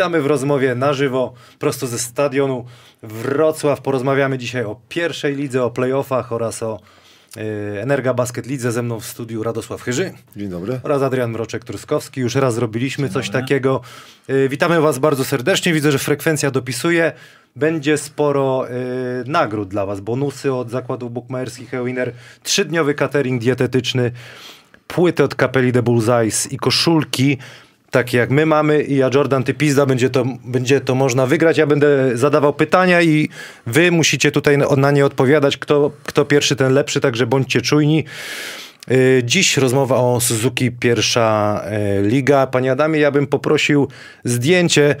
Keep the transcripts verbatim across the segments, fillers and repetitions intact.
Witamy w rozmowie na żywo, prosto ze stadionu Wrocław. Porozmawiamy dzisiaj o pierwszej lidze, o play-offach oraz o y, Energa Basket Lidze. Ze mną w studiu Radosław Chyży. Dzień dobry. Oraz Adrian Mroczek-Truskowski. Już raz robiliśmy Dzień coś dobry. takiego. Y, witamy Was bardzo serdecznie. Widzę, że frekwencja dopisuje. Będzie sporo y, nagród dla Was. Bonusy od zakładów bukmacherskich eWinner, trzydniowy catering dietetyczny, płyty od kapeli The Bullseyes i koszulki, takie jak my mamy, i ja Jordan, ty pizda, będzie to, będzie to można wygrać. Ja będę zadawał pytania i wy musicie tutaj na, na nie odpowiadać. Kto, kto pierwszy, ten lepszy, także bądźcie czujni. Yy, dziś rozmowa o Suzuki Pierwsza yy, Liga. Panie Adamie, ja bym poprosił zdjęcie,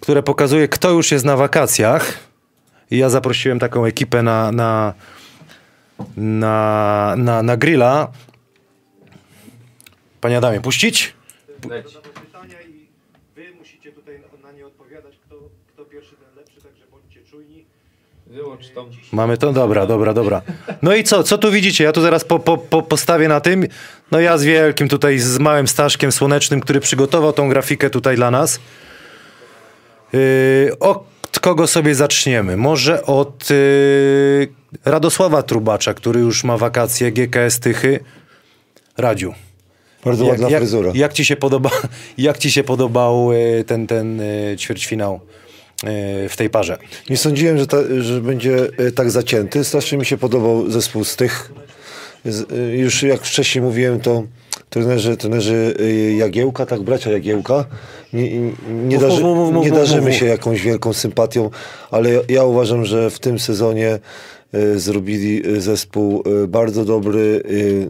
które pokazuje, kto już jest na wakacjach. I ja zaprosiłem taką ekipę na, na, na, na, na grilla. Panie Adamie, puścić? Leci. Pytania i wy musicie tutaj na nie odpowiadać. Kto, kto pierwszy, ten lepszy, także bądźcie czujni. Wyłącz tam. Mamy to? Dobra, dobra, dobra. No i co? Co tu widzicie? Ja tu zaraz po, po, po postawię na tym. No ja z wielkim tutaj, z małym Staszkiem Słonecznym, który przygotował tą grafikę tutaj dla nas. Yy, od kogo sobie zaczniemy? Może od yy, Radosława Trubacza, który już ma wakacje, G K S Tychy. Radziu. Bardzo ładna jak, fryzura. Jak, jak ci się podoba, jak ci się podobał ten, ten ćwierćfinał w tej parze? Nie sądziłem, że, ta, że będzie tak zacięty. Strasznie mi się podobał zespół z tych. Już jak wcześniej mówiłem, to trenerzy, trenerzy Jagiełka, tak bracia Jagiełka, nie, nie, darzy, nie darzymy się jakąś wielką sympatią, ale ja uważam, że w tym sezonie zrobili zespół bardzo dobry,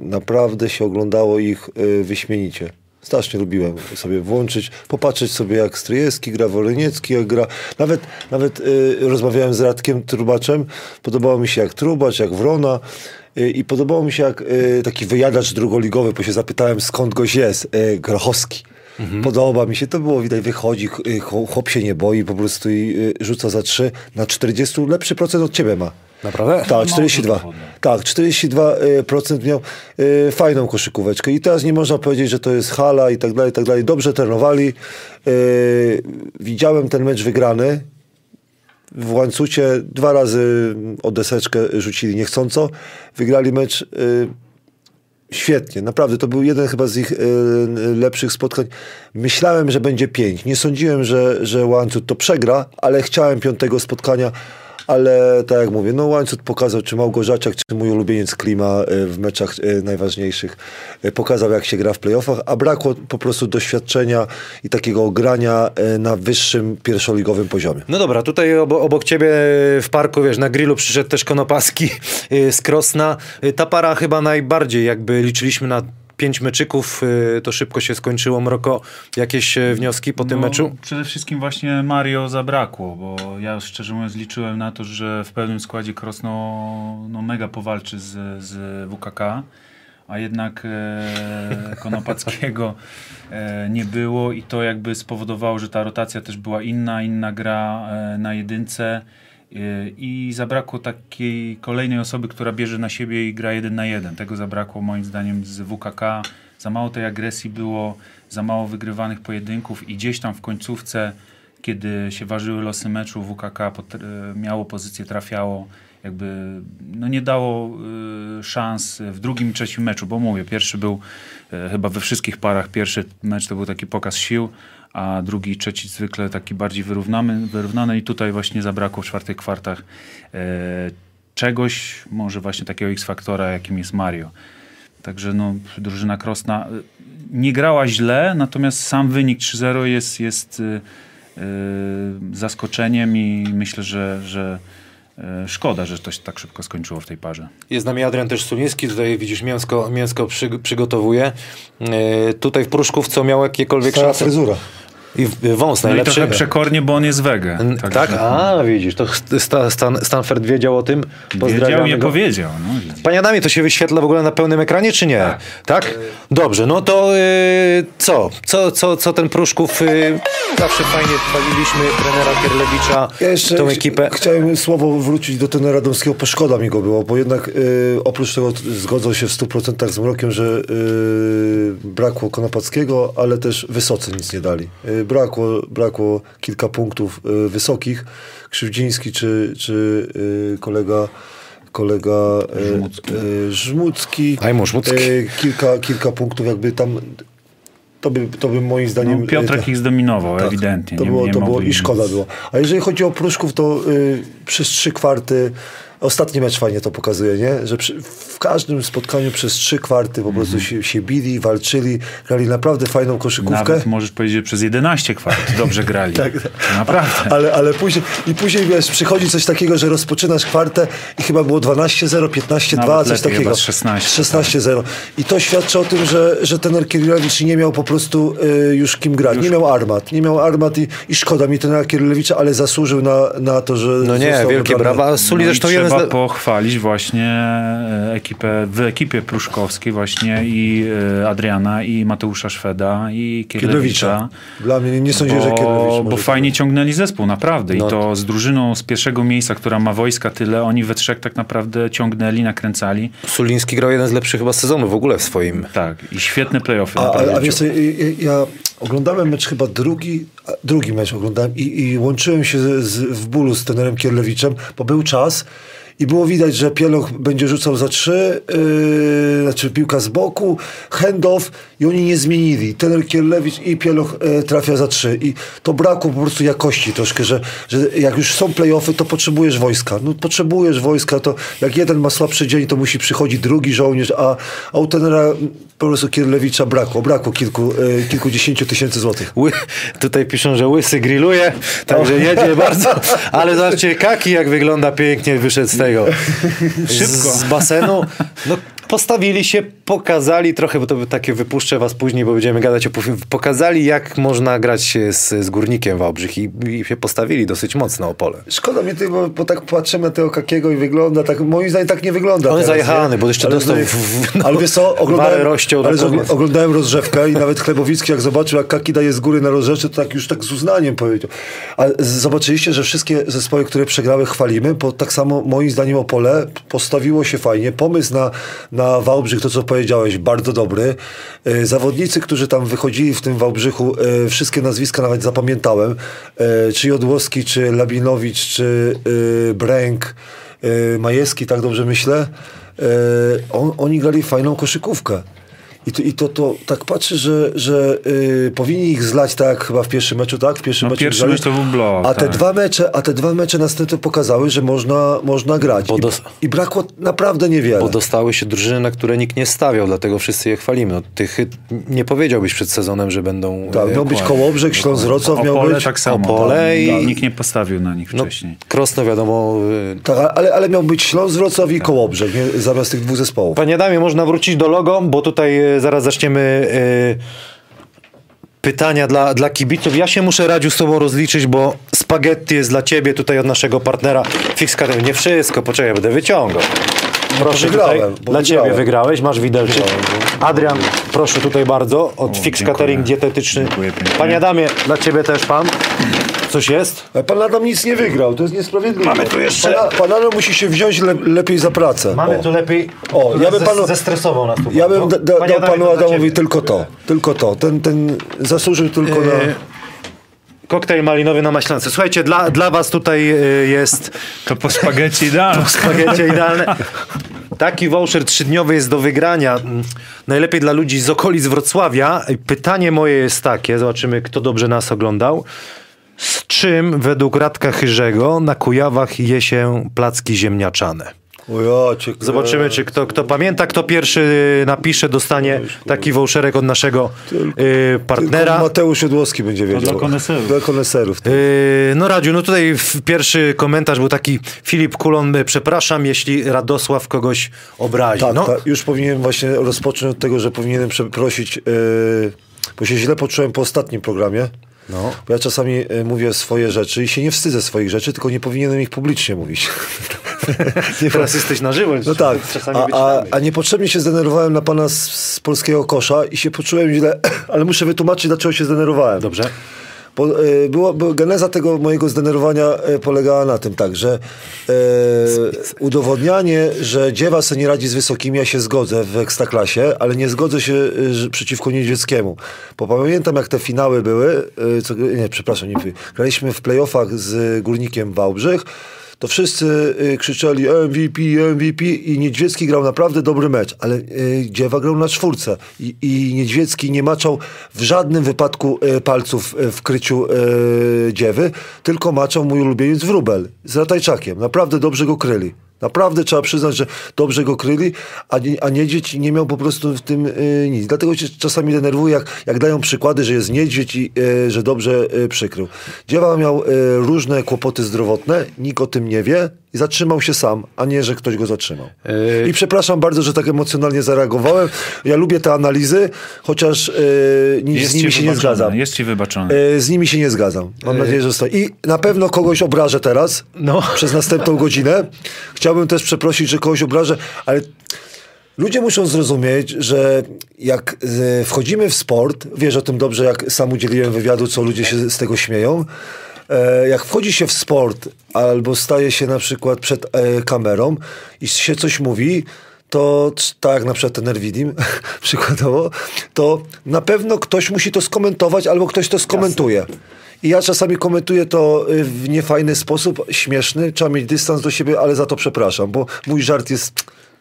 naprawdę się oglądało ich wyśmienicie. Strasznie lubiłem sobie włączyć, popatrzeć sobie, jak Stryjewski gra, Woleniecki jak gra. Nawet, nawet rozmawiałem z Radkiem Trubaczem, podobało mi się jak Trubacz, jak Wrona. I podobało mi się jak taki wyjadacz drugoligowy, bo się zapytałem, skąd goś jest, Grochowski. Mhm. Podoba mi się, to było widać, wychodzi, chłop się nie boi, po prostu i rzuca za trzy na czterdzieści, lepszy procent od ciebie ma. Naprawdę? Tak, czterdzieści dwa. Tak, czterdzieści dwa procent miał y, fajną koszykóweczkę i teraz nie można powiedzieć, że to jest hala i tak dalej, i tak dalej. Dobrze trenowali. Y, widziałem ten mecz wygrany. W Łańcucie dwa razy o deseczkę rzucili niechcąco. Wygrali mecz y, świetnie. Naprawdę, to był jeden chyba z ich y, lepszych spotkań. Myślałem, że będzie pięć. Nie sądziłem, że, że Łańcut to przegra, ale chciałem piątego spotkania. Ale tak jak mówię, no Łańcut pokazał, czy Małgorzaciak, czy mój ulubieniec Klima w meczach najważniejszych pokazał, jak się gra w playoffach, a brakło po prostu doświadczenia i takiego grania na wyższym pierwszoligowym poziomie. No dobra, tutaj obok, obok ciebie w parku, wiesz, na grillu przyszedł też Konopacki z Krosna. Ta para chyba najbardziej, jakby liczyliśmy na pięć meczyków, to szybko się skończyło. Mroko, jakieś wnioski po tym no, meczu? Przede wszystkim właśnie Mario zabrakło, bo ja szczerze mówiąc liczyłem na to, że w pewnym składzie Krosno no, mega powalczy z, z W K K, a jednak e, Konopackiego e, nie było i to jakby spowodowało, że ta rotacja też była inna, inna gra e, na jedynce. I zabrakło takiej kolejnej osoby, która bierze na siebie i gra jeden na jeden. Tego zabrakło moim zdaniem z W K K. Za mało tej agresji było, za mało wygrywanych pojedynków i gdzieś tam w końcówce, kiedy się ważyły losy meczu, W K K miało pozycję, trafiało. Jakby no nie dało y, szans w drugim i trzecim meczu, bo mówię, pierwszy był y, chyba we wszystkich parach, pierwszy mecz to był taki pokaz sił, a drugi i trzeci zwykle taki bardziej wyrównany, wyrównany i tutaj właśnie zabrakło w czwartych kwartach y, czegoś, może właśnie takiego X-faktora, jakim jest Mario. Także no, drużyna Krosna y, nie grała źle, natomiast sam wynik trzy zero jest, jest y, y, zaskoczeniem i myślę, że, że szkoda, że to się tak szybko skończyło w tej parze. Jest z nami Adrian też Suliński, tutaj widzisz, mięsko, mięsko przy, przygotowuje. Yy, tutaj w Pruszkówce miał jakiekolwiek szans. Fryzura. I wąs no najlepszy. I trochę przekornie, bo on jest wege. Tak? tak? A, widzisz, to Stanford wiedział o tym. Wiedział, nie go. powiedział. No, widzisz. Panie Adamie, to się wyświetla w ogóle na pełnym ekranie, czy nie? Tak? tak? Dobrze, no to yy, co? Co, co? Co ten Pruszków... Yy, zawsze fajnie chwaliliśmy trenera Kierlewicza, ja jeszcze, tą ekipę. Chciałem słowo wrócić do trenera Radomskiego, bo szkoda mi go było, bo jednak yy, oprócz tego zgodzę się w stu procentach z Mrokiem, że yy, brakło Konopackiego, ale też Wysocy nic nie dali. Yy, brakło, brakło kilka punktów yy, wysokich. Krzywdziński czy, czy yy, kolega... kolega Żmucki, e, Żmucki e, kilka, kilka punktów jakby tam, to by, to by moim zdaniem... No, Piotrek e, ta, ich zdominował, tak, ewidentnie. To, nie, było, nie to było i szkoda było. A jeżeli chodzi o Pruszków, to y, przez trzy kwarty, ostatni mecz fajnie to pokazuje, nie? Że przy, w każdym spotkaniu przez trzy kwarty po prostu mm-hmm. się, się bili, walczyli, grali naprawdę fajną koszykówkę. Nawet możesz powiedzieć, że przez jedenaście kwart dobrze grali. tak, naprawdę. Ale, ale później, i później wiesz, przychodzi coś takiego, że rozpoczynasz kwartę i chyba było dwanaście zero, piętnaście dwa, coś takiego. szesnaście zero. I to świadczy o tym, że, że trener Kierlewicz nie miał po prostu y, już kim grać. Już... Nie miał armat. Nie miał armat i, i szkoda mi trenera Kierlewicza, ale zasłużył na, na to, że... No nie, wielkie brawa. Suli no zresztą jeden Trzeba pochwalić właśnie ekipę, w ekipie pruszkowskiej właśnie i Adriana, i Mateusza Szweda, i Kierlewicza. Dla mnie nie sądzę, że Kierlewicz. Bo fajnie to. ciągnęli zespół, naprawdę. No. I to z drużyną z pierwszego miejsca, która ma wojska tyle, oni we trzech tak naprawdę ciągnęli, nakręcali. Suliński grał jeden z lepszych chyba sezonów w ogóle w swoim. Tak, i świetne play-offy. A, a, a wiesz co, ja oglądałem mecz chyba drugi, drugi mecz oglądałem i, i łączyłem się z, z, w bólu z trenerem Kierlewiczem, bo był czas i było widać, że Pieloch będzie rzucał za trzy, yy, znaczy piłka z boku, handoff i oni nie zmienili. Trener Kierlewicz i Pieloch yy, trafia za trzy i to brakło po prostu jakości troszkę, że, że jak już są play-offy, to potrzebujesz wojska. No potrzebujesz wojska, to jak jeden ma słabszy dzień, to musi przychodzić drugi żołnierz, a, a u trenera po prostu Kierlewicza brakło, brakło kilku, yy, kilkudziesięciu tysięcy złotych. Ły, tutaj piszą, że Łysy grilluje, także jedzie bardzo, ale zobaczcie, Kaki jak wygląda pięknie, wyszedł z tego, szybko z basenu. No, postawili się, pokazali trochę, bo to takie wypuszczę was później, bo będziemy gadać o... Pokazali, jak można grać z, z Górnikiem Wałbrzych i, i się postawili dosyć mocno Opole. Szkoda mnie tego, bo, bo tak patrzymy na tego Kakiego i wygląda tak, moim zdaniem tak nie wygląda. On jest zajechany, nie? Bo jeszcze ale dostał... W, w, no, ale wiesz co, oglądałem, ale z, oglądałem rozrzewkę i nawet Chlebowicki jak zobaczył, jak Kaki daje z góry na rozrzewce, to tak już tak z uznaniem powiedział. Ale zobaczyliście, że wszystkie zespoły, które przegrały, chwalimy, bo tak samo moim zdaniem Opole postawiło się fajnie. Pomysł na na Wałbrzych, to co powiedziałeś, bardzo dobry. Zawodnicy, którzy tam wychodzili w tym Wałbrzychu, wszystkie nazwiska nawet zapamiętałem. Czy Jodłowski, czy Labinowicz, czy Bręk, Majewski, tak dobrze myślę. On, oni grali fajną koszykówkę. I to, i to, to tak patrzę, że, że yy, powinni ich zlać tak chyba w pierwszym meczu, tak? W pierwszym no, meczu pierwszy mecz to był blok. A te, tak. dwa mecze, a te dwa mecze następne pokazały, że można, można grać. I, dos- I brakło naprawdę niewiele. Bo dostały się drużyny, na które nikt nie stawiał, dlatego wszyscy je chwalimy. No, tych nie powiedziałbyś przed sezonem, że będą... Tak, miał być Kołobrzeg, Śląsk Wrocław, miał być... tak samo. Opole i... i... Nikt nie postawił na nich wcześniej. No, Krosna wiadomo... Yy... Tak, ale, ale miał być Śląsk Wrocław i tak. Kołobrzeg, nie? Zamiast tych dwóch zespołów. Panie Damie, można wrócić do logo, bo tutaj... Zaraz zaczniemy y, pytania dla, dla kibiców. Ja się muszę, Radziu, z tobą rozliczyć, bo spaghetti jest dla ciebie tutaj od naszego partnera. Fixka, nie wszystko, poczekaj, będę wyciągał. Proszę, wygrałem, tutaj, dla wygrałem. Ciebie wygrałeś, masz widelczyk. Adrian, proszę tutaj bardzo, od o, Fix dziękuję. Catering dietetyczny. Dziękuję, dziękuję. Panie Adamie, dla ciebie też pan. Coś jest? Pan Adam nic nie wygrał, to jest niesprawiedliwe. Mamy tu jeszcze... Pana, pan Adam musi się wziąć le, lepiej za pracę. Mamy o. tu lepiej... O, ja bym panu... Zestresował nas tu. Ja bym da, da, dał panu Adamowi tylko to. Tylko to. Ten, ten zasłużył tylko yy. na... Koktajl malinowy na maślance. Słuchajcie, dla, dla was tutaj y, jest... To po spaghetti idealne. Po spaghetti idealne. Taki voucher trzydniowy jest do wygrania. Najlepiej dla ludzi z okolic Wrocławia. Pytanie moje jest takie. Zobaczymy, kto dobrze nas oglądał. Z czym według Radka Chyżego na Kujawach je się placki ziemniaczane? Ujo, zobaczymy, czy kto, kto pamięta, kto pierwszy napisze, dostanie taki voucherek od naszego tylko, y, partnera. Tylko Mateusz Jodłowski będzie wiedział. Dla koneserów. Dla koneserów tak. y, no Radziu, no tutaj pierwszy komentarz był taki, Filip Kulon, przepraszam, jeśli Radosław kogoś obrazi. Tak, no. tak. Już powinienem właśnie rozpocząć od tego, że powinienem przeprosić, y, bo się źle poczułem po ostatnim programie. No. Bo ja czasami mówię swoje rzeczy i się nie wstydzę swoich rzeczy, tylko nie powinienem ich publicznie mówić. Teraz jesteś na żywo. No tak. A, a, a niepotrzebnie się zdenerwowałem na pana z, z polskiego kosza i się poczułem źle, ale muszę wytłumaczyć, dlaczego się zdenerwowałem. Dobrze. Bo, y, było, bo geneza tego mojego zdenerwowania y, polegała na tym, tak, że y, udowodnianie, że Dziewa se nie radzi z wysokimi, ja się zgodzę w ekstraklasie, ale nie zgodzę się y, przeciwko Niedźwieckiemu. Bo pamiętam, jak te finały były, y, co, nie, przepraszam, nie, graliśmy w playoffach z Górnikiem Wałbrzych, to wszyscy y, krzyczeli M V P, M V P i Niedźwiecki grał naprawdę dobry mecz, ale y, Dziewa grał na czwórce i, i Niedźwiecki nie maczał w żadnym wypadku y, palców y, w kryciu y, Dziewy, tylko maczał mój ulubieniec Wróbel z Ratajczakiem. Naprawdę dobrze go kryli. Naprawdę trzeba przyznać, że dobrze go kryli, a, a Niedźwiedź nie miał po prostu w tym y, nic. Dlatego się czasami denerwuję, jak, jak dają przykłady, że jest Niedźwiedź i y, że dobrze y, przykrył. Dziewa miał y, różne kłopoty zdrowotne, nikt o tym nie wie i zatrzymał się sam, a nie, że ktoś go zatrzymał. Yy... I przepraszam bardzo, że tak emocjonalnie zareagowałem. Ja lubię te analizy, chociaż y, nic z nimi się nie zgadzam. Jest ci wybaczone. Y, z nimi się nie zgadzam. Mam yy... nadzieję, że stoi. I na pewno kogoś obrażę teraz, no. przez następną godzinę. Chciałbym też przeprosić, że kogoś obrażę, ale ludzie muszą zrozumieć, że jak wchodzimy w sport, wiesz o tym dobrze, jak sam udzieliłem wywiadu, co ludzie się z tego śmieją, jak wchodzi się w sport albo staje się na przykład przed kamerą i się coś mówi, to tak jak na przykład ten Erwidim przykładowo, to na pewno ktoś musi to skomentować albo ktoś to skomentuje. Jasne. I ja czasami komentuję to w niefajny sposób, śmieszny. Trzeba mieć dystans do siebie, ale za to przepraszam, bo mój żart jest...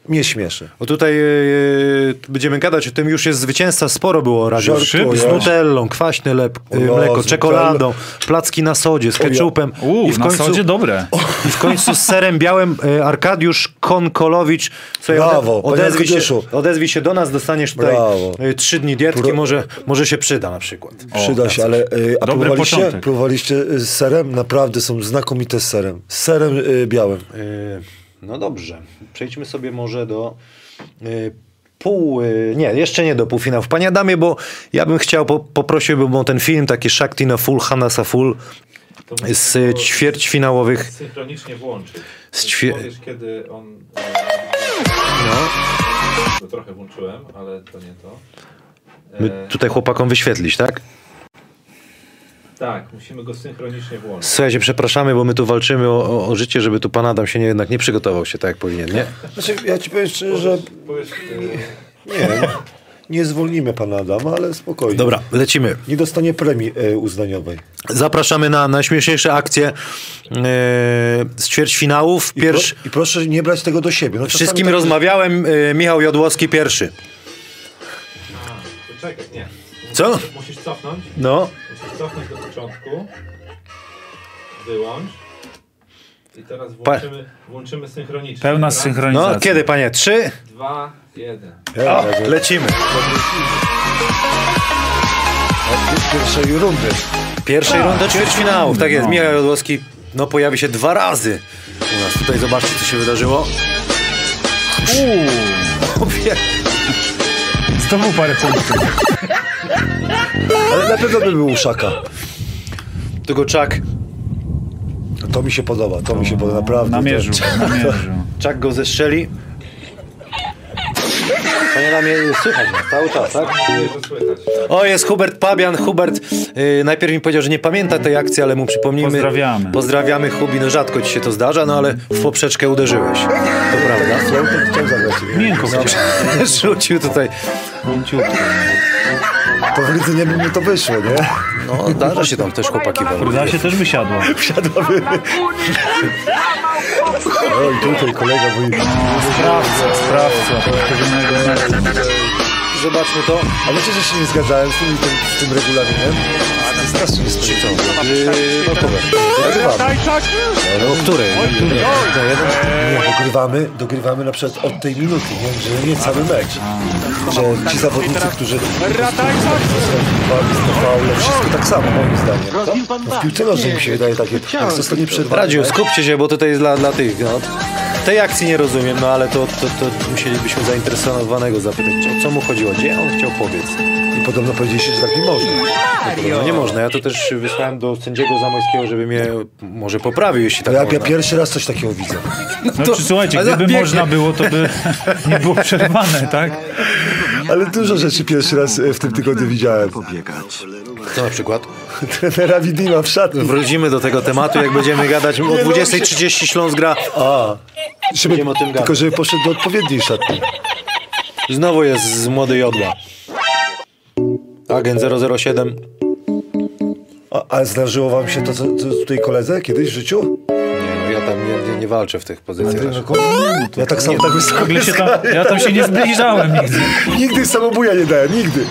mnie śmieszy. O tutaj yy, będziemy gadać o tym, już jest zwycięzca, sporo było radio. Żartuję. Z nutellą, kwaśne lep, yy, o, mleko, z czekoladą, nutell. Placki na sodzie z ketchupem. Uuu, na sodzie dobre. I w końcu z serem białym yy, Arkadiusz Konkolowicz. Co brawo, ja, odezwij, się, odezwij się do nas, dostaniesz tutaj yy, trzy dni dietki, Pro... może, może się przyda na przykład. O, przyda się, ale yy, a próbowaliście, próbowaliście z serem? Naprawdę są znakomite z serem. Z serem yy, białym. Yy. No dobrze, przejdźmy sobie może do y, pół... Y, nie, jeszcze nie do półfinałów. Panie Adamie, bo ja bym chciał, po, poprosiłbym o ten film, taki Shakti na full, Hanna sa full z y, ćwierćfinałowych... Synchronicznie włączyć. Z ćwier... Powiesz, kiedy on... No. To trochę włączyłem, ale to nie to. E... My tutaj chłopakom wyświetlić, tak? Tak, musimy go synchronicznie włączyć. Słuchajcie, przepraszamy, bo my tu walczymy o, o, o życie, żeby tu pan Adam się nie, jednak nie przygotował się tak, jak powinien, nie? Znaczy, ja ci powiem szczerze, że... Powiesz, nie, nie, nie zwolnimy pana Adama, ale spokojnie. Dobra, lecimy. Nie dostanie premii e, uznaniowej. Zapraszamy na najśmieszniejsze akcje e, z ćwierćfinałów. Pierwsz... I, pro, I proszę nie brać tego do siebie. No, wszystkim tak... rozmawiałem, e, Michał Jodłowski pierwszy. A, czekaj, nie. Co? Musisz cofnąć. No. Cofnąć do początku, wyłącz i teraz włączymy, włączymy synchronicznie. Pełna tak? synchronizacja. No kiedy panie? Trzy? Dwa, jeden. O, lecimy. Pierwszej rundy. Pierwszej rundy do ćwierćfinałów, tak jest. Michał Jodłowski no, pojawi się dwa razy u nas. Tutaj zobaczcie, co się wydarzyło. Uuu. Znowu parę punktów. Ale na pewno by był Szaka. Tylko Czak. To mi się podoba, to mi się podoba, naprawdę. Namierzył, namierzył. Czak go zestrzeli. Panie Damie, słychać cały czas, tak? O, jest Hubert Pabian. Hubert yy, najpierw mi powiedział, że nie pamięta tej akcji, ale mu przypomnimy. Pozdrawiamy. Pozdrawiamy, Hubi. No rzadko ci się to zdarza, no ale w poprzeczkę uderzyłeś. To prawda. Chciał zagrać. Miękko chciał. Rzucił tutaj. To w nie by mi to wyszło, nie? No, zdarza się tam też chłopaki. Zdarza się też wysiadła. Wsiadłaby. Oj, tutaj kolega wyjdzie. Sprawca, sprawca. Zobaczmy to. A wiecie, że się nie zgadzałem z tym, z tym regulaminem? A na strasznie jest to. No to no, o której? Nie, dogrywamy, dogrywamy na przykład od tej minuty, nie? Że nie cały mecz. Że ci zawodnicy, którzy wszystko tak samo, moim zdaniem. No w piłce nożnej mi się wydaje takie, jak zostanie przerwane. Radziu, skupcie się, bo tutaj jest dla, dla tych, no. Tej akcji nie rozumiem, no ale to, to, to musielibyśmy zainteresowanego zapytać, o co mu chodziło, gdzie on chciał powiedz. I podobno powiedzieliście, że tak nie można. No nie można. Ja to też wysłałem do sędziego Zamojskiego, żeby mnie może poprawił, jeśli tak ja, można. Ja pierwszy raz coś takiego widzę. No to, znaczy, słuchajcie, gdyby pięknie można było, to by nie było przerwane, tak? Ale dużo rzeczy pierwszy raz w tym tygodniu widziałem. Co na przykład? Trenera Widina w szatni. Wrócimy do tego tematu, jak będziemy gadać o dwudziesta trzydzieści Śląsk gra. A, żeby, o tym tylko żeby poszedł do odpowiedniej szatni. Znowu jest z młody Jodła. Agent zero zero siedem. A, a zdarzyło wam się to, co, co tutaj koledze kiedyś w życiu? Nie, no ja tam nie, nie, nie walczę w tych pozycjach. Andrzej, no, to, ja tak samo tak wysoko się tam, ja tam się nie zbliżałem nigdy. Nigdy samobuja nie dałem, nigdy.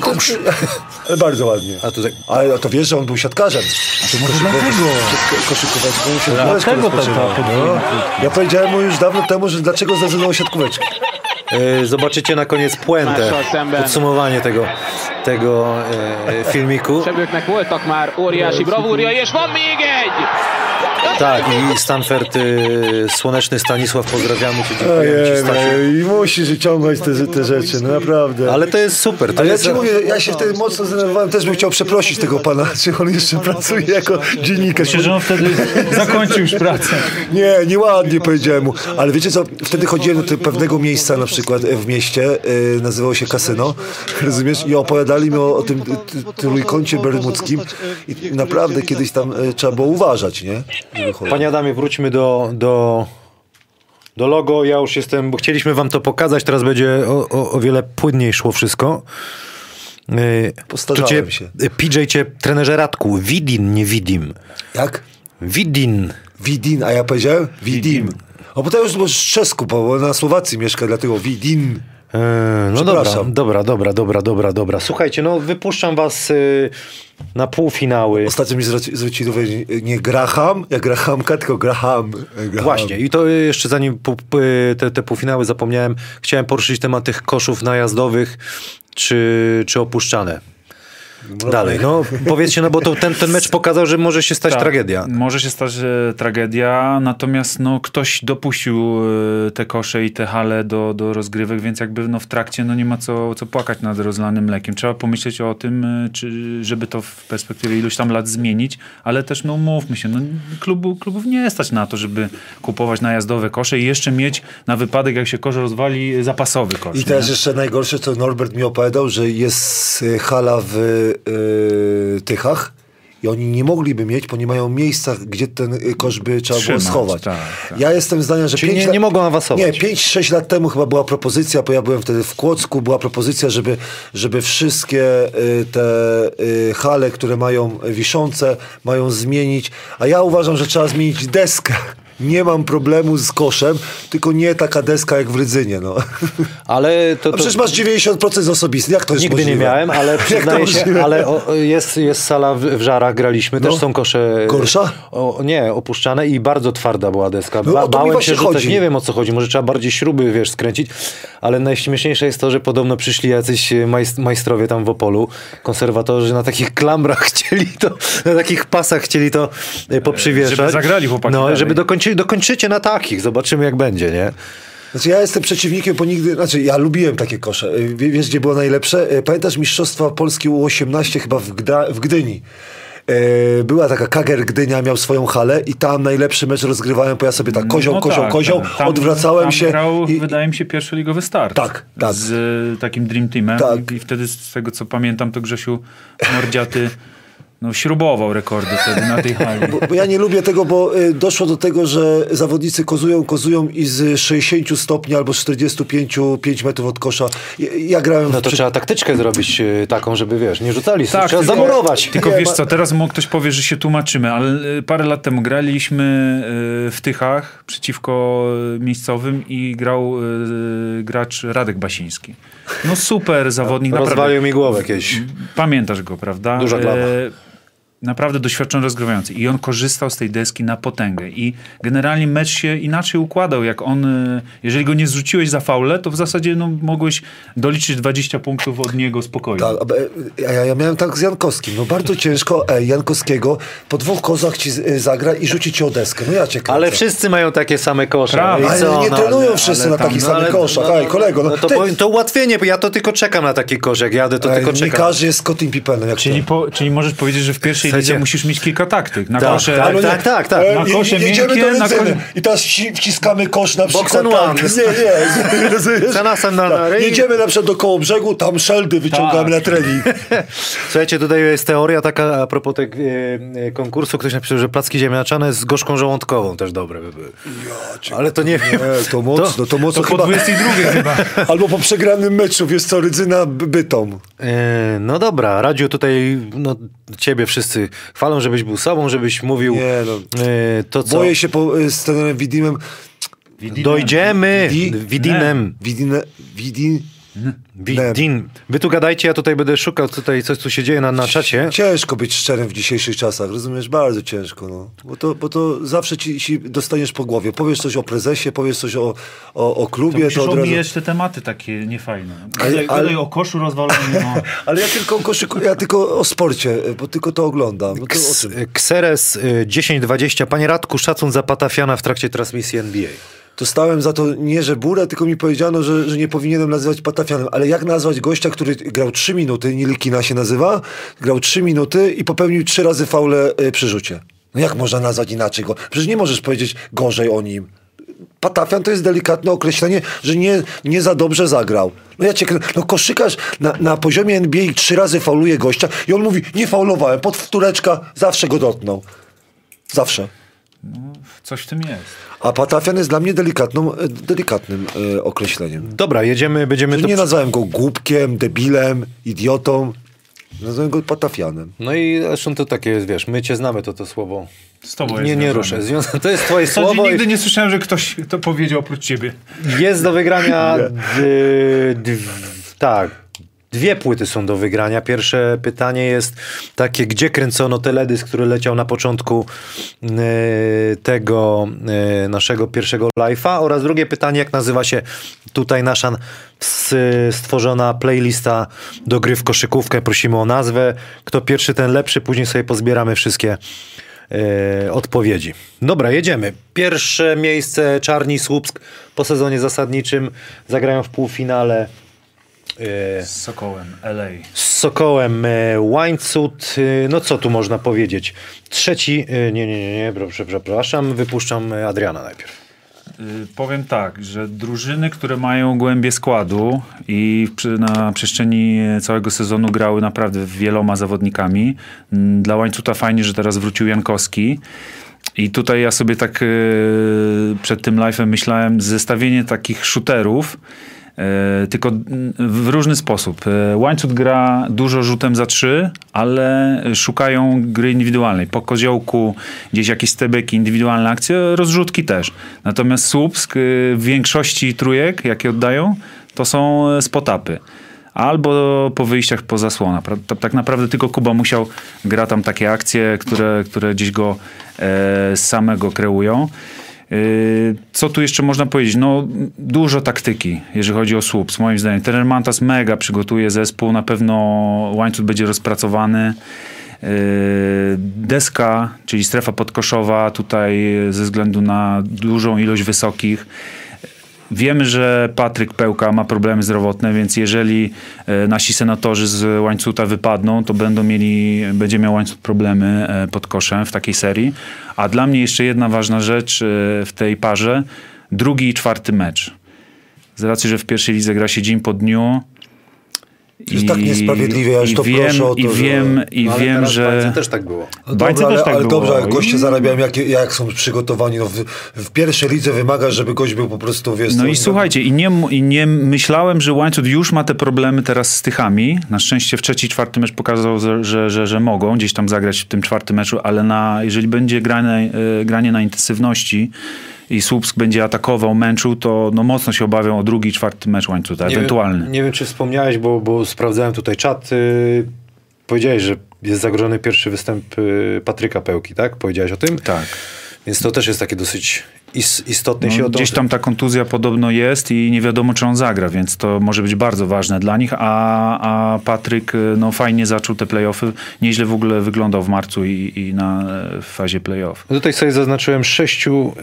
Kurz. Bardzo ładnie. A to, ale to wiesz, że on był siatkarzem. A to może dlatego. Koszykóweczką się dlatego ta, ta, ta, no. Ja powiedziałem mu już dawno temu, że dlaczego zrezygnował siatkóweczki. Yy, zobaczycie na koniec puentę, podsumowanie tego, tego yy, filmiku. Tak, i Stanford yy, Słoneczny Stanisław, pozdrawiamy cię, dziękujemy ci, Stasiu. I musisz wyciągać te, te rzeczy, no naprawdę. Ale to jest super. To ale jest... Ja ci mówię, ja się wtedy mocno zdenerwowałem, też bym chciał przeprosić tego pana, czy on jeszcze pracuje jako dziennikarz. Myślę, że on wtedy zakończył już pracę. Nie, nieładnie powiedziałem mu, ale wiecie co, wtedy chodziłem do pewnego miejsca na przykład w mieście, yy, nazywało się Kasyno, rozumiesz, i opowiadali mi o, o tym trójkącie bermudzkim i naprawdę kiedyś tam yy, trzeba było uważać, nie? Panie Adamie, wróćmy do, do, do logo. Ja już jestem, bo chcieliśmy wam to pokazać. Teraz będzie o, o, o wiele płynniej szło wszystko. Yy, Postarzałem cię, się. P J cię, trenerze Radku, Widin, nie Widim. Jak? Widin. Widin, a ja powiedziałem? Widim. Widim. A potem już było z czesku, bo na Słowacji mieszka, dlatego Widin. Yy, no dobra, dobra, dobra, dobra, dobra, dobra. Słuchajcie, no wypuszczam was yy, na półfinały. Ostatnio mi zwrócił uwagę, nie Graham, jak Grahamka, tylko Graham. Graham. Właśnie, i to jeszcze zanim pu, te, te półfinały zapomniałem, chciałem poruszyć temat tych koszów najazdowych czy, czy opuszczane. No. Dalej, no powiedzcie, no bo to ten, ten mecz pokazał, że może się stać tak, tragedia. Może się stać e, tragedia, natomiast no, ktoś dopuścił e, te kosze i te hale do, do rozgrywek, więc jakby no, w trakcie no, nie ma co, co płakać nad rozlanym mlekiem. Trzeba pomyśleć o tym, e, czy, żeby to w perspektywie iluś tam lat zmienić, ale też no mówmy się, no, klubu, klubów nie stać na to, żeby kupować najazdowe kosze i jeszcze mieć na wypadek, jak się kosz rozwali, zapasowy kosz. I nie? Też jeszcze najgorsze, co Norbert mi opowiadał, że jest hala w Tychach i oni nie mogliby mieć, bo nie mają miejsca, gdzie ten kosz by trzeba trzymać, było schować. Tak, tak. Ja jestem zdania, że pięć nie, lat... nie mogą awansować. Nie, pięć sześć lat temu chyba była propozycja, bo ja byłem wtedy w Kłodzku, była propozycja, żeby, żeby wszystkie te hale, które mają wiszące, mają zmienić, a ja uważam, że trzeba zmienić deskę. Nie mam problemu z koszem, tylko nie taka deska jak w Rydzynie. No. Ale to, to... A przecież masz dziewięćdziesiąt procent z osobistych. Jak to jest nigdy możliwe? Nie miałem, ale przyznaję się, ale o, jest, jest sala w, w Żarach, graliśmy. Też no. Są kosze... Gorsza? O, nie, opuszczane i bardzo twarda była deska. Ba- no, bałem się, że chodzi. Też nie wiem o co chodzi. Może trzeba bardziej śruby, wiesz, skręcić. Ale najśmieszniejsze jest to, że podobno przyszli jacyś majst- majstrowie tam w Opolu, konserwatorzy na takich klambrach chcieli to, na takich pasach chcieli to poprzywieszać. Żeby zagrali chłopaki. No, żeby dokończyli. Dokończycie na takich, zobaczymy jak będzie, nie? Znaczy ja jestem przeciwnikiem, bo nigdy, znaczy ja lubiłem takie kosze. Wiesz gdzie było najlepsze? Pamiętasz mistrzostwa Polski U osiemnaście chyba w, Gda- w Gdyni? Była taka K G R Gdynia, miał swoją halę i tam najlepszy mecz rozgrywałem, bo ja sobie tak kozioł, no kozioł, tak, kozioł, tak. Tam, odwracałem tam się. Grał, i, wydaje mi się, pierwszoligowy start. Tak, tak. Z y, takim Dream Teamem. Tak. I, I wtedy, z tego co pamiętam, to Grzesiu Mordziaty... No śrubował rekordy wtedy na tej hali. Bo, bo ja nie lubię tego, bo y, doszło do tego, że zawodnicy kozują, kozują i z sześćdziesiąt stopni albo czterdzieści pięć pięć metrów od kosza. Ja, ja grałem... No to przy... trzeba taktyczkę zrobić y, taką, żeby wiesz, nie rzucali. Tak, trzeba tylko, zamurować. Tylko nie, wiesz ma... co, teraz mu ktoś powie, że się tłumaczymy, ale y, parę lat temu graliśmy y, w Tychach przeciwko y, miejscowym i grał y, gracz Radek Basiński. No super zawodnik. Rozwalił mi głowę kiedyś. Pamiętasz go, prawda? Duża klawa. naprawdę doświadczony rozgrywający i on korzystał z tej deski na potęgę i generalnie mecz się inaczej układał, jak on, jeżeli go nie zrzuciłeś za faulę, to w zasadzie no, mogłeś doliczyć dwadzieścia punktów od niego spokojnie. Ta, ja, ja miałem tak z Jankowskim, no bardzo ciężko e, Jankowskiego po dwóch kozach ci zagra i rzuci ci o deskę, no ja cię kręcę. Ale wszyscy mają takie same kosze. Ale no, nie trenują ale, wszyscy ale na tam, takich no, samych ale, koszach, no, aj kolego. No, no, to, ty... to ułatwienie, bo ja to tylko czekam na taki kosz, jak jadę to e, tylko czekam. Nie każdy jest Scottim Pipenem. Czyli, po, czyli możesz powiedzieć, że w pierwszej Słuchajcie. musisz mieć kilka taktyk. Na tak, kosze tak, nie, tak, tak, tak. Na kosze I, miękkie, na kosze... I teraz wciskamy kosz na przykład. Tak, jest... Nie, nie. na, na Jedziemy na przykład do Kołobrzegu, tam szeldy wyciągamy tak. na trening. Słuchajcie, tutaj jest teoria taka a propos tego e, konkursu. Ktoś napisał, że placki ziemniaczane z gorzką żołądkową też dobre by były. Ja, ale to nie, nie wiem. To mocno. To, to mocno to chyba... po dwudziestej drugiej chyba. Albo po przegranym meczu, wiesz co, Rydzyna Bytom. E, no dobra, Radziu tutaj no, ciebie wszyscy chwalą, żebyś był sobą, żebyś mówił nie, no. y, to, co... Boję się po, y, z trenerem Widinem. Widinem. Dojdziemy! Widi... Widinem. Widinem. Widin... Widin. Wy tu gadajcie, ja tutaj będę szukał tutaj coś, co się dzieje na, na czacie. Ciężko być szczerym w dzisiejszych czasach, rozumiesz? Bardzo ciężko, no. Bo to, bo to zawsze ci, ci dostaniesz po głowie. Powiesz coś o prezesie, powiesz coś o, o, o klubie. To, to omijesz razu... te tematy takie niefajne. Tutaj ale... o koszu rozwalonym. No. Ale ja tylko o koszyku, ja tylko o sporcie, bo tylko to oglądam. Bo to Ks- o tym. Xeres dziesięć dwadzieścia. Panie Radku, szacun za Patafiana w trakcie transmisji N B A. Dostałem za to nie, że burę, tylko mi powiedziano, że, że nie powinienem nazywać Patafianem. Ale jak nazwać gościa, który grał trzy minuty, Nilikina się nazywa, grał trzy minuty i popełnił trzy razy faulę przy rzucie. No jak można nazwać inaczej go? Przecież nie możesz powiedzieć gorzej o nim. Patafian to jest delikatne określenie, że nie, nie za dobrze zagrał. No ja cię krę... No koszykarz na, na poziomie N B A trzy razy fauluje gościa i on mówi, nie faulowałem, pod wtóreczka zawsze go dotknął. Zawsze. No, coś w tym jest. A Patafian jest dla mnie delikatną, delikatnym e, określeniem. Dobra, jedziemy, będziemy... To... Nie nazwałem go głupkiem, debilem, idiotą. Nazwałem go Patafianem. No i zresztą to takie jest, wiesz, my cię znamy, to to słowo. Z tobą nie, jest nie ruszę. Związa... To jest twoje w słowo. Nigdy i... nie słyszałem, że ktoś to powiedział oprócz ciebie. Jest do wygrania... d... D... Tak. Dwie płyty są do wygrania. Pierwsze pytanie jest takie, gdzie kręcono teledysk, który leciał na początku yy, tego yy, naszego pierwszego live'a, oraz drugie pytanie, jak nazywa się tutaj nasza stworzona playlista do gry w koszykówkę. Prosimy o nazwę. Kto pierwszy, ten lepszy. Później sobie pozbieramy wszystkie yy, odpowiedzi. Dobra, jedziemy. Pierwsze miejsce Czarni Słupsk po sezonie zasadniczym. Zagrają w półfinale z Sokołem L A. Z Sokołem Łańcut. No co tu można powiedzieć? Trzeci, nie, nie, nie, nie, przepraszam, wypuszczam Adriana najpierw. Powiem tak, że drużyny, które mają głębie składu i na przestrzeni całego sezonu grały naprawdę wieloma zawodnikami. Dla Łańcuta fajnie, że teraz wrócił Jankowski. I tutaj ja sobie tak przed tym live'em myślałem, zestawienie takich shooterów, tylko w różny sposób. Łańcut gra dużo rzutem za trzy, ale szukają gry indywidualnej. Po koziołku, gdzieś jakieś stebeki, indywidualne akcje, rozrzutki też. Natomiast Słupsk w większości trójek, jakie oddają, to są spot-upy. Albo po wyjściach po zasłonach. Tak naprawdę tylko Kuba Musiał gra tam takie akcje, które, które gdzieś go e, samego kreują. Co tu jeszcze można powiedzieć? No, dużo taktyki, jeżeli chodzi o Słupsk, moim zdaniem. Trener Mantas mega przygotuje zespół, na pewno Łańcut będzie rozpracowany. Deska, czyli strefa podkoszowa, tutaj ze względu na dużą ilość wysokich. Wiemy, że Patryk Pełka ma problemy zdrowotne, więc jeżeli nasi senatorzy z Łańcuta wypadną, to będą mieli, będzie miał Łańcut problemy pod koszem w takiej serii. A dla mnie jeszcze jedna ważna rzecz w tej parze. Drugi i czwarty mecz. Z racji, że w pierwszej lidze gra się dzień po dniu. To jest I, tak niesprawiedliwie, ja już to wiem, proszę o to, I wiem, że... i no, ale wiem, że... Bańce też tak było. No Bańce też tak ale było. Dobrze, jak goście zarabiają, jak, jak są przygotowani. No w, w pierwszej lidze wymaga, żeby gość był po prostu... Wiesz, no i słuchajcie, i nie, i nie myślałem, że Łańcut już ma te problemy teraz z Tychami. Na szczęście w trzeci, czwarty mecz pokazał, że, że, że mogą gdzieś tam zagrać w tym czwartym meczu, ale na, jeżeli będzie granie, granie na intensywności, i Słupsk będzie atakował, męczył, to no mocno się obawiam o drugi, czwarty mecz Łańcuta, ewentualny. Wiem, nie wiem, czy wspomniałeś, bo, bo sprawdzałem tutaj czat. powiedziałeś, że jest zagrożony pierwszy występ Patryka Pełki, tak? Powiedziałeś o tym? Tak. Więc to też jest takie dosyć istotne. No, się gdzieś tam ta kontuzja podobno jest i nie wiadomo, czy on zagra, więc to może być bardzo ważne dla nich, a, a Patryk no, fajnie zaczął te play-offy. Nieźle w ogóle wyglądał w marcu i, i na w fazie play-off. No tutaj sobie zaznaczyłem sześciu yy,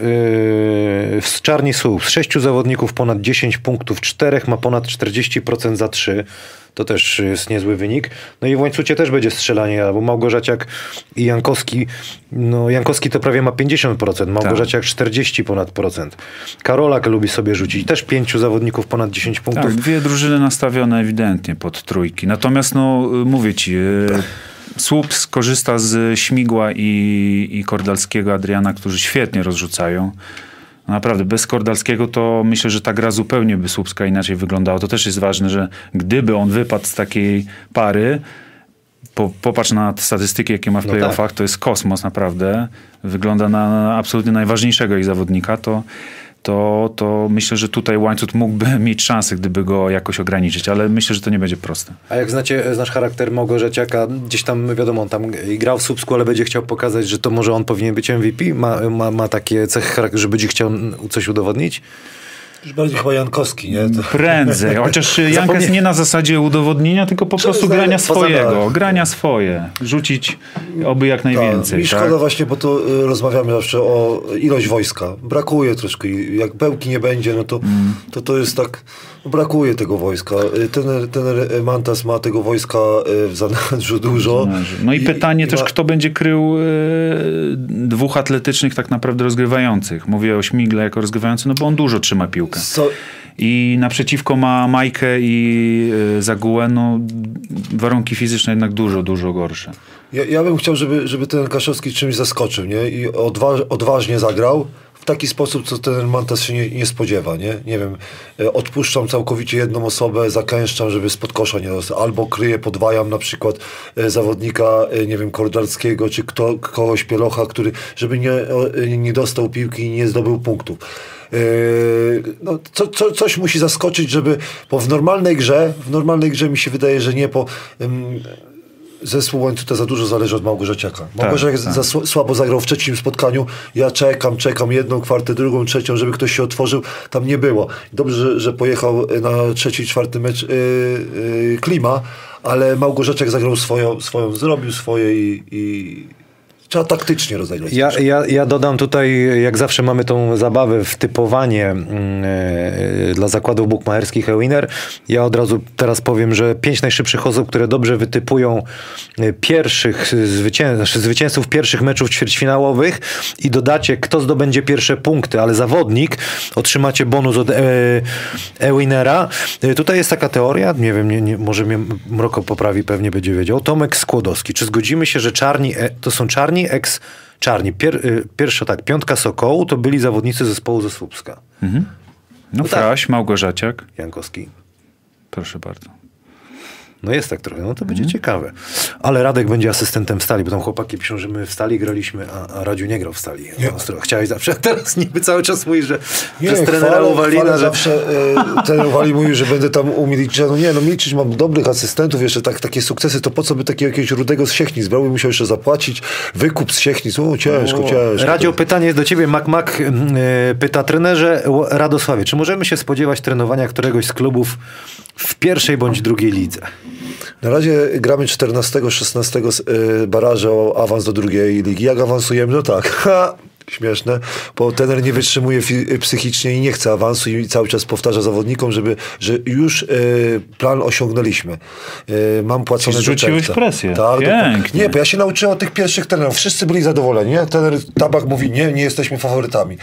z Czarni Słup. Z sześciu zawodników ponad dziesięć punktów. Czterech ma ponad czterdzieści procent za trzy. To też jest niezły wynik. No i w Łańcucie też będzie strzelanie, bo Małgorzaciak i Jankowski, no Jankowski to prawie ma pięćdziesiąt procent, Małgorzaciak tak. czterdzieści ponad procent. Karolak lubi sobie rzucić, też pięciu zawodników ponad dziesięć punktów. Tak, dwie drużyny nastawione ewidentnie pod trójki. Natomiast no mówię ci, Słup skorzysta z Śmigła i, i Kordalskiego Adriana, którzy świetnie rozrzucają. Naprawdę, bez Kordalskiego to myślę, że ta gra zupełnie by Słupska inaczej wyglądała. To też jest ważne, że gdyby on wypadł z takiej pary, po, popatrz na statystyki, jakie ma w playoffach, no tak. To jest kosmos naprawdę. Wygląda na absolutnie najważniejszego ich zawodnika, to, to, to myślę, że tutaj Łańcut mógłby mieć szansę, gdyby go jakoś ograniczyć, ale myślę, że to nie będzie proste. A jak znacie, znasz charakter Małgorzaciaka, gdzieś tam, wiadomo, on tam grał w Słupsku, ale będzie chciał pokazać, że to może on powinien być M V P? Ma, ma, ma takie cechy, że będzie chciał coś udowodnić? Już bardziej chyba Jankowski, nie? To... Prędzej, chociaż Janka jest nie na zasadzie udowodnienia, tylko po prostu zna... grania swojego, grania swoje, rzucić oby jak najwięcej. Ta, mi szkoda tak? właśnie, bo to rozmawiamy zawsze o ilość wojska. Brakuje troszkę, jak Pełki nie będzie, no to, mm. to to jest tak, brakuje tego wojska. Ten, ten Mantas ma tego wojska w zanadrzu dużo. No i pytanie I, też, i ma... kto będzie krył dwóch atletycznych tak naprawdę rozgrywających. Mówię o Śmigle jako rozgrywający, no bo on dużo trzyma piłkę. So, I naprzeciwko ma Majkę i y, Zagułę, no warunki fizyczne jednak dużo, dużo gorsze. Ja, ja bym chciał, żeby, żeby ten Kaszowski czymś zaskoczył, nie? I odważ, odważnie zagrał w taki sposób, co ten Mantas się nie, nie spodziewa, nie? Nie wiem, odpuszczam całkowicie jedną osobę, zakęszczam, żeby spod kosza nie dostał. Albo kryję, podwajam na przykład zawodnika, nie wiem, Kordarskiego, czy kto, kogoś Pielocha, który, żeby nie, nie dostał piłki i nie zdobył punktów. No, co, co, coś musi zaskoczyć, żeby, bo w normalnej grze, w normalnej grze mi się wydaje, że nie po um, zespół Łańcuta za dużo zależy od Małgorzaciaka. Małgorzaciak tak, tak. za, słabo zagrał w trzecim spotkaniu, ja czekam, czekam jedną kwartę, drugą, trzecią, żeby ktoś się otworzył, tam nie było. Dobrze, że, że pojechał na trzeci, czwarty mecz yy, yy, Klima, ale Małgorzaciak zagrał swoją, swoją zrobił swoje i... i trzeba taktycznie rozegrać. Ja, ja, ja dodam tutaj, jak zawsze mamy tą zabawę w typowanie yy, dla zakładów bukmacherskich eWinner. Ja od razu teraz powiem, że pięć najszybszych osób, które dobrze wytypują pierwszych zwycięzców, zwycięzców pierwszych meczów ćwierćfinałowych i dodacie, kto zdobędzie pierwsze punkty, ale zawodnik, otrzymacie bonus od eWinnera. Yy, tutaj jest taka teoria, nie wiem, nie, nie, może mnie Mroko poprawi, pewnie będzie wiedział. Tomek Skłodowski. Czy zgodzimy się, że czarni, e, to są czarni ex Czarni. Pier, pierwsza tak, piątka Sokołu to byli zawodnicy zespołu ze Słupska. Mhm. No, no Fraś, tak. Małgorzaciak. Jankowski. Proszę bardzo. No jest tak trochę, no to mhm. będzie ciekawe. Ale Radek będzie asystentem w Stali, bo tam chłopaki piszą, że my w Stali graliśmy, a, a Radziu nie grał w Stali. Nie. Chciałeś zawsze, a teraz niby cały czas mówisz, że nie, przez trenera Uwalina, że... zawsze y, trener Uwalin mówił, że będę tam umilić, no nie, no milczyć, mam dobrych asystentów, jeszcze tak, takie sukcesy, to po co by takiego jakiegoś rudego z Siechnic brał i musiał jeszcze zapłacić wykup z Siechnic, o ciężko, o, ciężko. Radziu, pytanie jest do ciebie, Mac Mac y, pyta trenerze Radosławie, czy możemy się spodziewać trenowania któregoś z klubów w pierwszej bądź drugiej lidze? Na razie gramy czternastego szesnastego baraże o awans do drugiej ligi. Jak awansujemy? No tak. Ha, śmieszne, bo trener nie wytrzymuje psychicznie i nie chce awansu i cały czas powtarza zawodnikom, żeby, że już y, plan osiągnęliśmy. Y, mam płacone do czerwca. Zrzuciłeś presję. Tak, pięknie. Nie, bo ja się nauczyłem od tych pierwszych trenerów. Wszyscy byli zadowoleni. Nie? Trener Tabak mówi, nie, nie jesteśmy faworytami.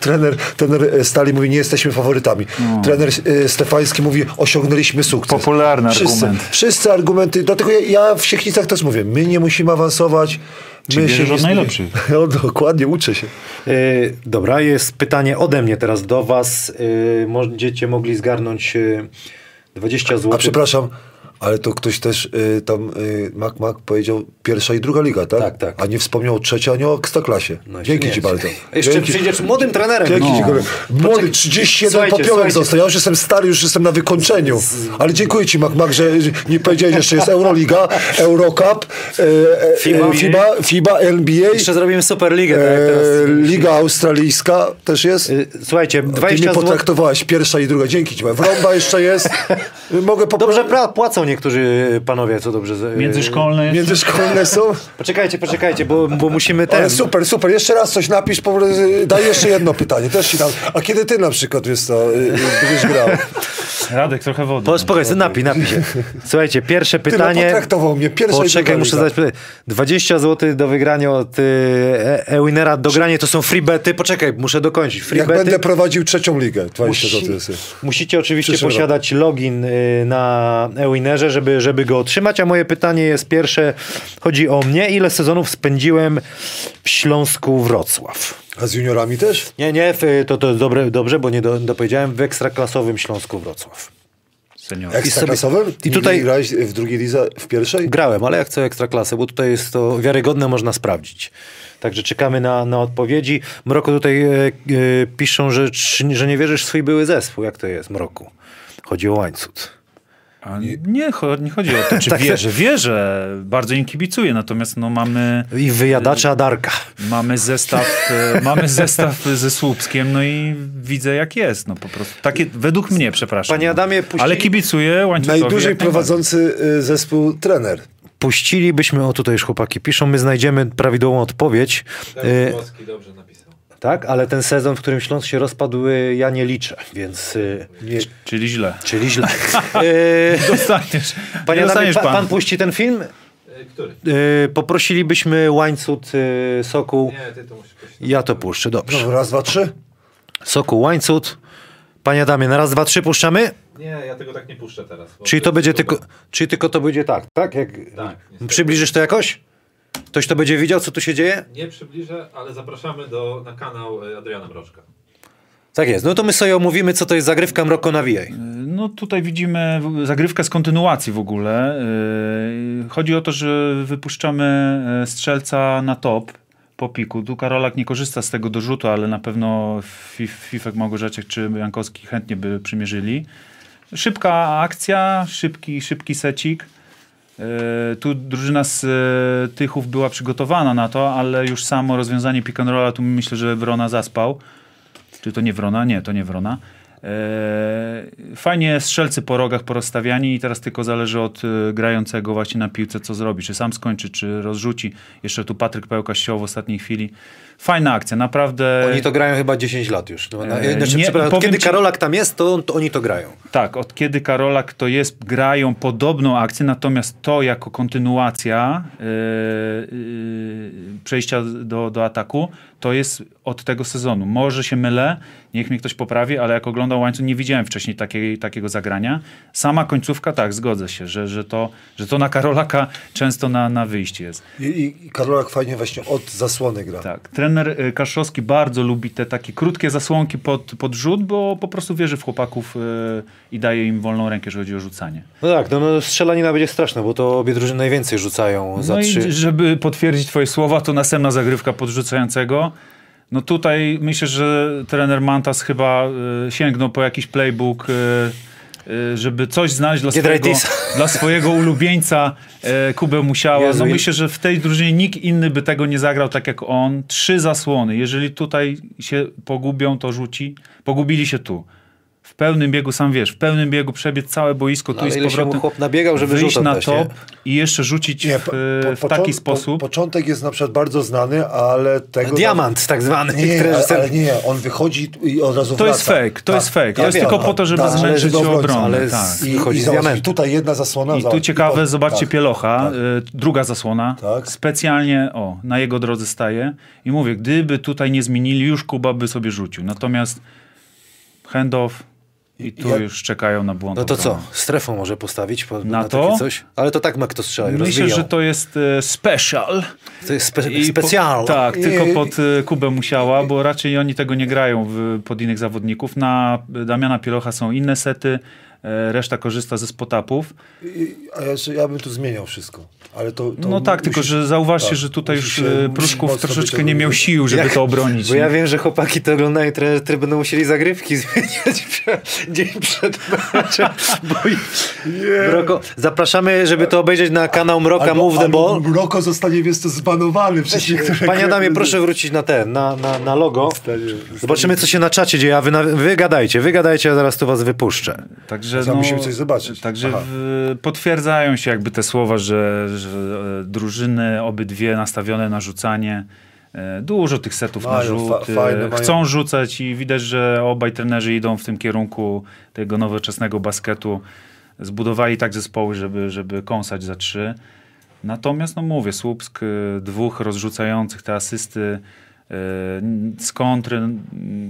trener, trener Stali mówi, nie jesteśmy faworytami. No. Trener y, Stefański mówi, osiągnęliśmy sukces. Popularny wszyscy, argument. Wszyscy argumenty, dlatego ja, ja w Siechnicach też mówię, my nie musimy awansować. Czy bierzesz od najlepszych? No, dokładnie, uczę się. Yy, dobra, jest pytanie ode mnie teraz do was. Yy, będziecie mogli zgarnąć yy, dwadzieścia złotych. A przepraszam, Ale to ktoś też y, tam, y, Mac Mac powiedział pierwsza i druga liga, tak? Tak, tak. A nie wspomniał trzecia, nie o Ekstraklasie. No dzięki nie. Ci bardzo. Jeszcze dzięki. Przyjdziesz młodym trenerem. Dzięki no. Ci, młody, trzydzieści jeden popiołek został. Ja już jestem stary, już jestem na wykończeniu. Ale dziękuję Ci, Mac Mac, że nie powiedziałeś jeszcze, jest Euroliga, Eurocup, e, e, FIBA, FIBA, FIBA, N B A. Jeszcze zrobimy Superligę. Tak, jak teraz. Liga Australijska też jest. Słuchajcie, dwadzieścia Ty mnie potraktowałaś pierwsza i druga. Dzięki Ci. Wrąba jeszcze jest. Mogę popra- Dobrze pra- płacą niektórzy panowie, co dobrze... Z... Międzyszkolne. Międzyszkolne są. Poczekajcie, poczekajcie, bo, bo musimy ten... Ale super, super. Jeszcze raz coś napisz, po... daj jeszcze jedno pytanie. Też ci tam... A kiedy ty na przykład wiesz co, będziesz grał? Radek, trochę wody. Po, spokojnie, no, napij, napij się. Słuchajcie, pierwsze pytanie... Ty potraktował mnie. Pierwsze Poczekaj, muszę zadać pytanie. dwadzieścia złotych do wygrania od eWinnera. Do grania to są free bety. Poczekaj, muszę dokończyć. Free Jak bety. Będę prowadził trzecią ligę. dwadzieścia złotych. Musi... Musicie oczywiście Przyszedł. posiadać login na eWinnerze, żeby, żeby go otrzymać. A moje pytanie jest pierwsze. Chodzi o mnie. Ile sezonów spędziłem w Śląsku Wrocław? A z juniorami też? Nie, nie, to, to dobre, dobrze, bo nie do, dopowiedziałem, w ekstraklasowym Śląsku Wrocław. Senior. Ekstraklasowym? I, sobie, i tutaj grałeś w drugiej lidze, w pierwszej? Grałem, ale jak chcę ekstraklasę, bo tutaj jest to wiarygodne, można sprawdzić. Także czekamy na, na odpowiedzi. Mroku tutaj e, e, piszą, że, że nie wierzysz w swój były zespół. Jak to jest, Mroku? Chodzi o Łańcut. A nie, nie chodzi o to, czy tak wierzę. Wierzę, bardzo im kibicuję, natomiast no mamy... I wyjadacza Darka. Mamy zestaw, mamy zestaw ze Słupskiem, no i widzę jak jest, no po prostu. Takie, według mnie, przepraszam. Panie Adamie, puścili... Ale kibicuję Łańcutowi. Najdłużej prowadzący zespół trener. Puścilibyśmy, o tutaj już chłopaki piszą, my znajdziemy prawidłową odpowiedź. Ten Włoski dobrze napisał. Tak, ale ten sezon, w którym Śląsk się rozpadł, ja nie liczę, więc... Nie, czyli źle. Czyli źle. Dostaniesz. Panie Adamie, pan. pan puści ten film? Który? Poprosilibyśmy Łańcut, Sokół. Nie, ty to musisz puścić. Ja to puszczę, dobrze. No, raz, dwa, trzy. Sokół, Łańcut. Panie Adamie, na raz, dwa, trzy puszczamy? Nie, ja tego tak nie puszczę teraz. Czyli to będzie tylko, czyli tylko to będzie tak, tak? Jak tak. Przybliżysz to jakoś? Ktoś to będzie widział, co tu się dzieje? Nie przybliżę, ale zapraszamy do, na kanał Adriana Mroczka. Tak jest. No to my sobie omówimy, co to jest zagrywka Mroko Nawijaj. No tutaj widzimy zagrywkę z kontynuacji w ogóle. Chodzi o to, że wypuszczamy strzelca na top po piku. Tu Karolak nie korzysta z tego dorzutu, ale na pewno Fifek, Małgorzaciak czy Jankowski chętnie by przymierzyli. Szybka akcja, szybki, szybki secik. Tu drużyna z Tychów była przygotowana na to, ale już samo rozwiązanie pick and rolla, tu myślę, że Wrona zaspał. Czy to nie Wrona? Nie, to nie Wrona. Fajnie strzelcy po rogach porozstawiani i teraz tylko zależy od grającego właśnie na piłce, co zrobi. Czy sam skończy, czy rozrzuci. Jeszcze tu Patryk Pełka ściął w ostatniej chwili. Fajna akcja, naprawdę. Oni to grają chyba dziesięć lat już. No, na, znaczy, nie, od kiedy ci... Karolak tam jest, to, to oni to grają. Tak, od kiedy Karolak to jest, grają podobną akcję, natomiast to jako kontynuacja yy, yy, przejścia do, do ataku, to jest od tego sezonu. Może się mylę, niech mnie ktoś poprawi, ale jak oglądał Łańcut, nie widziałem wcześniej takiej, takiego zagrania. Sama końcówka, tak, zgodzę się, że, że, to, że to na Karolaka często na, na wyjście jest. I, i Karolak fajnie właśnie od zasłony gra. Tak. Trener Kaszowski bardzo lubi te takie krótkie zasłonki pod, pod rzut, bo po prostu wierzy w chłopaków yy, i daje im wolną rękę, jeżeli chodzi o rzucanie. No tak, no, no strzelanina będzie straszna, bo to obie drużyny najwięcej rzucają no za i trzy. Żeby potwierdzić twoje słowa, to następna zagrywka podrzucającego. No tutaj myślę, że trener Mantas chyba yy, sięgnął po jakiś playbook... Yy, żeby coś znaleźć dla swojego, dla swojego ulubieńca e, Kubę Musiała. Jezu, no myślę, że w tej drużynie nikt inny by tego nie zagrał tak jak on. Trzy zasłony. Jeżeli tutaj się pogubią, to rzuci. Pogubili się tu. W pełnym biegu, sam wiesz, w pełnym biegu przebiec całe boisko, no, tu i z powrotem się chłop nabiegał, żeby wyjść na top właśnie. I jeszcze rzucić nie, po, po, w taki począ- sposób. Po, początek jest na przykład bardzo znany, ale tego... Diamant tak zwany. Nie, ale, ale nie, on wychodzi i od razu to wraca. Jest fake, to tak, jest fake. To ja jest wiem, tylko po to, żeby tak, zmęczyć obronę. Tak. I, i, i załóż, tutaj jedna zasłona. I tu ciekawe, i zobaczcie tak, Pielocha, tak. Y, druga zasłona. Tak. Specjalnie, o, na jego drodze staje. I mówię, gdyby tutaj nie zmienili, już Kuba by sobie rzucił. Natomiast handoff. I tu ja... już czekają na błąd. No to obronę. Co? Strefą może postawić po, na, na to? Takie coś? Ale to tak ma kto strzela. Myślę, rozwijał. Że to jest e, special. To jest spe- specjal. Po, tak, I... tylko pod e, Kubę Musiała, bo raczej oni tego nie grają w, pod innych zawodników. Na Damiana Pielocha są inne sety. reszta korzysta ze spotapów. A ja, ja bym tu zmieniał wszystko. Ale to, to no tak, musi... tylko że zauważcie, tak, że tutaj już Pruszków troszeczkę nie miał sił, żeby jak, to obronić. Bo nie? Ja wiem, że chłopaki to oglądają i trenerzy będą musieli zagrywki zmieniać dzień przed meczem. Bo... Yeah. Mroko, zapraszamy, żeby to obejrzeć na kanał Mroka albo, Move the Ball. Mroko zostanie więc to zbanowany przez niektóre... Panie Adamie, proszę wrócić na ten, na, na, na logo. Zostanie, zobaczymy, co się na czacie dzieje, a wy, na, wy gadajcie, wy gadajcie, ja zaraz tu was wypuszczę. Także no, musimy coś zobaczyć. Także w, potwierdzają się jakby te słowa, że, że drużyny obydwie nastawione na rzucanie. Dużo tych setów mają, na rzut. Fa- fajne, chcą mają. rzucać i widać, że obaj trenerzy idą w tym kierunku tego nowoczesnego basketu. Zbudowali tak zespoły, żeby, żeby kąsać za trzy. Natomiast, no mówię, Słupsk, dwóch rozrzucających te asysty z kontry,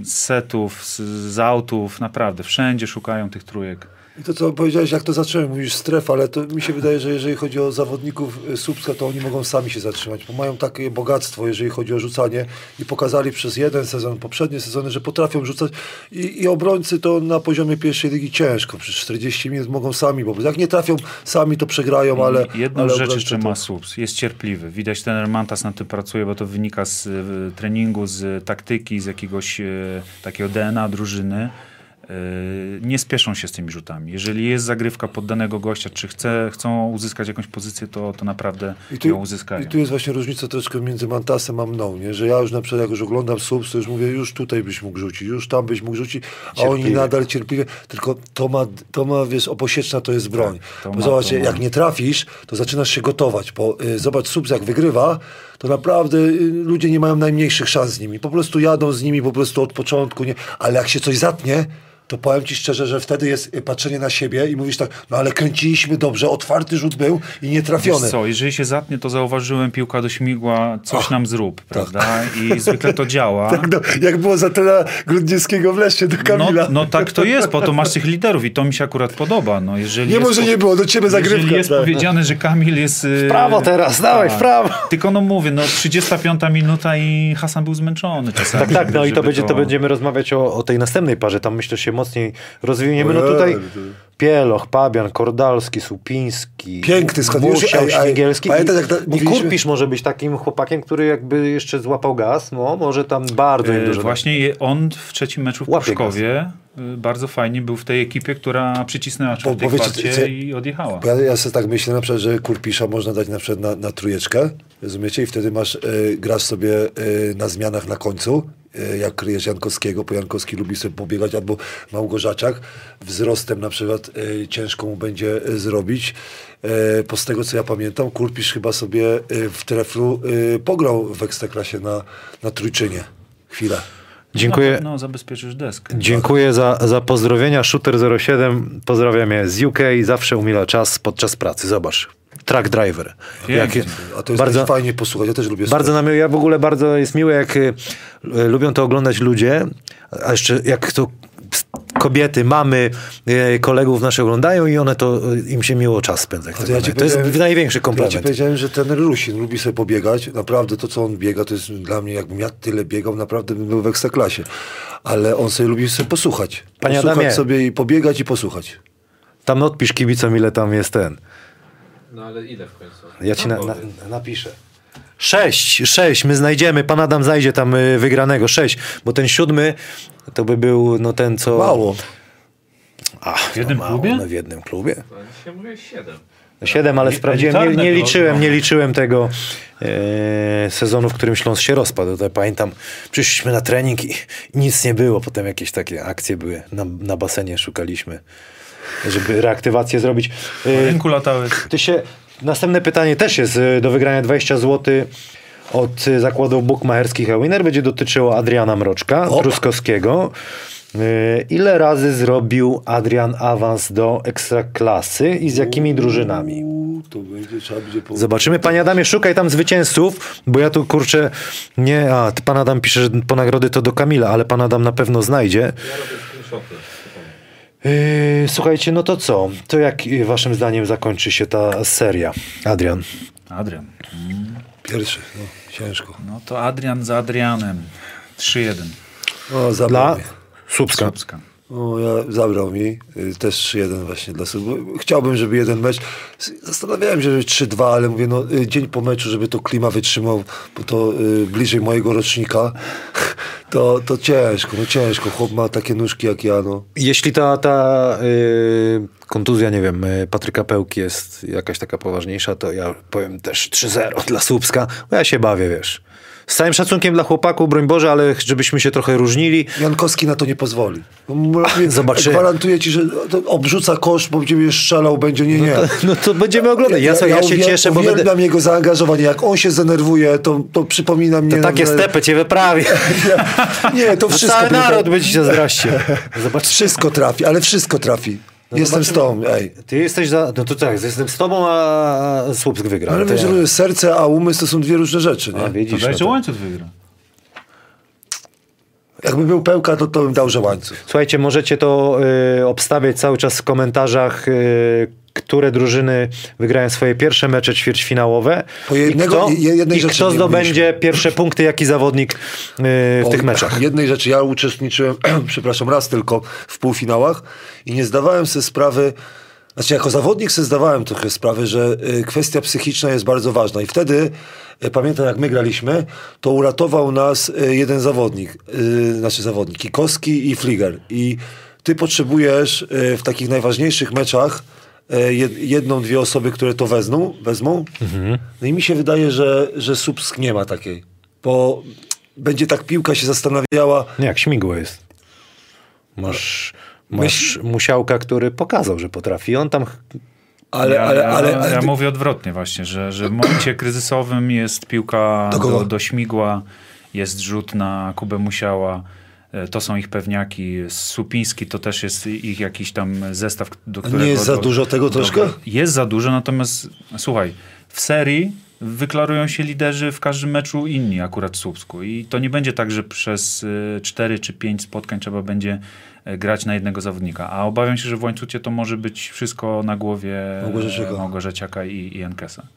z setów, z autów, naprawdę wszędzie szukają tych trójek. I to, co powiedziałeś, jak to zacząłem, mówisz stref, ale to mi się wydaje, że jeżeli chodzi o zawodników Słupska, to oni mogą sami się zatrzymać, bo mają takie bogactwo, jeżeli chodzi o rzucanie i pokazali przez jeden sezon, poprzednie sezony, że potrafią rzucać i, i obrońcy to na poziomie pierwszej ligi ciężko, przez czterdzieści minut mogą sami, bo jak nie trafią sami, to przegrają, ale... Jedną ale rzecz jeszcze to... ma Słupsk, jest cierpliwy. Widać, ten Mantas na tym pracuje, bo to wynika z y, treningu, z taktyki, z jakiegoś y, takiego D N A drużyny. Nie spieszą się z tymi rzutami. Jeżeli jest zagrywka pod danego gościa, czy chce, chcą uzyskać jakąś pozycję, to, to naprawdę tu, ją uzyskają. I tu jest właśnie różnica troszkę między Mantasem a mną, nie? Że ja już na przykład jak już oglądam Słupsk, to już mówię, już tutaj byś mógł rzucić, już tam byś mógł rzucić, a cierpliwie. Oni nadal cierpliwie, tylko to ma, to ma wiesz, obosieczna to jest broń. Tak, bo zobacz, jak nie trafisz, to zaczynasz się gotować, bo y, zobacz, Słupsk jak wygrywa, to naprawdę y, ludzie nie mają najmniejszych szans z nimi. Po prostu jadą z nimi po prostu od początku, nie? Ale jak się coś zatnie, to powiem ci szczerze, że wtedy jest patrzenie na siebie i mówisz tak, no ale kręciliśmy dobrze, otwarty rzut był i nietrafiony. Wiesz co, jeżeli się zatnie, to zauważyłem, piłka do śmigła, coś oh, nam zrób, prawda? Tak. I zwykle to działa. Tak, no, jak było za trenera Grudniewskiego w Lesie do Kamila. No, no tak to jest, po to masz tych liderów i to mi się akurat podoba. No, jeżeli nie może po... nie było, do ciebie zagrywka. Jeżeli jest tak, powiedziane, że Kamil jest... W prawo teraz, dawaj, w prawo. Tylko no mówię, no trzydziesta piąta minuta i Hasan był zmęczony czasami. Tak, tak, no i to, będzie, to... to będziemy rozmawiać o, o tej następnej parze, tam myślę, że się mocniej rozwiniemy. No tutaj Pieloch, Pabian, Kordalski, Słupiński, piękny Musiał, Śmigielski. I, i Kurpisz może być takim chłopakiem, który jakby jeszcze złapał gaz, no może tam bardzo yy, dużo. Właśnie tak. On w trzecim meczu w Pruszkowie bardzo fajnie był w tej ekipie, która przycisnęła po, w tej kwarcie i odjechała. Ja, ja sobie tak myślę na przykład, że Kurpisza można dać na przykład na, na trójeczkę, rozumiecie? I wtedy masz, y, grasz sobie y, na zmianach na końcu, jak kryjesz Jankowskiego, bo Jankowski lubi sobie pobiegać, albo Małgorzaciak wzrostem na przykład y, ciężko mu będzie y, zrobić. Y, po z tego, co ja pamiętam, Kurpisz chyba sobie y, w treflu y, pograł w Ekstraklasie na, na trójczynie. Chwilę. Dziękuję. No, no, zabezpieczysz deskę. Dziękuję za, za pozdrowienia. Shooter zero siedem, pozdrawiam je z U K. Zawsze umila czas podczas pracy. Zobacz. Truck driver. Jak, a to jest bardzo fajnie posłuchać, ja też lubię bardzo nam, ja w ogóle bardzo jest miłe, jak y, y, lubią to oglądać ludzie, a jeszcze jak to kobiety, mamy, y, kolegów nasze oglądają i one to, y, im się miło czas spędza. To, ja to jest największy komplement. Ja ci powiedziałem, że ten Rusin lubi sobie pobiegać, naprawdę to, co on biega, to jest dla mnie, jakbym ja tyle biegał, naprawdę bym był w ekstraklasie. Ale on sobie lubi sobie posłuchać. Panie posłuchać Adamie, sobie i pobiegać i posłuchać. Tam odpisz kibicom, ile tam jest ten. No ale ile w końcu? Ja ci na, na, napiszę. Sześć, sześć, my znajdziemy, pan Adam zajdzie tam wygranego, sześć, bo ten siódmy to by był no ten co... Mało. Ach, w jednym no mało, klubie? No w jednym klubie. No dzisiaj mówię siedem. Siedem, ale sprawdziłem, nie, nie liczyłem, nie liczyłem tego e, sezonu, w którym Śląsk się rozpadł. Tutaj pamiętam, przyszliśmy na trening i nic nie było, potem jakieś takie akcje były, na, na basenie szukaliśmy, żeby reaktywację zrobić. Rynku latałych. Ty się, następne pytanie też jest do wygrania dwadzieścia złotych od zakładów bukmacherskich eWinner. Będzie dotyczyło Adriana Mroczka-Truskowskiego. Ile razy zrobił Adrian awans do Ekstraklasy i z jakimi drużynami? To będzie, trzeba będzie po... Zobaczymy. Panie Adamie, szukaj tam zwycięzców, bo ja tu kurczę, nie, a pan Adam pisze, że po nagrody to do Kamila, ale pan Adam na pewno znajdzie. Ja robię screenshoty. Yy, słuchajcie, no to co? To jak waszym zdaniem zakończy się ta seria? Adrian. Adrian. Mm. Pierwszy, no, ciężko. No to Adrian za Adrianem. trzy jeden. O, za dla Słupska. Słupska. No, ja zabrał mi też trzy jeden właśnie dla Sylu. Chciałbym, żeby jeden mecz, zastanawiałem się, że trzy dwa, ale mówię, no dzień po meczu, żeby to klima wytrzymał, bo to y, bliżej mojego rocznika, to, to ciężko, no ciężko. Chłop ma takie nóżki jak ja, no. Jeśli ta, ta y, kontuzja, nie wiem, Patryka Pełki jest jakaś taka poważniejsza, to ja powiem też trzy zero dla Słupska, bo ja się bawię, wiesz. Z całym szacunkiem dla chłopaków, broń Boże, ale żebyśmy się trochę różnili. Jankowski na to nie pozwoli. Zobaczymy. Gwarantuję ci, że obrzuca kosz, bo będzie mnie strzelał, będzie nie, nie. No to, no to będziemy oglądać. Ja, ja, ja, ja się cieszę, bo będę... jego zaangażowanie. Jak on się zdenerwuje, to, to przypomina mnie... To takie na... stepy cię wyprawi. nie, nie, to wszystko... Cały naród będzie cię zdraścił. Zobacz. Wszystko trafi, ale wszystko trafi. No jestem z tobą, ej. Ty jesteś za... No to tak, jestem z tobą, a Słupsk wygra. Ale wiesz, ja... serce, a umysł to są dwie różne rzeczy, nie? A, widzisz, to no to... Łańcut wygra. Jakby był Pełka, to, to bym dał, że Łańcut. Słuchajcie, możecie to y, obstawiać cały czas w komentarzach, y, które drużyny wygrają swoje pierwsze mecze ćwierćfinałowe po jednego, i kto, jednej i rzeczy kto zdobędzie pierwsze punkty, jaki zawodnik y, w o, tych meczach. Jednej rzeczy, ja uczestniczyłem, przepraszam, raz tylko w półfinałach i nie zdawałem sobie sprawy, znaczy jako zawodnik sobie zdawałem trochę sprawy, że y, kwestia psychiczna jest bardzo ważna i wtedy y, pamiętam jak my graliśmy, to uratował nas y, jeden zawodnik, y, znaczy zawodnik Kikowski i Fliger i ty potrzebujesz y, w takich najważniejszych meczach jedną, dwie osoby, które to wezmą, wezmą. Mhm. No i mi się wydaje, że, że Słupsk nie ma takiej, bo będzie tak piłka się zastanawiała. Nie, jak śmigło jest. Masz, masz Myś... Musiałka, który pokazał, że potrafi. On tam... Ale, ja, ale, ale, ale... ja mówię odwrotnie właśnie, że, że w momencie kryzysowym jest piłka do, do, do śmigła, jest rzut na Kubę Musiała. To są ich pewniaki. Słupiński to też jest ich jakiś tam zestaw, do którego... Nie jest za dużo tego troszkę? Jest za dużo, natomiast słuchaj, w serii wyklarują się liderzy w każdym meczu inni, akurat w Słupsku. I to nie będzie tak, że przez cztery czy pięć spotkań trzeba będzie grać na jednego zawodnika. A obawiam się, że w Łańcucie to może być wszystko na głowie Małgorzaciaka i Jankesa.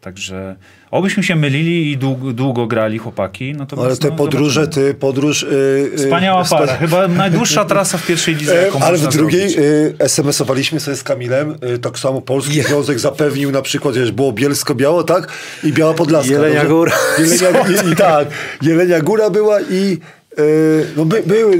Także obyśmy się mylili i długo, długo grali chłopaki. No to ale te no, podróże, zobaczymy. Ty podróż... Yy, Wspaniała yy, para. Chyba najdłuższa trasa w pierwszej lidze. Yy, ale w drugiej yy, es em esowaliśmy sobie z Kamilem. Yy, tak samo Polski yeah. Związek zapewnił na przykład, że było Bielsko-Biało, tak? I Biała Podlaska. Jelenia no, Góra. Jelenia, i, i, tak. Jelenia Góra była i yy, no, by, były...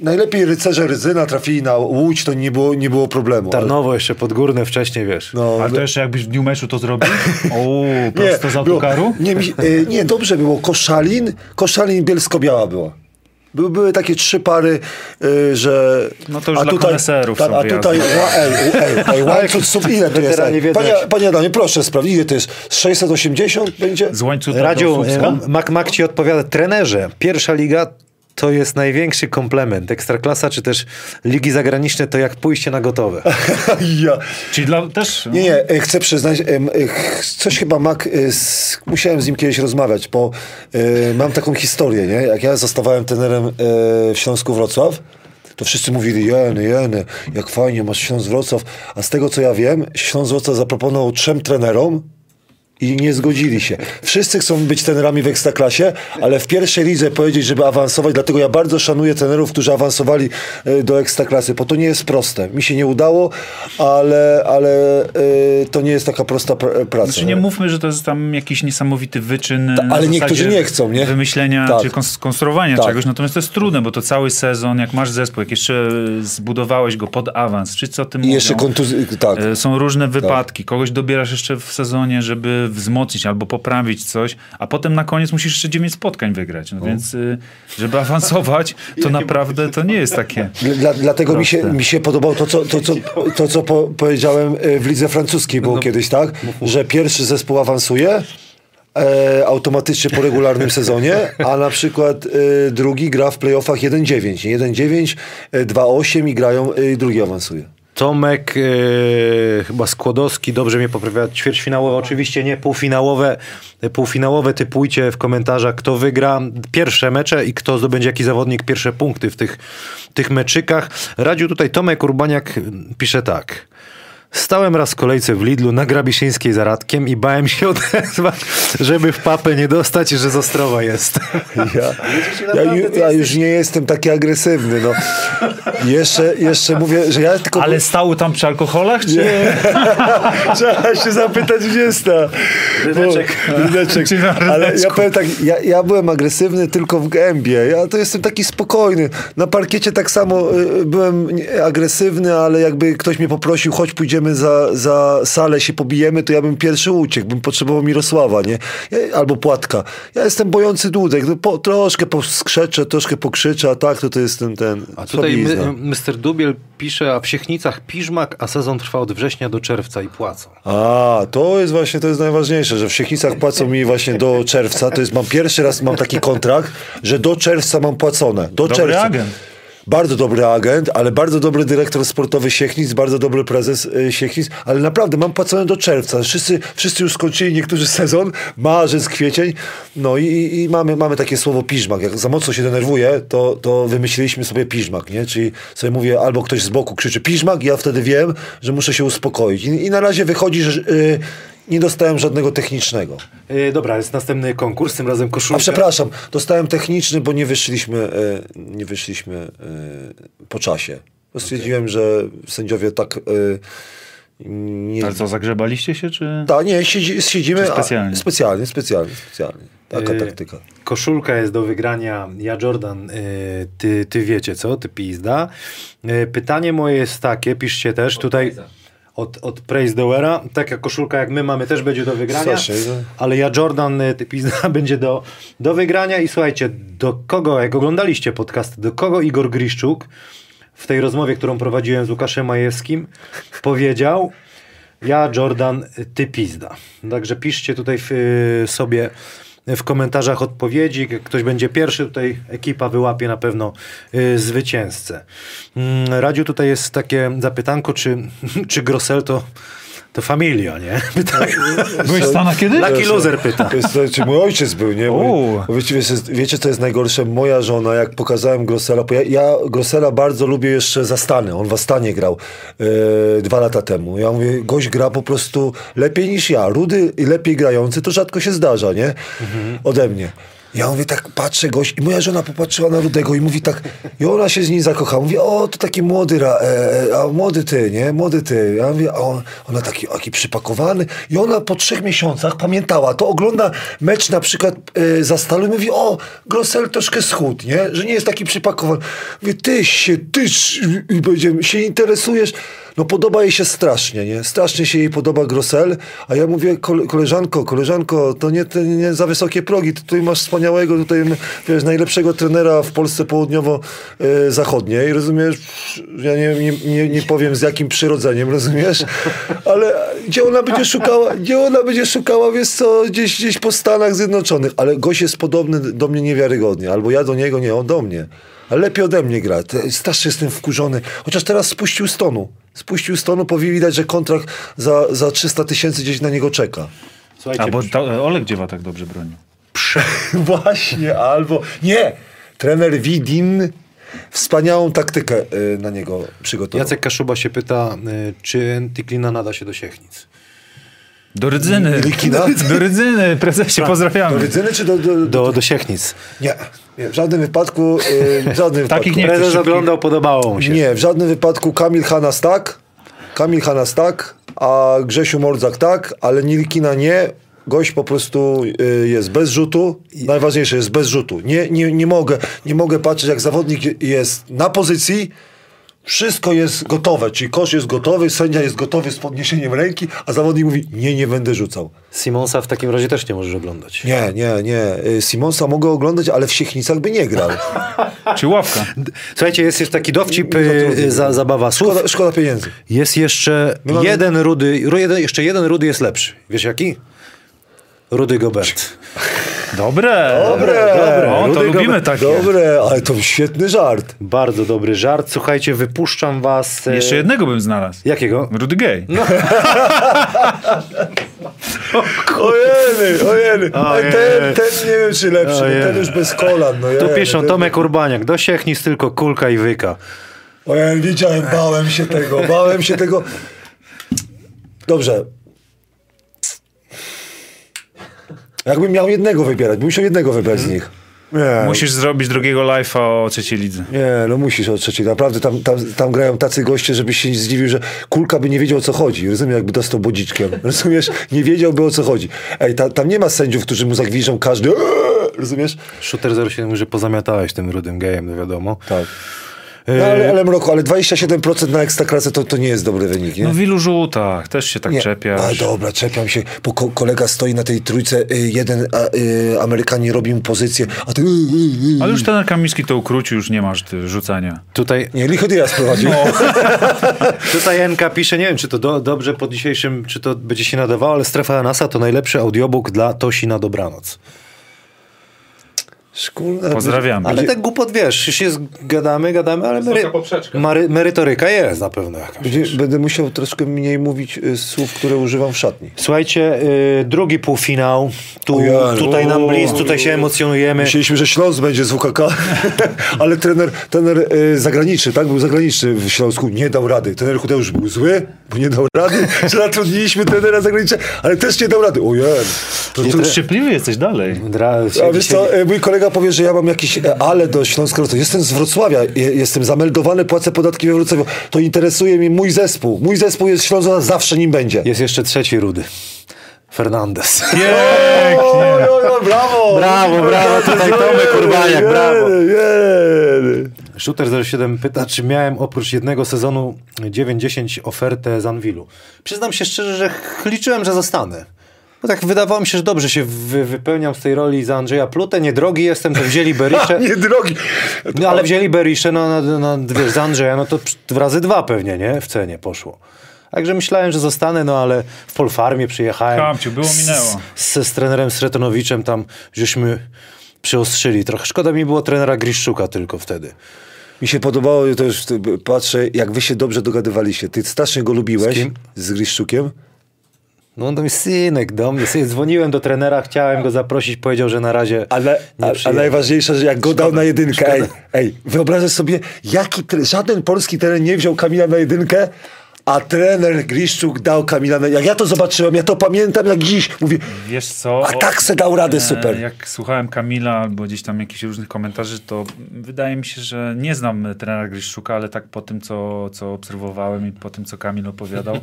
Najlepiej rycerze Rydzyna trafili na Łódź, to nie było, nie było problemu. Tarnowo ale... jeszcze Podgórne wcześniej, wiesz. No, ale to jeszcze jakbyś w dniu meczu to zrobił? O, prosto z autokaru? Nie, y, nie, dobrze było. Koszalin, Koszalin Bielsko-Biała była. By, były takie trzy pary, y, że... No to już a dla tutaj, koneserów ta, są a tutaj, Łańcut sub ile to jest? Panie, panie Adamie, proszę sprawdzić, ile to jest? sześćset osiemdziesiąt będzie? Z Łańcuta Radziu, do Słupska? Mac Mac ci odpowiada. Trenerze, pierwsza liga... To jest największy komplement. Ekstraklasa czy też ligi zagraniczne to jak pójście na gotowe. ja. Czyli dla, też... Nie, nie, chcę przyznać, coś chyba Mac, musiałem z nim kiedyś rozmawiać, bo mam taką historię, nie? Jak ja zostawałem trenerem w Śląsku Wrocław, to wszyscy mówili, jeny, jeny, jak fajnie, masz Śląsk Wrocław. A z tego co ja wiem, Śląsk Wrocław zaproponował trzem trenerom, i nie zgodzili się. Wszyscy chcą być trenerami w Ekstraklasie, ale w pierwszej lidze powiedzieć, żeby awansować, dlatego ja bardzo szanuję trenerów, którzy awansowali do Ekstraklasy, bo to nie jest proste. Mi się nie udało, ale, ale yy, to nie jest taka prosta pr- praca. Znaczy nie mówmy, że to jest tam jakiś niesamowity wyczyn. Ta, ale niektórzy nie chcą, nie? Wymyślenia tak. Czy skonstruowania tak. Czegoś, natomiast to jest trudne, bo to cały sezon, jak masz zespół, jak jeszcze zbudowałeś go pod awans, czy co o tym mówią. I jeszcze kontuz- tak. Są różne wypadki, tak. Kogoś dobierasz jeszcze w sezonie, żeby wzmocnić albo poprawić coś, a potem na koniec musisz jeszcze dziewięć spotkań wygrać. No więc, y, żeby awansować, to naprawdę to nie jest takie... Dla, dlatego mi się, mi się podobało to, co, to, co, to, co po, powiedziałem w lidze francuskiej było no, kiedyś, tak? Że pierwszy zespół awansuje e, automatycznie po regularnym sezonie, a na przykład e, drugi gra w playoffach jeden dziewięć. jeden dziewięć, dwa osiem i grają e, drugi awansuje. Tomek, yy, chyba Skłodowski, dobrze mnie poprawia, ćwierćfinałowe, oczywiście nie, półfinałowe, półfinałowe typujcie w komentarzach, kto wygra pierwsze mecze i kto zdobędzie jaki zawodnik pierwsze punkty w tych, tych meczykach. Radził tutaj Tomek Urbaniak, pisze tak. Stałem raz w kolejce w Lidlu na Grabisieńskiej za Radkiem i bałem się odezwać, żeby w papę nie dostać, że z Ostrowa jest. Ja, ja, ju, ja już nie jestem taki agresywny. No. Jeszcze, jeszcze mówię, że ja tylko... Ale stały tam przy alkoholach, czy... Nie. Trzeba się zapytać, gdzie jest ta... Ryneczek. Ryneczek. Ale ja powiem tak, ja, ja byłem agresywny tylko w gębie. Ja to jestem taki spokojny. Na parkiecie tak samo y, byłem agresywny, ale jakby ktoś mnie poprosił, choć pójdziemy Za, za salę, się pobijemy, to ja bym pierwszy uciekł, bym potrzebował Mirosława, nie? Albo Płatka. Ja jestem bojący dudek, no po, troszkę poskrzeczę, troszkę pokrzyczę, a tak to to jest ten... ten a tutaj my, mister Dubiel pisze, a w Siechnicach piżmak, a sezon trwa od września do czerwca i płacą. A, to jest właśnie, to jest najważniejsze, że w Siechnicach płacą mi właśnie do czerwca, to jest, mam pierwszy raz, mam taki kontrakt, że do czerwca mam płacone. Do Dobry czerwca. Agent. Bardzo dobry agent, ale bardzo dobry dyrektor sportowy Siechnic, bardzo dobry prezes Siechnic, ale naprawdę mam płacone do czerwca. Wszyscy, wszyscy już skończyli, niektórzy sezon, marzec, kwiecień. No i, i mamy, mamy takie słowo piżmak. Jak za mocno się denerwuję, to, to wymyśliliśmy sobie piżmak, nie? Czyli sobie mówię, albo ktoś z boku krzyczy piżmak, ja wtedy wiem, że muszę się uspokoić. I, i na razie wychodzi, że... Yy, nie dostałem żadnego technicznego. Yy, dobra, jest następny konkurs, tym razem koszulka. A przepraszam, dostałem techniczny, bo nie wyszliśmy, yy, nie wyszliśmy yy, po czasie. Stwierdziłem, okay, że sędziowie tak... Yy, nie... Ale co, zagrzebaliście się, czy... Tak, nie, siedzi, siedzimy... Czy specjalnie? A, specjalnie, specjalnie, specjalnie. Taka yy, taktyka. Koszulka jest do wygrania. Ja, Jordan, yy, ty, ty wiecie co, ty pizda. Yy, pytanie moje jest takie, piszcie też tutaj... Od, od Praise Doera. Taka koszulka jak my mamy też będzie do wygrania. Ale ja Jordan typizna będzie do, do wygrania. I słuchajcie, do kogo, jak oglądaliście podcast, do kogo Igor Griszczuk w tej rozmowie, którą prowadziłem z Łukaszem Majewskim, powiedział: ja Jordan typizda. Także piszcie tutaj w, sobie w komentarzach odpowiedzi. Ktoś będzie pierwszy, tutaj ekipa wyłapie na pewno y, zwycięzcę. Mm, Radziu, tutaj jest takie zapytanko, czy, czy Grosel to, to familia, nie? Pyta... Byłeś w Stanach kiedyś? Lucky Loser pyta. Jest, czy mój ojciec był, nie? Mój, wiecie, wiecie, wiecie, co jest najgorsze? Moja żona, jak pokazałem Grosela, ja, ja Grosela bardzo lubię jeszcze za Stany. On w Astanie grał yy, dwa lata temu. Ja mówię, gość gra po prostu lepiej niż ja. Rudy i lepiej grający, to rzadko się zdarza, nie? Mhm. Ode mnie. Ja mówię tak, patrzę gość i moja żona popatrzyła na Rudego i mówi tak, i ona się z nim zakochała. Mówi, o, to taki młody, ra, e, a młody ty, nie, młody ty. Ja mówię, a on, ona taki, taki przypakowany. I ona po trzech miesiącach pamiętała, to ogląda mecz na przykład e, za Stalu i mówi, o, Grosel troszkę schudł, nie, że nie jest taki przypakowany. Mówię, ty się, ty i będziemy, się interesujesz. No podoba jej się strasznie, nie? Strasznie się jej podoba Grosel, a ja mówię, koleżanko, koleżanko, to nie, to nie za wysokie progi, ty tutaj masz wspaniałego, tutaj, wiesz, najlepszego trenera w Polsce południowo-zachodniej, rozumiesz? Ja nie, nie, nie, nie powiem z jakim przyrodzeniem, rozumiesz? Ale gdzie ona będzie szukała, gdzie ona będzie szukała, wiesz co, gdzieś, gdzieś po Stanach Zjednoczonych, ale gość jest podobny do mnie niewiarygodnie, albo ja do niego, nie, on do mnie. Ale lepiej ode mnie gra. Strasznie jestem wkurzony. Chociaż teraz spuścił z tonu. Spuścił z tonu, bo widać, że kontrakt za, za trzysta tysięcy gdzieś na niego czeka. Słuchajcie, albo ta, Olek Dziewa tak dobrze broni. Prze- Właśnie, albo... Nie! Trener Widin wspaniałą taktykę y, na niego przygotował. Jacek Kaszuba się pyta, y, czy Tiklina nada się do Siechnic? Do Rydzyny. Likina? Do Rydzyny, prezesie, pozdrawiamy. Do Rydzyny czy do... Do, do, do, do Siechnic. Nie. Nie, w żadnym wypadku... Yy, w żadnym wypadku. Takich nie prezes oglądał, podobało mu się. Nie, w żadnym wypadku Kamil Hanas tak, Kamil Hanas tak, a Grzesiu Mordzak tak, ale Nilkina nie. Gość po prostu yy, jest bez rzutu. Najważniejsze, jest bez rzutu. Nie, nie, nie, mogę, nie mogę patrzeć, jak zawodnik jest na pozycji, wszystko jest gotowe, czyli kosz jest gotowy, sędzia jest gotowy z podniesieniem ręki, a zawodnik mówi, nie, nie będę rzucał. Simonsa w takim razie też nie możesz oglądać. Nie, nie, nie. Simonsa mogę oglądać, ale w Siechnicach by nie grał. Czy ławka. Słuchajcie, jest jeszcze taki dowcip, y, za, zabawa słów. Szkoda, szkoda pieniędzy. Jest jeszcze mamy... jeden rudy, jeden, jeszcze jeden rudy jest lepszy. Wiesz jaki? Rudy Gobert. Dobre, dobre, dobre. O, to lubimy takie. Dobre, ale to świetny żart. Bardzo dobry żart. Słuchajcie, wypuszczam was... E... Jeszcze jednego bym znalazł. Jakiego? Rudy Gay. No. Ojeny, ojeny. Ten, ten nie wiem, czy lepszy. Ojeny. Ten już bez kolan. No, tu piszą Tomek Urbaniak. Do Siechnic tylko kulka i wyka. Ojej, widziałem, bałem się tego, bałem się tego... Dobrze. Jakbym miał jednego wybierać, bym musiał jednego wybrać z nich. Nie. Musisz zrobić drugiego live'a o trzeciej lidze. Nie, no musisz o trzeciej. Naprawdę tam, tam, tam grają tacy goście, żebyś się nie zdziwił, że kulka by nie wiedział o co chodzi. Rozumiesz, jakby dostał bodziczkiem. Rozumiesz? Nie wiedziałby o co chodzi. Ej, ta, tam nie ma sędziów, którzy mu zagwiżdżą każdy. Rozumiesz? Shooter zero siedem już pozamiatałeś tym rudym gejem, no wiadomo. Tak. No, ale, ale mroku, ale dwadzieścia siedem procent na ekstraklasę to, to nie jest dobry wynik, nie? No w ilu rzutach, też się tak nie. czepiasz. A dobra, czepiam się, bo ko- kolega stoi na tej trójce, y, jeden a, y, Amerykanin robi mu pozycję, a ty... Y, y, y. Ale już ten Kamiński to ukrócił, już nie masz ty, rzucania. Tutaj... Nie, Lichodias prowadził. No. Tutaj Enka pisze, nie wiem, czy to do, dobrze po dzisiejszym, czy to będzie się nadawało, ale Strefa Anasa to najlepszy audiobook dla Tosi na dobranoc. Szkół, pozdrawiam. Ale tak głupot, wiesz, już jest, gadamy, gadamy, ale mery, mary, merytoryka jest na pewno jakaś. Będzie, będę musiał troszkę mniej mówić y, słów, które używam w szatni. Słuchajcie, y, drugi półfinał. Tu, ja, tutaj o, nam bliz, tutaj się emocjonujemy. Myśleliśmy, że Śląsk będzie z W K K, ale trener, trener y, zagraniczny, tak? Był zagraniczny w Śląsku, nie dał rady. Trener Huteusz był zły, bo nie dał rady. Zatrudniliśmy trenera zagranicznego, ale też nie dał rady. Ojej. To ty szczypliwy jesteś dalej. Dra- się, A wiesz co, y, mój kolega powie, że ja mam jakieś ale do Śląska. Jestem z Wrocławia, jestem zameldowany, płacę podatki we Wrocławiu. To interesuje mnie mój zespół. Mój zespół jest Śląska, zawsze nim będzie. Jest jeszcze trzeci rudy. Fernandez. Pięknie! Brawo! Brawo, brawo! Tutaj Tomek Urbaniak, brawo! Shooter zero siedem pyta, czy miałem oprócz jednego sezonu dziewięć dziesięć ofertę z Anwilu. Przyznam się szczerze, że liczyłem, że zostanę. No tak wydawało mi się, że dobrze się wy- wypełniam z tej roli za Andrzeja Plutę. Niedrogi jestem, to wzięli Berisha. Niedrogi! No ale wzięli Berisha na, na, na, wiesz, za Andrzeja, no to razy dwa pewnie, nie? W cenie poszło. Także myślałem, że zostanę, no ale w Polfarmie przyjechałem. Kamciu, było minęło. Z, z, z trenerem Sretonowiczem tam żeśmy przyostrzyli trochę. Szkoda mi było trenera Griszczuka tylko wtedy. Mi się podobało, to już patrzę, jak wy się dobrze dogadywaliście. Ty strasznie go lubiłeś. Z kim? Z Griszczukiem. No on to mi synek do mnie. Dzwoniłem do trenera, chciałem go zaprosić, powiedział, że na razie ale, nie przyjedzie. Ale najważniejsze, że jak go dał na jedynkę. Szkoda. Ej, ej, wyobrażasz sobie, jaki tre... żaden polski trener nie wziął Kamila na jedynkę, a trener Griszczuk dał Kamila na... Jak ja to zobaczyłem, ja to pamiętam jak dziś. Mówię, wiesz co? A tak se dał radę, super. Jak słuchałem Kamila albo gdzieś tam jakichś różnych komentarzy, to wydaje mi się, że nie znam trenera Griszczuka, ale tak po tym, co, co obserwowałem i po tym, co Kamil opowiadał,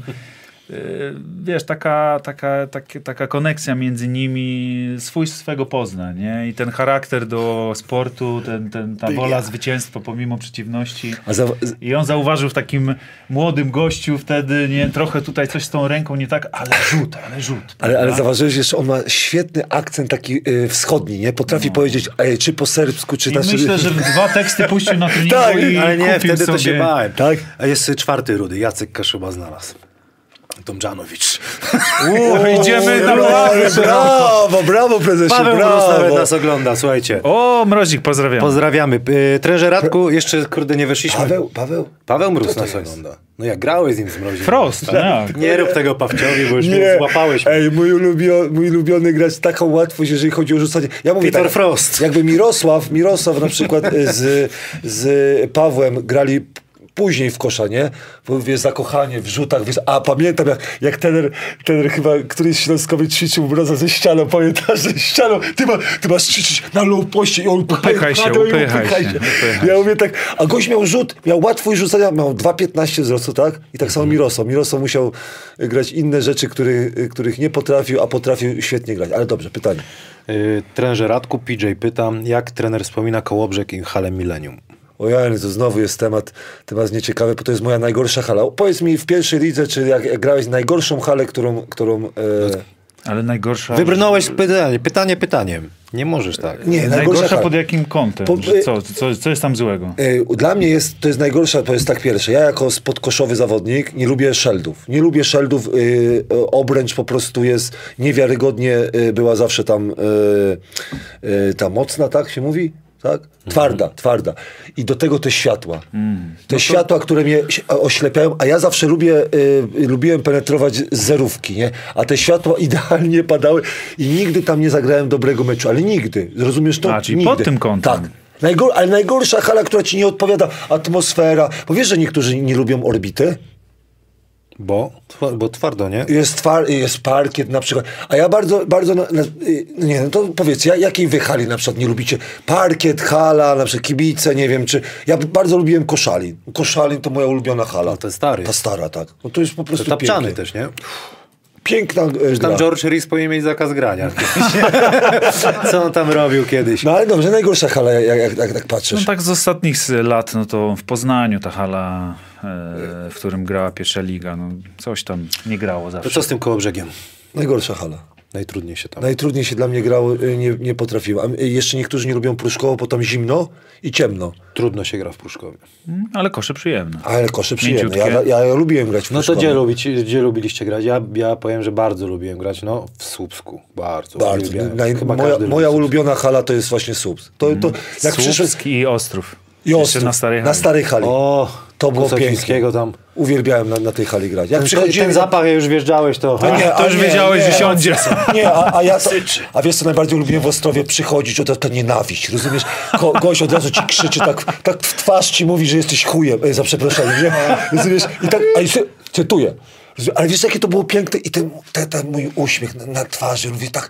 wiesz, taka, taka, taka, taka koneksja między nimi, swój swego pozna, nie? I ten charakter do sportu, ten, ten, ta wola zwycięstwa pomimo przeciwności. Za... I on zauważył w takim młodym gościu wtedy, nie? Trochę tutaj coś z tą ręką nie tak, ale rzut, ale rzut. Ale, ale zauważyłeś, że on ma świetny akcent taki yy, wschodni, nie? Potrafi no. powiedzieć, ej, czy po serbsku, czy... I naszy... myślę, że dwa teksty puścił na treningu tak, i ale nie, wtedy sobie... to się bałem. Tak? A jest czwarty rudy, Jacek Kaszuba znalazł. Tomjanowicz. Idziemy na brawo, brawo, brawo prezesie, Paweł brawo. Nawet nas ogląda, słuchajcie. O, Mrozik, pozdrawiamy. Pozdrawiamy. E, trenerze Radku, jeszcze kurde nie wyszliśmy. Paweł, Paweł? Paweł Mróz nas ogląda. No ja grałeś z nim z Mrozikiem. Prost, tak. Nie rób tego Pawciowi, bo już nie. mnie złapałeś. Ej, mój ulubiony, mój ulubiony gracz, taką łatwość, jeżeli chodzi o rzucanie. Ja mówię Peter tak, Frost. Jakby Mirosław, Mirosław na przykład z, z Pawłem grali później w kosza, nie? Bo wiesz, zakochanie w rzutach, wiesz, a pamiętam jak, jak trener, trener chyba któryś śląskowy ćwiczył Mroza ze ścianą, pamiętasz, ze ścianą, ty, ma, ty masz ćwiczyć na low poście i on upychaj się, upychaj się. się. Upychaj. Ja mówię tak, a gość miał rzut, miał łatwość rzucenia, miał dwa piętnaście wzrostu, tak? I tak samo Mirosław. Mirosław musiał grać inne rzeczy, których, których nie potrafił, a potrafił świetnie grać. Ale dobrze, pytanie. Yy, trenerze Radku, P J pyta, jak trener wspomina Kołobrzeg i halę Millennium? Ojej, to znowu jest temat, temat nieciekawy, bo to jest moja najgorsza hala. Powiedz mi w pierwszej lidze, czy jak, jak grałeś najgorszą halę, którą... którą e... Ale najgorsza... Wybrnąłeś pytanie, pytanie pytaniem. Nie możesz tak. Nie, najgorsza, najgorsza pod jakim kątem? Po... Co, co, co jest tam złego? Dla mnie jest, to jest najgorsza, to jest tak pierwsze. Ja jako spodkoszowy zawodnik nie lubię szeldów. Nie lubię szeldów. Yy, obręcz po prostu jest niewiarygodnie, yy, była zawsze tam, yy, yy, ta mocna, tak się mówi? Tak? Twarda, mm. twarda. I do tego te światła. Mm. Te no to... światła, które mnie oślepiają, a ja zawsze lubię, y, lubiłem penetrować z zerówki, nie? A te światła idealnie padały i nigdy tam nie zagrałem dobrego meczu, ale nigdy. Rozumiesz to? A, czyli nigdy. Pod tym kątem. Tak. Najgor- ale najgorsza hala, która ci nie odpowiada, atmosfera. Bo wiesz, że niektórzy nie lubią orbity? Bo, bo twardo, nie? Jest, twar, jest parkiet na przykład. A ja bardzo, bardzo, na, na, nie no to powiedzcie, ja, jakiej wy hali na przykład nie lubicie? Parkiet, hala, na przykład kibice, nie wiem czy... Ja bardzo lubiłem Koszalin. Koszalin to moja ulubiona hala. No, to jest stary. Ta stara, tak. No to jest po prostu piękne. Tapczany też, nie? Piękna e, tam George Rees powinien mieć zakaz grania. Co on tam robił kiedyś? No ale dobrze, najgorsza hala, jak, jak, jak tak patrzysz. No tak z ostatnich lat, no to w Poznaniu ta hala, e, w którym grała pierwsza liga, no coś tam nie grało zawsze. To co z tym Kołobrzegiem? Najgorsza hala. Najtrudniej się tam. Najtrudniej się dla mnie grało, nie, nie potrafiłem. Jeszcze niektórzy nie lubią Pruszkowa, bo tam zimno i ciemno. Trudno się gra w Pruszkowie. Ale kosze przyjemne. Ale kosze przyjemne. Ja, ja, ja lubiłem grać w Pruszkowie. No to gdzie, lubić, gdzie lubiliście grać? Ja, ja powiem, że bardzo lubiłem grać. No w Słupsku. Bardzo. bardzo. Naj, moja moja ulubiona hala to jest właśnie Słupsk. To, to, mm. jak Słupsk przyszedł... i Ostrów. I Ostrów. Na starej hali. Na starej hali. O. To było piękne. Tam. Uwielbiałem na, na tej hali grać. Jak ten, ten zapach, jak już wjeżdżałeś, to... A nie, a to już nie, wiedziałeś, że siądzie. Nie, a, a ja... To, a wiesz, co najbardziej lubiłem w Ostrowie? Przychodzić, o to, to nienawiść, rozumiesz? Ko, gość od razu ci krzyczy, tak, tak w twarz ci mówi, że jesteś chujem. E, za przeproszeniem, nie? Rozumiesz? I tak... A i cy, cytuję. Ale wiesz, jakie to było piękne? I ten, ten, ten mój uśmiech na, na twarzy. Mówię tak...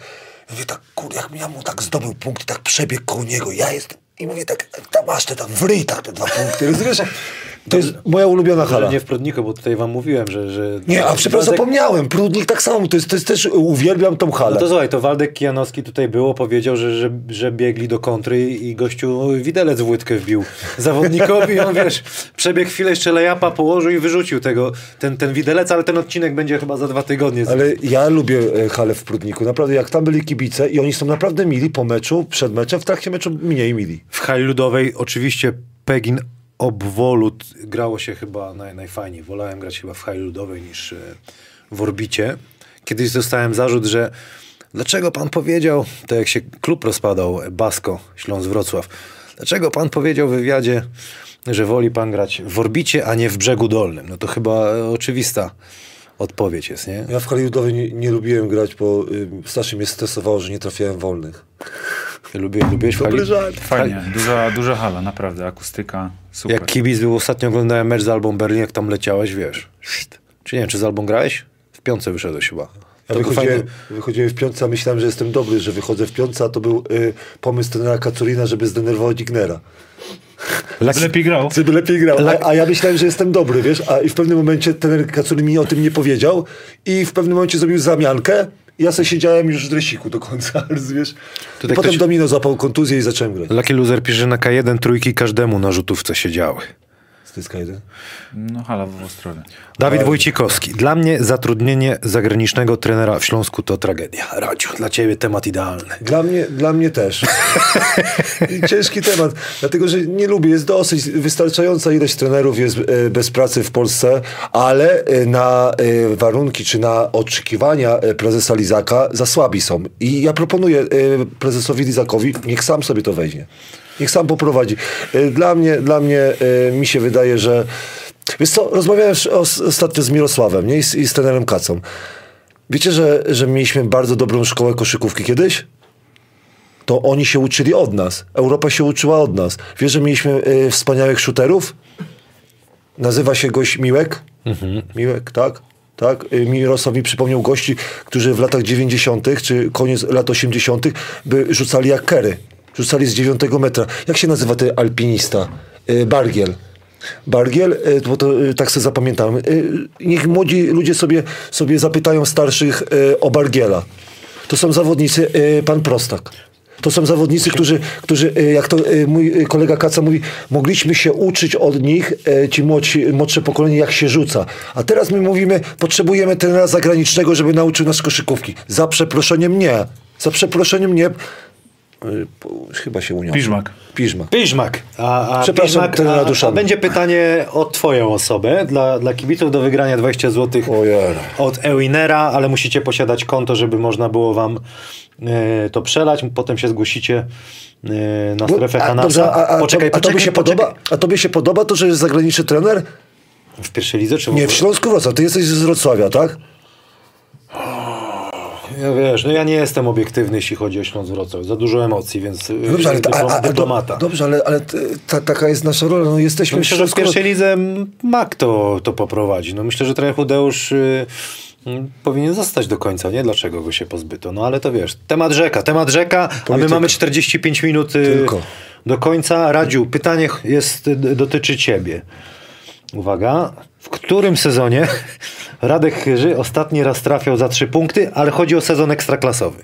Mówię tak, kurde, jak ja mu tak zdobył punkt i tak przebiegł koło niego. Ja jestem... I mówię tak, tam masz te tam, wryj tak te dwa punkty, rozumiesz? To jest moja ulubiona hala. Nie w Prudniku, bo tutaj wam mówiłem, że... że nie, a przepraszam, Waldek... zapomniałem. Prudnik tak samo, to jest, to jest też, uwielbiam tą halę. No to słuchaj, to Waldek Kijanowski tutaj było, powiedział, że, że, że biegli do kontry i gościu widelec w łydkę wbił zawodnikowi i on, wiesz, przebiegł chwilę, jeszcze lejapa położył i wyrzucił tego, ten, ten widelec, ale ten odcinek będzie chyba za dwa tygodnie. Ale ja lubię halę w Prudniku, naprawdę, jak tam byli kibice i oni są naprawdę mili po meczu, przed meczem, w trakcie meczu mniej mili. W hali ludowej oczywiście Pegin Obwolut grało się chyba naj, najfajniej. Wolałem grać chyba w hali ludowej niż w orbicie. Kiedyś dostałem zarzut, że dlaczego pan powiedział, to jak się klub rozpadał, Basko, Śląsk Wrocław, dlaczego pan powiedział w wywiadzie, że woli pan grać w orbicie, a nie w brzegu dolnym? No to chyba oczywista odpowiedź jest, nie? Ja w hali ludowej nie, nie lubiłem grać, bo y, strasznie mnie stresowało, że nie trafiałem wolnych. Lubię, lubiłeś hali... Fajnie, duża, duża hala, naprawdę, akustyka, super. Jak kibic był, ostatnio oglądałem mecz z Albą Berlin, jak tam leciałeś, wiesz. Czy nie wiem, czy z Albą grałeś? W piątce wyszedłeś chyba. Ja wychodziłem, fajny... wychodziłem w piątce, a myślałem, że jestem dobry, że wychodzę w piątce, a to był y, pomysł trenera Kaculina, żeby zdenerwować Ignera. Laki... Lepiej grał. Żeby lepiej grał. A, a ja myślałem, że jestem dobry, wiesz. A i w pewnym momencie trener Kaculin mi o tym nie powiedział i w pewnym momencie zrobił zamiankę. Ja sobie siedziałem już w dresiku do końca, rozumiesz? Potem ktoś... domino zapał kontuzję i zacząłem grać. Lucky Loser pisze, że na K jeden trójki każdemu na rzutówce siedziały. Co to jest K jeden? No hala w Ostrowie. Dawid Ale... Wójcikowski. Dla mnie zatrudnienie zagranicznego trenera w Śląsku to tragedia. Radziu, dla ciebie temat idealny. Dla mnie, dla mnie też. Ciężki temat, dlatego że nie lubię. Jest dosyć wystarczająca ilość trenerów jest bez pracy w Polsce, ale na warunki czy na oczekiwania prezesa Lizaka za słabi są. I ja proponuję prezesowi Lizakowi, niech sam sobie to weźmie. Niech sam poprowadzi. Dla mnie, dla mnie mi się wydaje, że... Wiesz co, rozmawiałem ostatnio z Mirosławem nie? I, z, i z trenerem Kacą. Wiecie, że, że mieliśmy bardzo dobrą szkołę koszykówki kiedyś? To oni się uczyli od nas. Europa się uczyła od nas. Wiesz, że mieliśmy y, wspaniałych shooterów? Nazywa się gość Miłek. Mhm. Miłek, tak? Tak, Mirosław mi przypomniał gości, którzy w latach dziewięćdziesiątych czy koniec lat osiemdziesiątych by rzucali jak Kerry. Rzucali z dziewiątego metra. Jak się nazywa ten alpinista? Yy, Bargiel. Bargiel, yy, bo to yy, tak sobie zapamiętałem. Yy, niech młodzi ludzie sobie, sobie zapytają starszych yy, o Bargiela. To są zawodnicy, yy, pan Prostak. To są zawodnicy, którzy, którzy yy, jak to yy, mój kolega Kaca mówi, mogliśmy się uczyć od nich, yy, ci młodsi, młodsze pokolenie, jak się rzuca. A teraz my mówimy, potrzebujemy trenera zagranicznego, żeby nauczył nas koszykówki. Za przeproszeniem nie. Za przeproszeniem nie... Chyba się uniosł. Piżmak. Piżmak. Piżmak. A, a, Przepraszam, Piżmak, ten a, a będzie pytanie o twoją osobę. Dla, dla kibiców do wygrania dwadzieścia złotych od eWinnera, ale musicie posiadać konto, żeby można było wam y, to przelać. Potem się zgłosicie y, na strefę Hanasa. A, a, a, poczekaj, a, a, tobie się podoba, a tobie się podoba to, że jest zagraniczny trener? W pierwszej lidze? Czy w nie, w Śląsku Wrocław. Ty jesteś z Wrocławia, tak? Ja wiesz, no ja nie jestem obiektywny, jeśli chodzi o Śląsk Wrocław. Za dużo emocji, więc dobrze, ale, dyplom, a, a, dyplomata. Do, dobrze, ale, ale ta, taka jest nasza rola. No jesteśmy no myślę, że w pierwszej lidze Mak to, to poprowadzi. No myślę, że trener Hudeusz y, y, powinien zostać do końca. Nie? Dlaczego go się pozbyto? No ale to wiesz, temat rzeka, temat rzeka, polityka. A my mamy czterdzieści pięć minut y, Tylko. do końca. Radziu, pytanie jest, dotyczy ciebie. Uwaga, w którym sezonie Radek Chyży ostatni raz trafiał za trzy punkty, ale chodzi o sezon ekstraklasowy.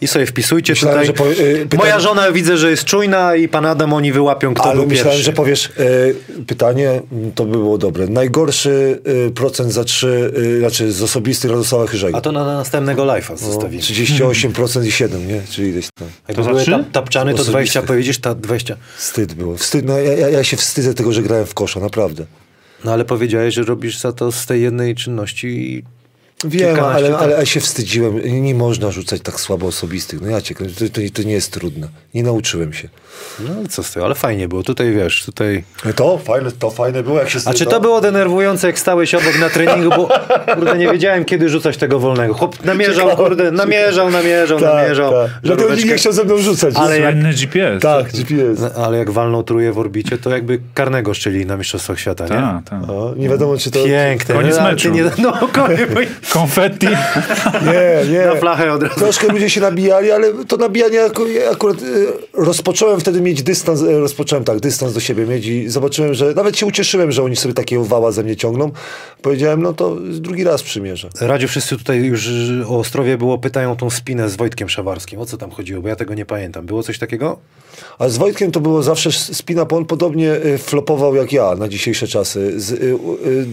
I sobie wpisujcie. Myślałem, tutaj. Że powie, yy, pytanie... Moja żona widzę, że jest czujna i pan Adam, oni wyłapią, kto ale był myślałem, pierwszy. Myślałem, że powiesz, yy, pytanie, to by było dobre. Najgorszy yy, procent za trzy, yy, znaczy z osobistych Radosława Chyżego. A to na, na następnego live'a zostawili. trzydzieści osiem procent i siedem, nie? Czyli ileś tam. Jak to były tap, tapczany, to osobistych. dwadzieścia powiedziesz, ta dwadzieścia. Wstyd było. Wstyd, no, ja, ja się wstydzę tego, że grałem w kosza, naprawdę. No ale powiedziałeś, że robisz za to z tej jednej czynności. Wiem, ale, ale ja się wstydziłem. Nie, nie można rzucać tak słabo osobistych. No ja cię, to, to, to nie jest trudne. Nie nauczyłem się. No co z tego, ale fajnie było. Tutaj wiesz, tutaj... To fajne, to fajne było, jak się... A czy to było denerwujące, jak stałeś obok na treningu, bo kurde, nie wiedziałem, kiedy rzucać tego wolnego. Chłop namierzał, kurde, namierzał, namierzał, tak, namierzał. Tak. Dlatego nikt nie chciał ze mną rzucać. Ale jak... G P S. Tak, G P S. No, ale jak walną tróję w orbicie, to jakby karnego szczeli na Mistrzostwach Świata, ta, nie? Tak, nie wiadomo, czy to... Piękne. Koniec meczu. Nie... No, koniec. Konfetti? Nie, nie. Na flachę od razu. Troszkę ludzie się nabijali, ale to nabijanie ja akurat rozpocząłem wtedy mieć dystans, rozpocząłem tak, dystans do siebie mieć i zobaczyłem, że nawet się ucieszyłem, że oni sobie takiego wała ze mnie ciągną. Powiedziałem, no to drugi raz przymierzę. Radziu, wszyscy tutaj już o Ostrowie było, pytają o tą spinę z Wojtkiem Szawarskim. O co tam chodziło? Bo ja tego nie pamiętam. Było coś takiego? A z Wojtkiem to było zawsze spina, bo on podobnie flopował jak ja na dzisiejsze czasy. Z, y, y,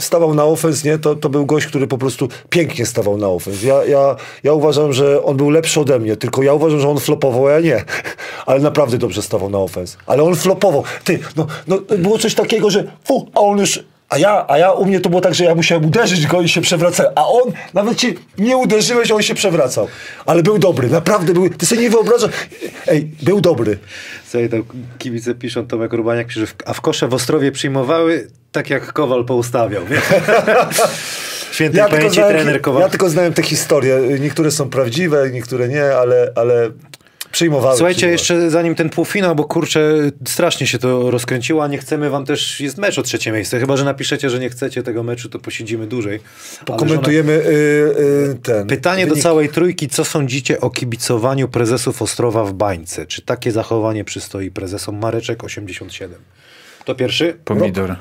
stawał na ofens, nie? To, to był gość, który po prostu pięknie stawał na ofens. Ja, ja, ja uważam, że on był lepszy ode mnie, tylko ja uważam, że on flopował, a ja nie. Ale naprawdę dobrze stawał na ofens. Ale on flopował. Ty, no, no było coś takiego, że fu, a on już... A ja, a ja, u mnie to było tak, że ja musiałem uderzyć go i się przewracał, a on, nawet ci nie uderzyłeś, on się przewracał. Ale był dobry, naprawdę był, ty sobie nie wyobrażasz, ej, był dobry. Słuchaj, tam kibice piszą, Tomek Urbaniak pisze, a w kosze w Ostrowie przyjmowały, tak jak Kowal poustawiał. Świętej ja pamięci znałem, trener Kowal. Ja tylko znałem te historie, niektóre są prawdziwe, niektóre nie, ale... ale... Przyjmowały, Słuchajcie, przyjmowały. Jeszcze zanim ten półfinał, bo kurczę, strasznie się to rozkręciło, a nie chcemy wam też, jest mecz o trzecie miejsce, chyba że napiszecie, że nie chcecie tego meczu, to posiedzimy dłużej. Pokomentujemy żona... yy, yy, ten pytanie wynik. Do całej trójki, co sądzicie o kibicowaniu prezesów Ostrowa w bańce? Czy takie zachowanie przystoi prezesom? Mareczek osiemdziesiąt siedem. To pierwszy? Pomidor.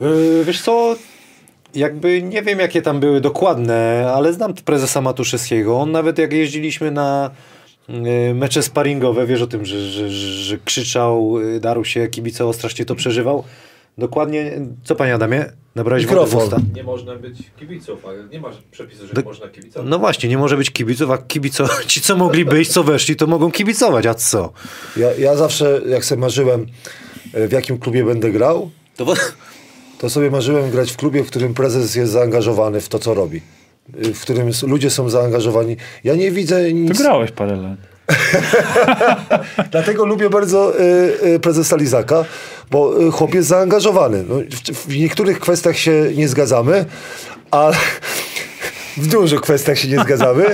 Yy, wiesz co... Jakby nie wiem, jakie tam były dokładne, ale znam prezesa Matuszewskiego. On nawet jak jeździliśmy na mecze sparingowe, wiesz o tym, że, że, że krzyczał, darł się, kibice ostrasznie to przeżywał. Dokładnie, co panie Adamie? Nabrałeś wodę w usta. Nie można być kibiców, ale nie masz przepisu, że Do, nie można kibicować. No właśnie, nie może być kibiców, a kibico, ci co mogli być, co weszli, to mogą kibicować, a co? Ja, ja zawsze, jak sobie marzyłem, w jakim klubie będę grał, to... to sobie marzyłem grać w klubie, w którym prezes jest zaangażowany w to, co robi. W którym ludzie są zaangażowani. Ja nie widzę nic... Ty grałeś parę lat. Dlatego lubię bardzo y, y, prezesa Lizaka, bo y, chłop jest zaangażowany. No, w, w niektórych kwestiach się nie zgadzamy, a... W dużych kwestiach się nie zgadzamy,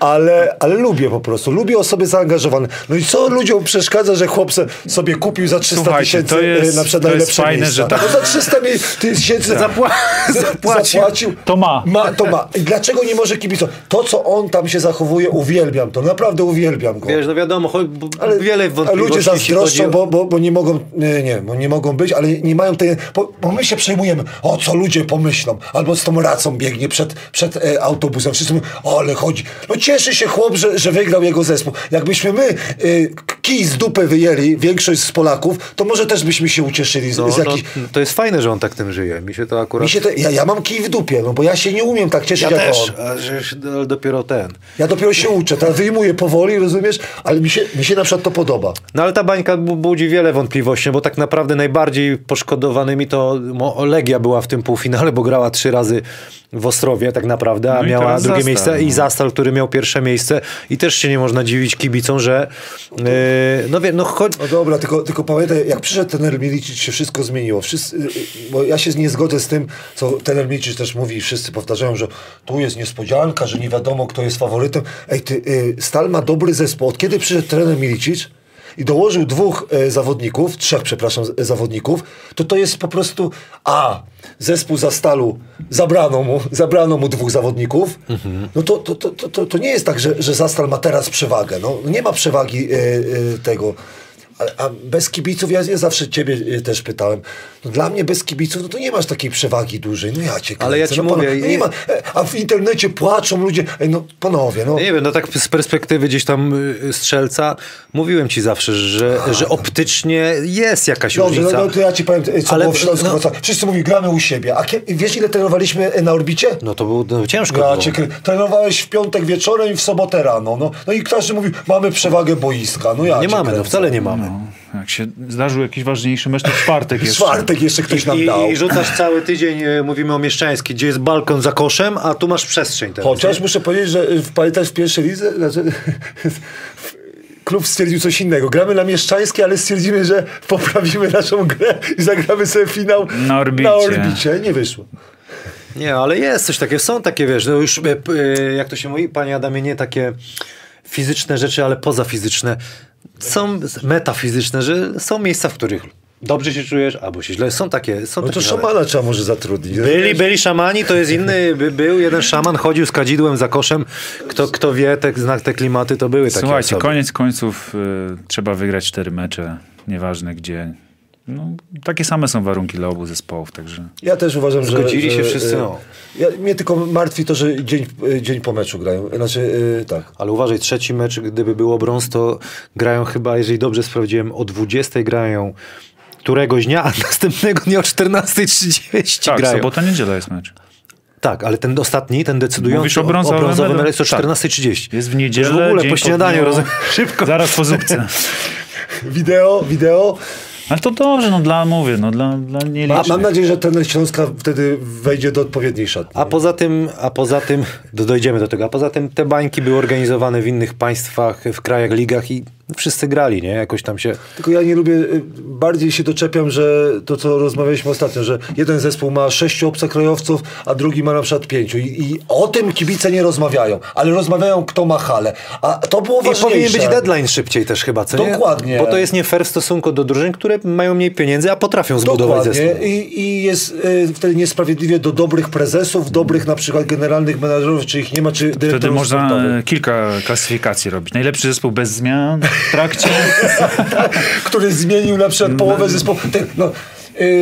ale, ale lubię po prostu. Lubię osoby zaangażowane. No i co ludziom przeszkadza, że chłop sobie kupił za trzysta tysięcy na przykład najlepsze miejsca. To jest fajne, miejsca. Że tak. No za trzysta tysięcy tak. zapła- zapłacił. zapłacił. To ma. ma. To ma. I dlaczego nie może kibicować? To, co on tam się zachowuje, uwielbiam to. Naprawdę uwielbiam go. Wiesz, no wiadomo, choć ale wiele wątpliwości. Ludzie zazdroszczą, bo, bo, bo nie mogą, nie, nie, bo nie mogą być, ale nie mają tej... Bo, bo my się przejmujemy, o co ludzie pomyślą. Albo z tą racą biegnie przed... przed autobusem. Wszyscy mówią, ale chodzi. No cieszy się chłop, że, że wygrał jego zespół. Jakbyśmy my y, kij z dupy wyjęli, większość z Polaków, to może też byśmy się ucieszyli. Z, no, z jakich... no, to jest fajne, że on tak tym żyje. Mi się to akurat... Mi się te... ja, ja mam kij w dupie, no bo ja się nie umiem tak cieszyć ja jak też. On. A, że, ale dopiero ten. Ja dopiero się uczę. Teraz wyjmuję powoli, rozumiesz? Ale mi się, mi się na przykład to podoba. No ale ta bańka budzi wiele wątpliwości, bo tak naprawdę najbardziej poszkodowanymi to Legia była w tym półfinale, bo grała trzy razy w Ostrowie, tak naprawdę. Prawda, a no miała drugie Zastal, miejsce no. I Zastal, który miał pierwsze miejsce i też się nie można dziwić kibicom, że yy, no wiem, no chodź... No dobra, tylko, tylko pamiętaj, jak przyszedł trener Milicic, się wszystko zmieniło. Wszyscy, bo ja się nie zgodzę z tym, co trener Milicic też mówi i wszyscy powtarzają, że tu jest niespodzianka, że nie wiadomo, kto jest faworytem. Ej, ty, yy, Stal ma dobry zespół. Od kiedy przyszedł trener Milicic i dołożył dwóch e, zawodników, trzech, przepraszam, e, zawodników, to to jest po prostu, a, zespół za Stalu, zabrano mu, zabrano mu dwóch zawodników, mhm. no to, to, to, to, to nie jest tak, że, że Zastal ma teraz przewagę, no nie ma przewagi e, e, tego. A, a bez kibiców, ja, ja zawsze ciebie też pytałem, no dla mnie bez kibiców, no to nie masz takiej przewagi dużej, no ja cię kręcę, ale ja ci no mówię, panowie, no nie ma, a w internecie płaczą ludzie, no panowie, no. Nie wiem, no tak z perspektywy gdzieś tam strzelca, mówiłem ci zawsze, że, a, że optycznie jest jakaś dobrze, różnica. No, no to ja ci powiem, co ale, było w Śląsku no, wszyscy mówili, gramy u siebie, a kie, wiesz ile trenowaliśmy na orbicie? No to było no, ciężko. Ja cię krę... Trenowałeś w piątek wieczorem i w sobotę rano, no, no i każdy mówił, mamy przewagę boiska, no ja nie mamy, kręcę. No wcale nie mamy. No, jak się zdarzył jakiś ważniejszy mecz, to czwartek jeszcze. Czwartek jeszcze ktoś nam I, dał. I rzucasz cały tydzień, mówimy o Mieszczańskiej, gdzie jest balkon za koszem, a tu masz przestrzeń. Teraz, chociaż nie? Muszę powiedzieć, że pamiętasz w pierwszej lidze, znaczy, klub stwierdził coś innego. Gramy na Mieszczańskiej, ale stwierdzimy, że poprawimy naszą grę i zagramy sobie finał na orbicie. Na orbicie. Nie wyszło. Nie, ale jest coś takiego. Są takie, wiesz, no już jak to się mówi, panie Adamie, nie takie fizyczne rzeczy, ale pozafizyczne. Są metafizyczne, że są miejsca, w których dobrze się czujesz, albo się źle. Są takie. Są no takie to szamana ale... trzeba może zatrudnić. Byli, byli szamani, to jest inny. By, był jeden szaman, chodził z kadzidłem za koszem. Kto, kto wie, te, znak te klimaty, to były takie. Słuchajcie, osoby. Koniec końców y, trzeba wygrać cztery mecze, nieważne gdzie. No, takie same są warunki dla obu zespołów, także... Ja też uważam, że... Zgodzili się że, wszyscy, no. Ja, mnie tylko martwi to, że dzień, dzień po meczu grają, znaczy, yy, tak. Ale uważaj, trzeci mecz, gdyby było brąz, to grają chyba, jeżeli dobrze sprawdziłem, o dwudziestej grają któregoś dnia, a następnego dnia o czternastej trzydzieści tak, grają. Tak, sobota, niedziela jest mecz. Tak, ale ten ostatni, ten decydujący... Mówisz o, brązo, o brązowym medal jest o czternastej trzydzieści. Tak. Jest w niedzielę, w ogóle po śniadaniu, rozumiem, szybko. Zaraz po zupce. Wideo, wideo... Ale to dobrze, no dla, mówię, no dla, dla nielicznych. Mam nadzieję, że ten Śląska wtedy wejdzie do odpowiedniej szatni. A poza tym, a poza tym, do, dojdziemy do tego, a poza tym te bańki były organizowane w innych państwach, w krajach, ligach i wszyscy grali, nie? Jakoś tam się... Tylko ja nie lubię, bardziej się doczepiam, że to, co rozmawialiśmy ostatnio, że jeden zespół ma sześciu obcokrajowców, a drugi ma na przykład pięciu. I, i o tym kibice nie rozmawiają, ale rozmawiają, kto ma halę. A to było ważniejsze. I powinien być deadline szybciej też chyba, co nie? Dokładnie. Bo to jest nie fair w stosunku do drużyn, które mają mniej pieniędzy, a potrafią zbudować zespół. Dokładnie. I, i jest y, wtedy niesprawiedliwie do dobrych prezesów, dobrych na przykład generalnych menadżerów, czy ich nie ma, czy dyrektorów. Wtedy można sportowych. Kilka klasyfikacji robić. Najlepszy zespół bez zmian... w trakcie. Który zmienił na przykład połowę zespołu. No,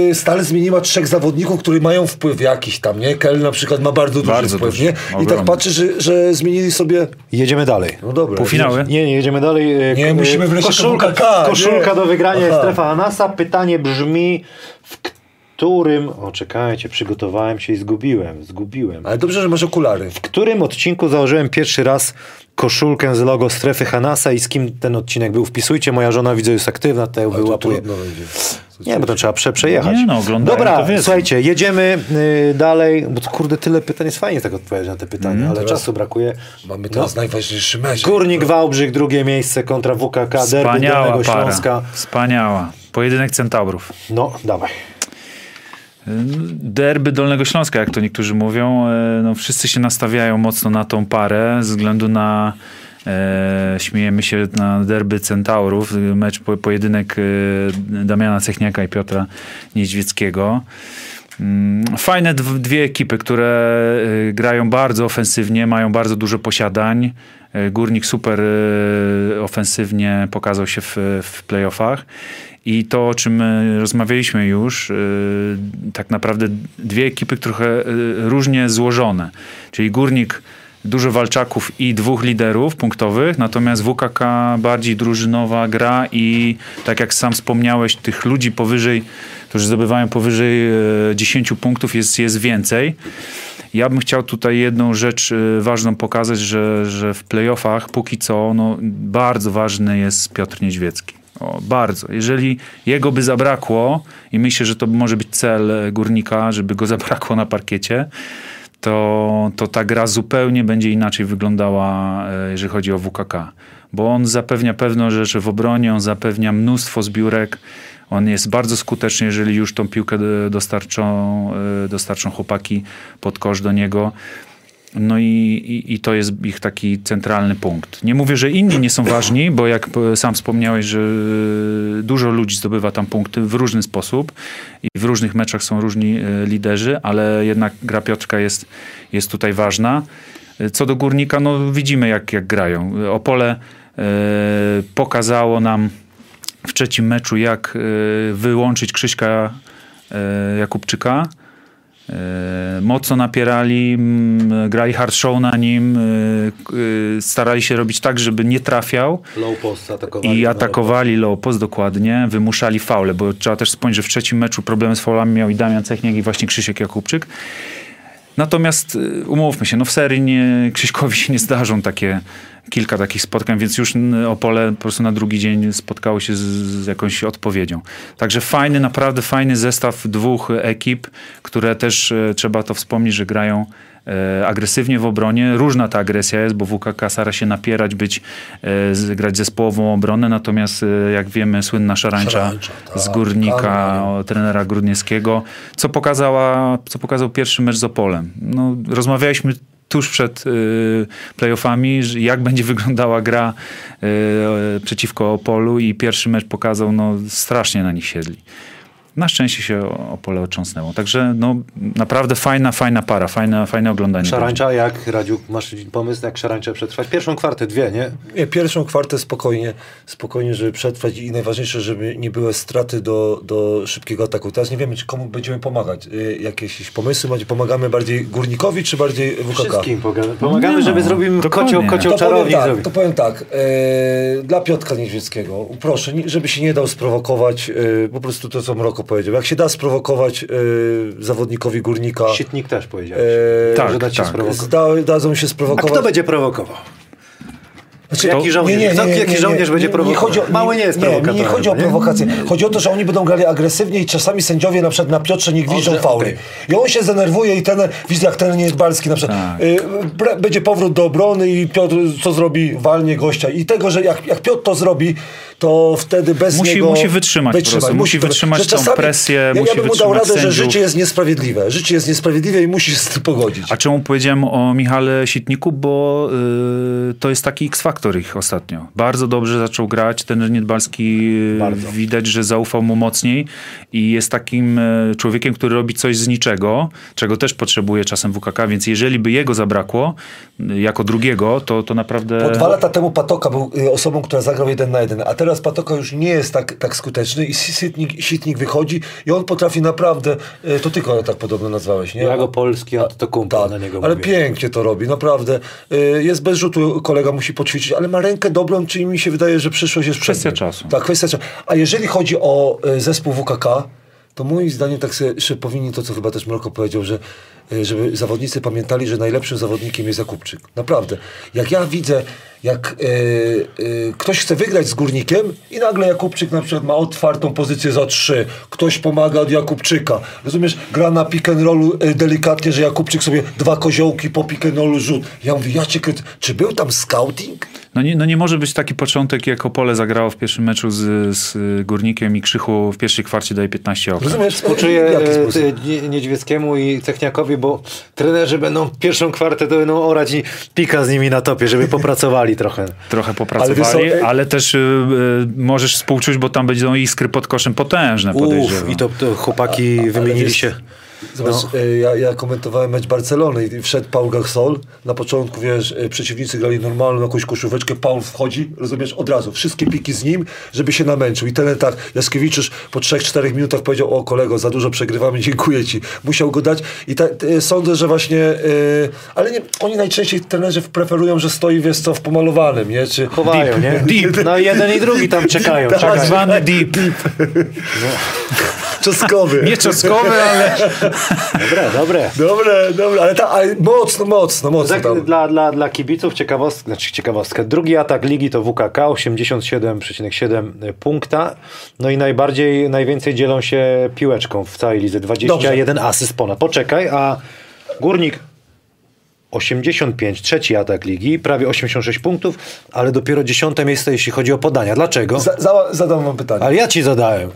yy, Stal zmieniła trzech zawodników, którzy mają wpływ jakiś tam, nie? Kel na przykład ma bardzo duży bardzo wpływ, duży. Nie? I tak patrzy, że, że zmienili sobie... Jedziemy dalej. No dobra. Półfinały? Nie, nie, jedziemy dalej. Nie, K- musimy wreszcie koszulka, K, koszulka nie. Do wygrania jest strefa Anasa. Pytanie brzmi... W W którym... O, czekajcie, przygotowałem się i zgubiłem, zgubiłem. Ale dobrze, że masz okulary. W którym odcinku założyłem pierwszy raz koszulkę z logo strefy Hanasa i z kim ten odcinek był? Wpisujcie, moja żona, widzę, jest aktywna, tutaj wyłapuje. Nie, bo to trzeba prze, przejechać. Nie, no, oglądaj, dobra, to słuchajcie, jedziemy y, dalej, bo kurde, tyle pytań, jest fajnie tak odpowiadać na te pytania, mm, ale teraz czasu brakuje. Mamy teraz no, najważniejszy mecz. Górnik Wałbrzych, drugie miejsce kontra W K K, derby Dolnego Śląska. Wspaniała, pojedynek centaurów. No, dawaj. Derby Dolnego Śląska, jak to niektórzy mówią. No, wszyscy się nastawiają mocno na tą parę, ze względu na e, śmiejemy się na derby centaurów, mecz po, pojedynek e, Damiana Cechniaka i Piotra Niedźwieckiego. Fajne dwie ekipy, które grają bardzo ofensywnie, mają bardzo dużo posiadań. Górnik super ofensywnie pokazał się w, w playoffach. I to, o czym rozmawialiśmy już, tak naprawdę dwie ekipy trochę różnie złożone. Czyli Górnik dużo walczaków i dwóch liderów punktowych, natomiast W K K bardziej drużynowa gra i tak jak sam wspomniałeś, tych ludzi powyżej, którzy zdobywają powyżej dziesięciu punktów jest, jest więcej. Ja bym chciał tutaj jedną rzecz ważną pokazać, że, że w playoffach póki co no, bardzo ważny jest Piotr Niedźwiecki. O, bardzo. Jeżeli jego by zabrakło i myślę, że to może być cel Górnika, żeby go zabrakło na parkiecie, to, to ta gra zupełnie będzie inaczej wyglądała, jeżeli chodzi o W K K. Bo on zapewnia pewną rzecz w obronie, on zapewnia mnóstwo zbiórek. On jest bardzo skuteczny, jeżeli już tą piłkę dostarczą, dostarczą chłopaki pod kosz do niego. No i, i, i to jest ich taki centralny punkt. Nie mówię, że inni nie są ważni, bo jak sam wspomniałeś, że dużo ludzi zdobywa tam punkty w różny sposób i w różnych meczach są różni liderzy, ale jednak gra Piotrka jest, jest tutaj ważna. Co do Górnika, no widzimy jak, jak grają. Opole yy, pokazało nam w trzecim meczu, jak yy, wyłączyć Krzyśka yy, Jakubczyka. Yy, mocno napierali, yy, grali hard show na nim, yy, yy, starali się robić tak, żeby nie trafiał. Low post atakowali. I atakowali low post, dokładnie, wymuszali faule, bo trzeba też wspomnieć, że w trzecim meczu problemy z faulami miał i Damian Cechnik i właśnie Krzysiek Jakubczyk. Natomiast umówmy się, no w serii nie, Krzyśkowi się nie zdarzą takie, kilka takich spotkań, więc już Opole po prostu na drugi dzień spotkało się z, z jakąś odpowiedzią. Także fajny, naprawdę fajny zestaw dwóch ekip, które też trzeba to wspomnieć, że grają e, agresywnie w obronie. Różna ta agresja jest, bo W K K stara się napierać, być, e, grać zespołową obronę, natomiast e, jak wiemy słynna szarańcza, szarańcza ta, z Górnika, ta, o, trenera Grudniewskiego, co, pokazała, co pokazał pierwszy mecz z Opolem. No, rozmawialiśmy tuż przed y, playoffami, jak będzie wyglądała gra y, y, przeciwko Opolu i pierwszy mecz pokazał, no strasznie na nich siedli. Na szczęście się Opole otrząsnęło. Także no naprawdę fajna, fajna para, fajne, fajne oglądanie. Szarańcza będzie. Jak, Radziu, masz pomysł, jak szarańczę przetrwać? Pierwszą kwartę, dwie, nie? Nie, pierwszą kwartę spokojnie, spokojnie, żeby przetrwać i najważniejsze, żeby nie były straty do, do szybkiego ataku. Teraz nie wiemy, czy komu będziemy pomagać. Jakieś pomysły macie? Pomagamy bardziej Górnikowi, czy bardziej W K K? Wszystkim pomagamy, pomagamy no, żeby zrobimy kocioł, kocioł czarownik. Tak, to powiem tak, e, dla Piotra Niedźwieckiego, proszę, żeby się nie dał sprowokować, e, po prostu to, co Mroko powiedział. Jak się da sprowokować yy, zawodnikowi Górnika... Sitnik też powiedział. Yy, tak, że da tak. Się da, dadzą się sprowokować. A kto będzie prowokował? Znaczy, jaki żołnierz, nie, nie, nie, nie, jaki żołnierz nie, będzie prowokował? Mały nie jest prowokatorem. Nie, nie chodzi o prowokację. Chodzi o to, że oni będą grali agresywnie i czasami sędziowie na przykład na Piotrze nie gwiżdżą fauli. Okay. I on się zdenerwuje i ten, widzę jak ten nie jest Balski na przykład. Tak. Y, będzie powrót do obrony i Piotr co zrobi? Walnie gościa. I tego, że jak, jak Piotr to zrobi, to wtedy bez musi, niego... Musi wytrzymać, wytrzymać po prostu. Musi wytrzymać tą czasami, presję, ja, musi ja bym mu dał radę, sędziów. Że życie jest niesprawiedliwe. Życie jest niesprawiedliwe i musi się z tym pogodzić. A czemu powiedziałem o Michale Sitniku? Bo yy, to jest taki X-faktor ich ostatnio. Bardzo dobrze zaczął grać. Ten Niedbalski Bardzo. widać, że zaufał mu mocniej i jest takim człowiekiem, który robi coś z niczego, czego też potrzebuje czasem W K K, więc jeżeli by jego zabrakło jako drugiego, to, to naprawdę... Po dwa lata temu Patoka był osobą, która zagrał jeden na jeden, a teraz Patoka już nie jest tak, tak skuteczny i Sitnik, Sitnik wychodzi i on potrafi naprawdę... To ty go tak podobno nazwałeś, nie? Ja go polski, a to kumpel ta, na niego ale mówię. Pięknie to robi, naprawdę. Jest bez rzutu, kolega musi poćwiczyć, ale ma rękę dobrą, czyli mi się wydaje, że przyszłość jest Kwestia przedmiot. czasu. Tak, kwestia czasu. A jeżeli chodzi o y, zespół W K K, to moim zdaniem tak się powinni, to co chyba też Mroko powiedział, że y, żeby zawodnicy pamiętali, że najlepszym zawodnikiem jest Jakubczyk. Naprawdę. Jak ja widzę, jak y, y, ktoś chce wygrać z Górnikiem i nagle Jakubczyk na przykład ma otwartą pozycję za trzy. Ktoś pomaga od Jakubczyka. Rozumiesz? Gra na pick and rollu y, delikatnie, że Jakubczyk sobie dwa koziołki po pick and rollu rzut. Ja mówię, ja cię kryt... Czy był tam scouting? No nie, no nie może być taki początek, jak Opole zagrało w pierwszym meczu z, z Górnikiem i Krzychu w pierwszej kwarcie daje piętnaście okręt. Rozumiesz? Współczuję y, Niedźwieckiemu i Techniakowi, bo trenerzy będą pierwszą kwartę to będą orać i pika z nimi na topie, żeby popracowali trochę. Trochę popracowali, ale, ale też y, y, możesz współczuć, bo tam będą iskry pod koszem potężne, podejrzewam. Uf, i to, to chłopaki a, a, wymienili jest... się. Zobacz, no. ja, ja komentowałem mecz Barcelony i wszedł Paul Gasol. Na początku, wiesz, przeciwnicy grali normalną jakąś koszóweczkę, Paul wchodzi, rozumiesz, od razu. Wszystkie piki z nim, żeby się namęczył. I ten tak, Jaskiewicz już po trzech czterech minutach powiedział, o kolego, za dużo przegrywamy, dziękuję ci. Musiał go dać. I ta, y, sądzę, że właśnie, y, ale nie, oni najczęściej trenerzy preferują, że stoi, wiesz co, w pomalowanym, nie? Czy chowają, deep, nie? Deep. No jeden i drugi tam czekają. Deep, tak zwany deep. deep. No. Czoskowy. Nie czoskowy, ale... Dobre, dobre. Dobre, dobre, ale, ta, ale mocno, mocno, mocno. Tak, dla, dla, dla kibiców ciekawostka, znaczy ciekawostka. Drugi atak ligi to W K K, osiemdziesiąt siedem przecinek siedem punkta. No i najbardziej, najwięcej dzielą się piłeczką w całej lidze. dwadzieścia jeden asyst ponad. Poczekaj, a Górnik osiemdziesiąt pięć, trzeci atak ligi, prawie osiemdziesiąt sześć punktów, ale dopiero dziesiąte miejsce, jeśli chodzi o podania. Dlaczego? Za, za, zadam wam pytanie. Ale ja ci zadałem.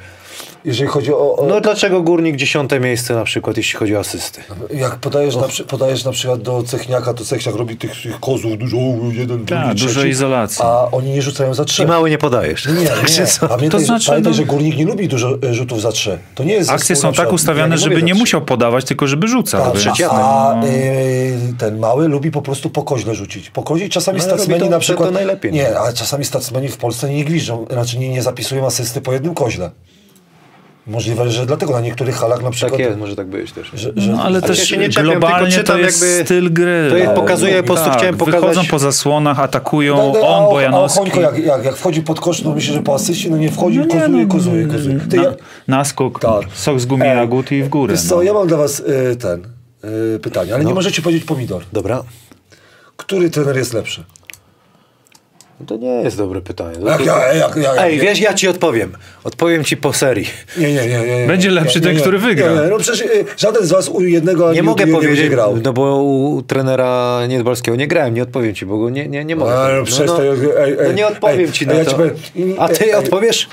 Jeżeli chodzi o, o... No dlaczego Górnik dziesiąte miejsce na przykład, jeśli chodzi o asysty? Jak podajesz, no. na, podajesz na przykład do Cechniaka, to Cechniak robi tych, tych kozów dużo, jeden, Ta, drugi, dużo trzeci, izolacji. A oni nie rzucają za trzy. I mały nie podajesz. Nie, nie. Pamiętaj, to znaczy, że, pamiętaj no... że Górnik nie lubi dużo rzutów za trzy. To nie jest akcje są tak ustawiane, ja żeby nie musiał podawać, tylko żeby rzucał. Ta, by. A no. y, ten mały lubi po prostu po koźle rzucić. Po koźle czasami no, stacmeni to, na przykład... To najlepiej. Nie, nie, a czasami stacmeni w Polsce nie gwiżdżą, znaczy nie, nie zapisują asysty po jednym koźle. Możliwe, że dlatego na niektórych halach na przykład... Tak jest, może tak być też. Że, że... No, ale też ja nie globalnie czytam, to jest jakby styl gry. To jest, pokazuje, no, po prostu tak, chciałem pokazać... Wychodzą po zasłonach, atakują, no, no, on, Bojanowski... Chońko, jak, jak, jak wchodzi pod kosz, to myślę, że po asyście, no nie wchodzi, no, nie, kozuje, no, kozuje, kozuje. Ty, na, ja... Naskok, tak. Sok z gumi jagód i w górę. Wiesz co, no. ja mam dla was y, ten y, pytanie, ale no. nie możecie powiedzieć pomidor. Dobra. Który trener jest lepszy? To nie jest dobre pytanie. Jak, jak, jak, jak, Ej, wiesz, ja ci odpowiem. Odpowiem ci po serii. Nie, nie, nie. nie, nie. Będzie lepszy nie, ten, nie, który wygra. Nie, nie. No przecież żaden z was u jednego nie mogę powiedzieć, nie grał. No bo u trenera Niedbalskiego nie grałem, nie odpowiem ci, bo go nie, nie, nie mogę. No, no, przecież no, to, ej, no nie odpowiem ej, ci na ja to. Ci powiem, a ty ej, odpowiesz?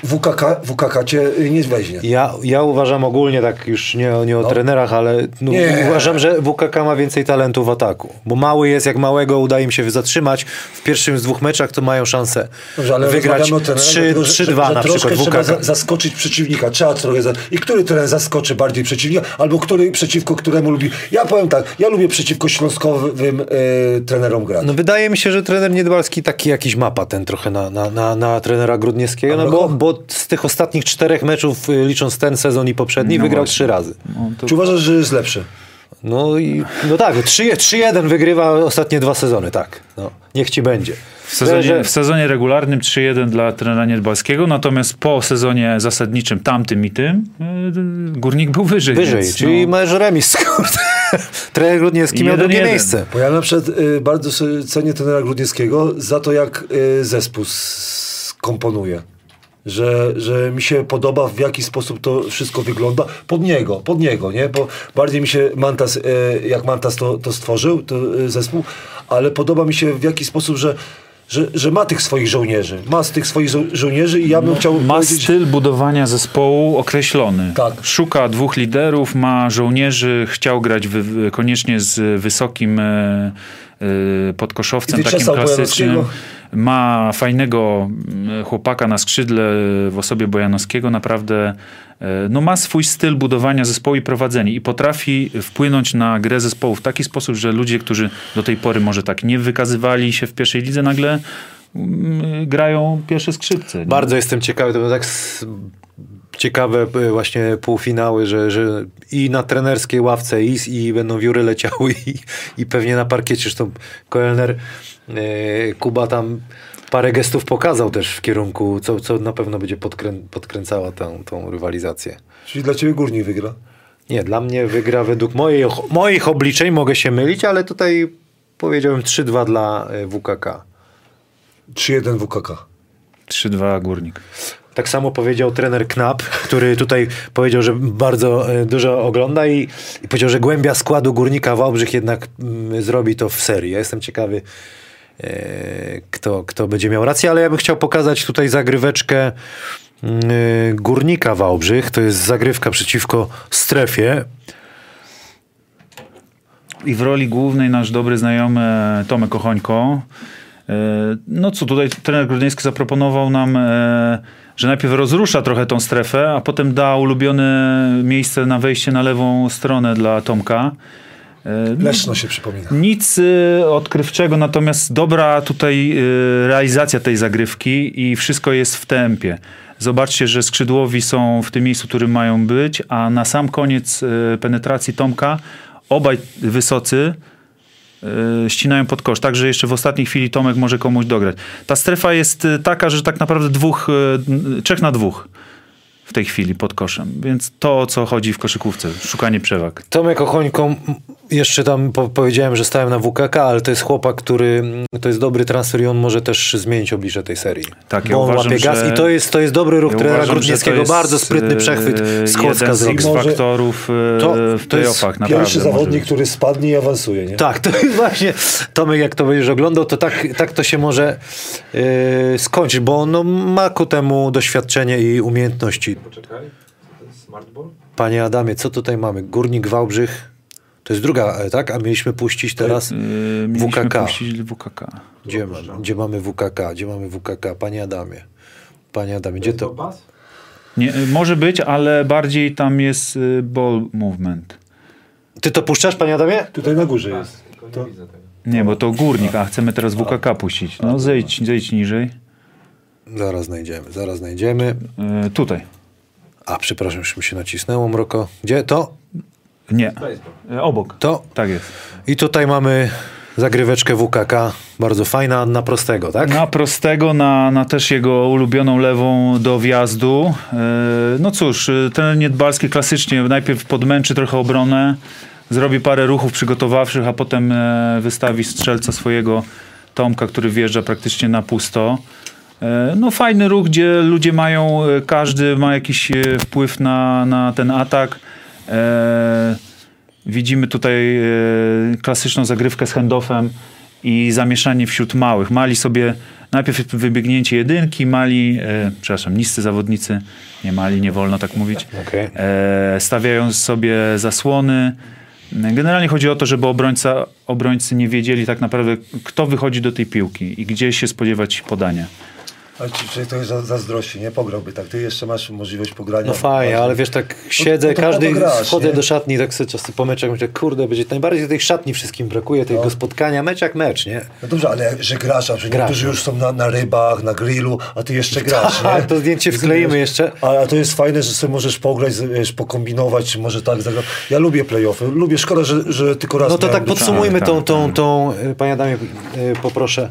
W K K cię nie weźmie. Ja, ja uważam ogólnie, tak już nie, nie o no. trenerach, ale no, uważam, że W K K ma więcej talentu w ataku. Bo mały jest, jak małego udaje mi się zatrzymać. W pierwszym z dwóch meczach to mają szansę Dobrze, wygrać trzy dwa na przykład. Trzeba za, zaskoczyć przeciwnika. Trzeba trochę za... I który trener zaskoczy bardziej przeciwnika, albo który przeciwko któremu lubi. Ja powiem tak, ja lubię przeciwko śląskowym y, trenerom grać. No wydaje mi się, że trener Niedbalski taki jakiś ma patent trochę na, na, na, na trenera Grudniewskiego, no bo, bo z tych ostatnich czterech meczów, y, licząc ten sezon i poprzedni, no wygrał właśnie. trzy razy. No, to... Czy uważasz, że jest lepszy? No i no tak, trzy jeden wygrywa ostatnie dwa sezony, tak. No, niech ci będzie. W sezonie, w sezonie regularnym trzy jeden dla trenera Niedbalskiego, natomiast po sezonie zasadniczym tamtym i tym Górnik był wyżej. Wyżej, więc, czyli no. masz remis. Trener Grudniewski miał drugie miejsce. Bo ja na przykład y, bardzo cenię trenera Grudniewskiego za to, jak y, zespół skomponuje. Że, że mi się podoba, w jaki sposób to wszystko wygląda. Pod niego, pod niego, nie? Bo bardziej mi się Mantas, y, jak Mantas to, to stworzył, to y, zespół, ale podoba mi się w jaki sposób, że Że, że ma tych swoich żołnierzy. Ma z tych swoich żo- żołnierzy i ja bym no, chciał... Ma powiedzieć... styl budowania zespołu określony. Tak. Szuka dwóch liderów, ma żołnierzy, chciał grać wy- koniecznie z wysokim e, e, podkoszowcem, takim klasycznym. Ma fajnego chłopaka na skrzydle w osobie Bojanowskiego. Naprawdę e, no, ma swój styl budowania zespołu i prowadzenia. I potrafi wpłynąć na grę zespołu w taki sposób, że ludzie, którzy do tej pory może tak nie wykazywali się w pierwszej lidze, nagle grają pierwsze skrzypce. Nie? Bardzo jestem ciekawy, to było tak s- ciekawe właśnie półfinały, że, że i na trenerskiej ławce i, i będą wióry leciały i, i pewnie na parkiecie. Zresztą Kolner yy, Kuba tam parę gestów pokazał też w kierunku, co, co na pewno będzie podkrę- podkręcała tą, tą rywalizację. Czyli dla ciebie Górnik wygra? Nie, dla mnie wygra według mojej, moich obliczeń, mogę się mylić, ale tutaj powiedziałem trzy dwa dla W K K. trzy jeden W K K. trzy dwa Górnik. Tak samo powiedział trener Knap, który tutaj powiedział, że bardzo dużo ogląda i, i powiedział, że głębia składu Górnika Wałbrzych jednak mm, zrobi to w serii. Ja jestem ciekawy, e, kto, kto będzie miał rację, ale ja bym chciał pokazać tutaj zagryweczkę y, Górnika Wałbrzych. To jest zagrywka przeciwko strefie. I w roli głównej nasz dobry znajomy Tomek Ochońko. No co, tutaj trener Grudniewski zaproponował nam, że najpierw rozrusza trochę tą strefę, a potem da ulubione miejsce na wejście na lewą stronę dla Tomka. Leszno się przypomina. Nic odkrywczego, natomiast dobra tutaj realizacja tej zagrywki i wszystko jest w tempie. Zobaczcie, że skrzydłowi są w tym miejscu, którym mają być, a na sam koniec penetracji Tomka obaj wysocy ścinają pod kosz, także jeszcze w ostatniej chwili Tomek może komuś dograć. Ta strefa jest taka, że tak naprawdę dwóch, trzech na dwóch. w tej chwili pod koszem. Więc to, o co chodzi w koszykówce, szukanie przewag. Tomek Ochońko, jeszcze tam po- powiedziałem, że stałem na W K K, ale to jest chłopak, który to jest dobry transfer i on może też zmienić oblicze tej serii. Tak, bo ja on uważam, łapie gaz że... i to jest, to jest dobry ruch ja trenera Grudnickiego, bardzo sprytny przechwyt z Kocka z X-faktorów w playoffach. To pierwszy zawodnik, który spadnie i awansuje, nie? Tak, to jest właśnie, Tomek, jak to będziesz oglądał, to tak, tak to się może yy, skończyć, bo on no, ma ku temu doświadczenie i umiejętności. Poczekaj, to jest smartball. Panie Adamie, co tutaj mamy? Górnik Wałbrzych, to jest druga, tak? A mieliśmy puścić teraz yy, mieliśmy W K K. Puścić W K K. Gdzie, gdzie mamy W K K? Gdzie mamy W K K? Panie Adamie. Panie Adamie, gdzie to? Nie, może być, ale bardziej tam jest ball movement. Ty to puszczasz, panie Adamie? Tutaj na górze jest. To? Nie, bo to górnik, a chcemy teraz W K K puścić. No zejdź, zejdź niżej. Zaraz znajdziemy, zaraz znajdziemy. Yy, tutaj. A, przepraszam, już mi się nacisnęło, mroko. Gdzie? To? Nie. Obok. To? Tak jest. I tutaj mamy zagryweczkę W K K. Bardzo fajna, na prostego, tak? Na prostego, na, na też jego ulubioną lewą do wjazdu. Yy, no cóż, ten Niedbalski klasycznie najpierw podmęczy trochę obronę, zrobi parę ruchów przygotowawczych, a potem yy, wystawi strzelca swojego Tomka, który wjeżdża praktycznie na pusto. No fajny ruch, gdzie ludzie mają, każdy ma jakiś wpływ na, na ten atak. E, widzimy tutaj klasyczną zagrywkę z handoffem i zamieszanie wśród małych. Mali sobie najpierw wybiegnięcie jedynki, mali, e, przepraszam, niscy zawodnicy, nie mali, nie wolno tak mówić, okay. e, stawiają sobie zasłony. Generalnie chodzi o to, żeby obrońca, obrońcy nie wiedzieli tak naprawdę, kto wychodzi do tej piłki i gdzie się spodziewać podania. Ale czyli to jest zazdrości, nie? Pograłby tak. Ty jeszcze masz możliwość pogrania. No fajnie, ale wiesz, tak siedzę, no, no każdy grasz, wchodzę nie? do szatni i tak sobie czasem po meczach myślę, kurde, będzie najbardziej tych szatni wszystkim brakuje, tego no. spotkania, mecz jak mecz, nie? No dobrze, ale że grasz, a przecież niektórzy już są na, na rybach, na grillu, a ty jeszcze grasz, nie? Tak, to zdjęcie wkleimy jeszcze. Ale to jest fajne, że sobie możesz pograć, wiesz, pokombinować, czy może tak zagrać. Ja lubię play-offy, lubię, szkoda, że, że tylko raz. No to tak podsumujmy tak, tą, tą, tą, tą, panie Adamie, poproszę.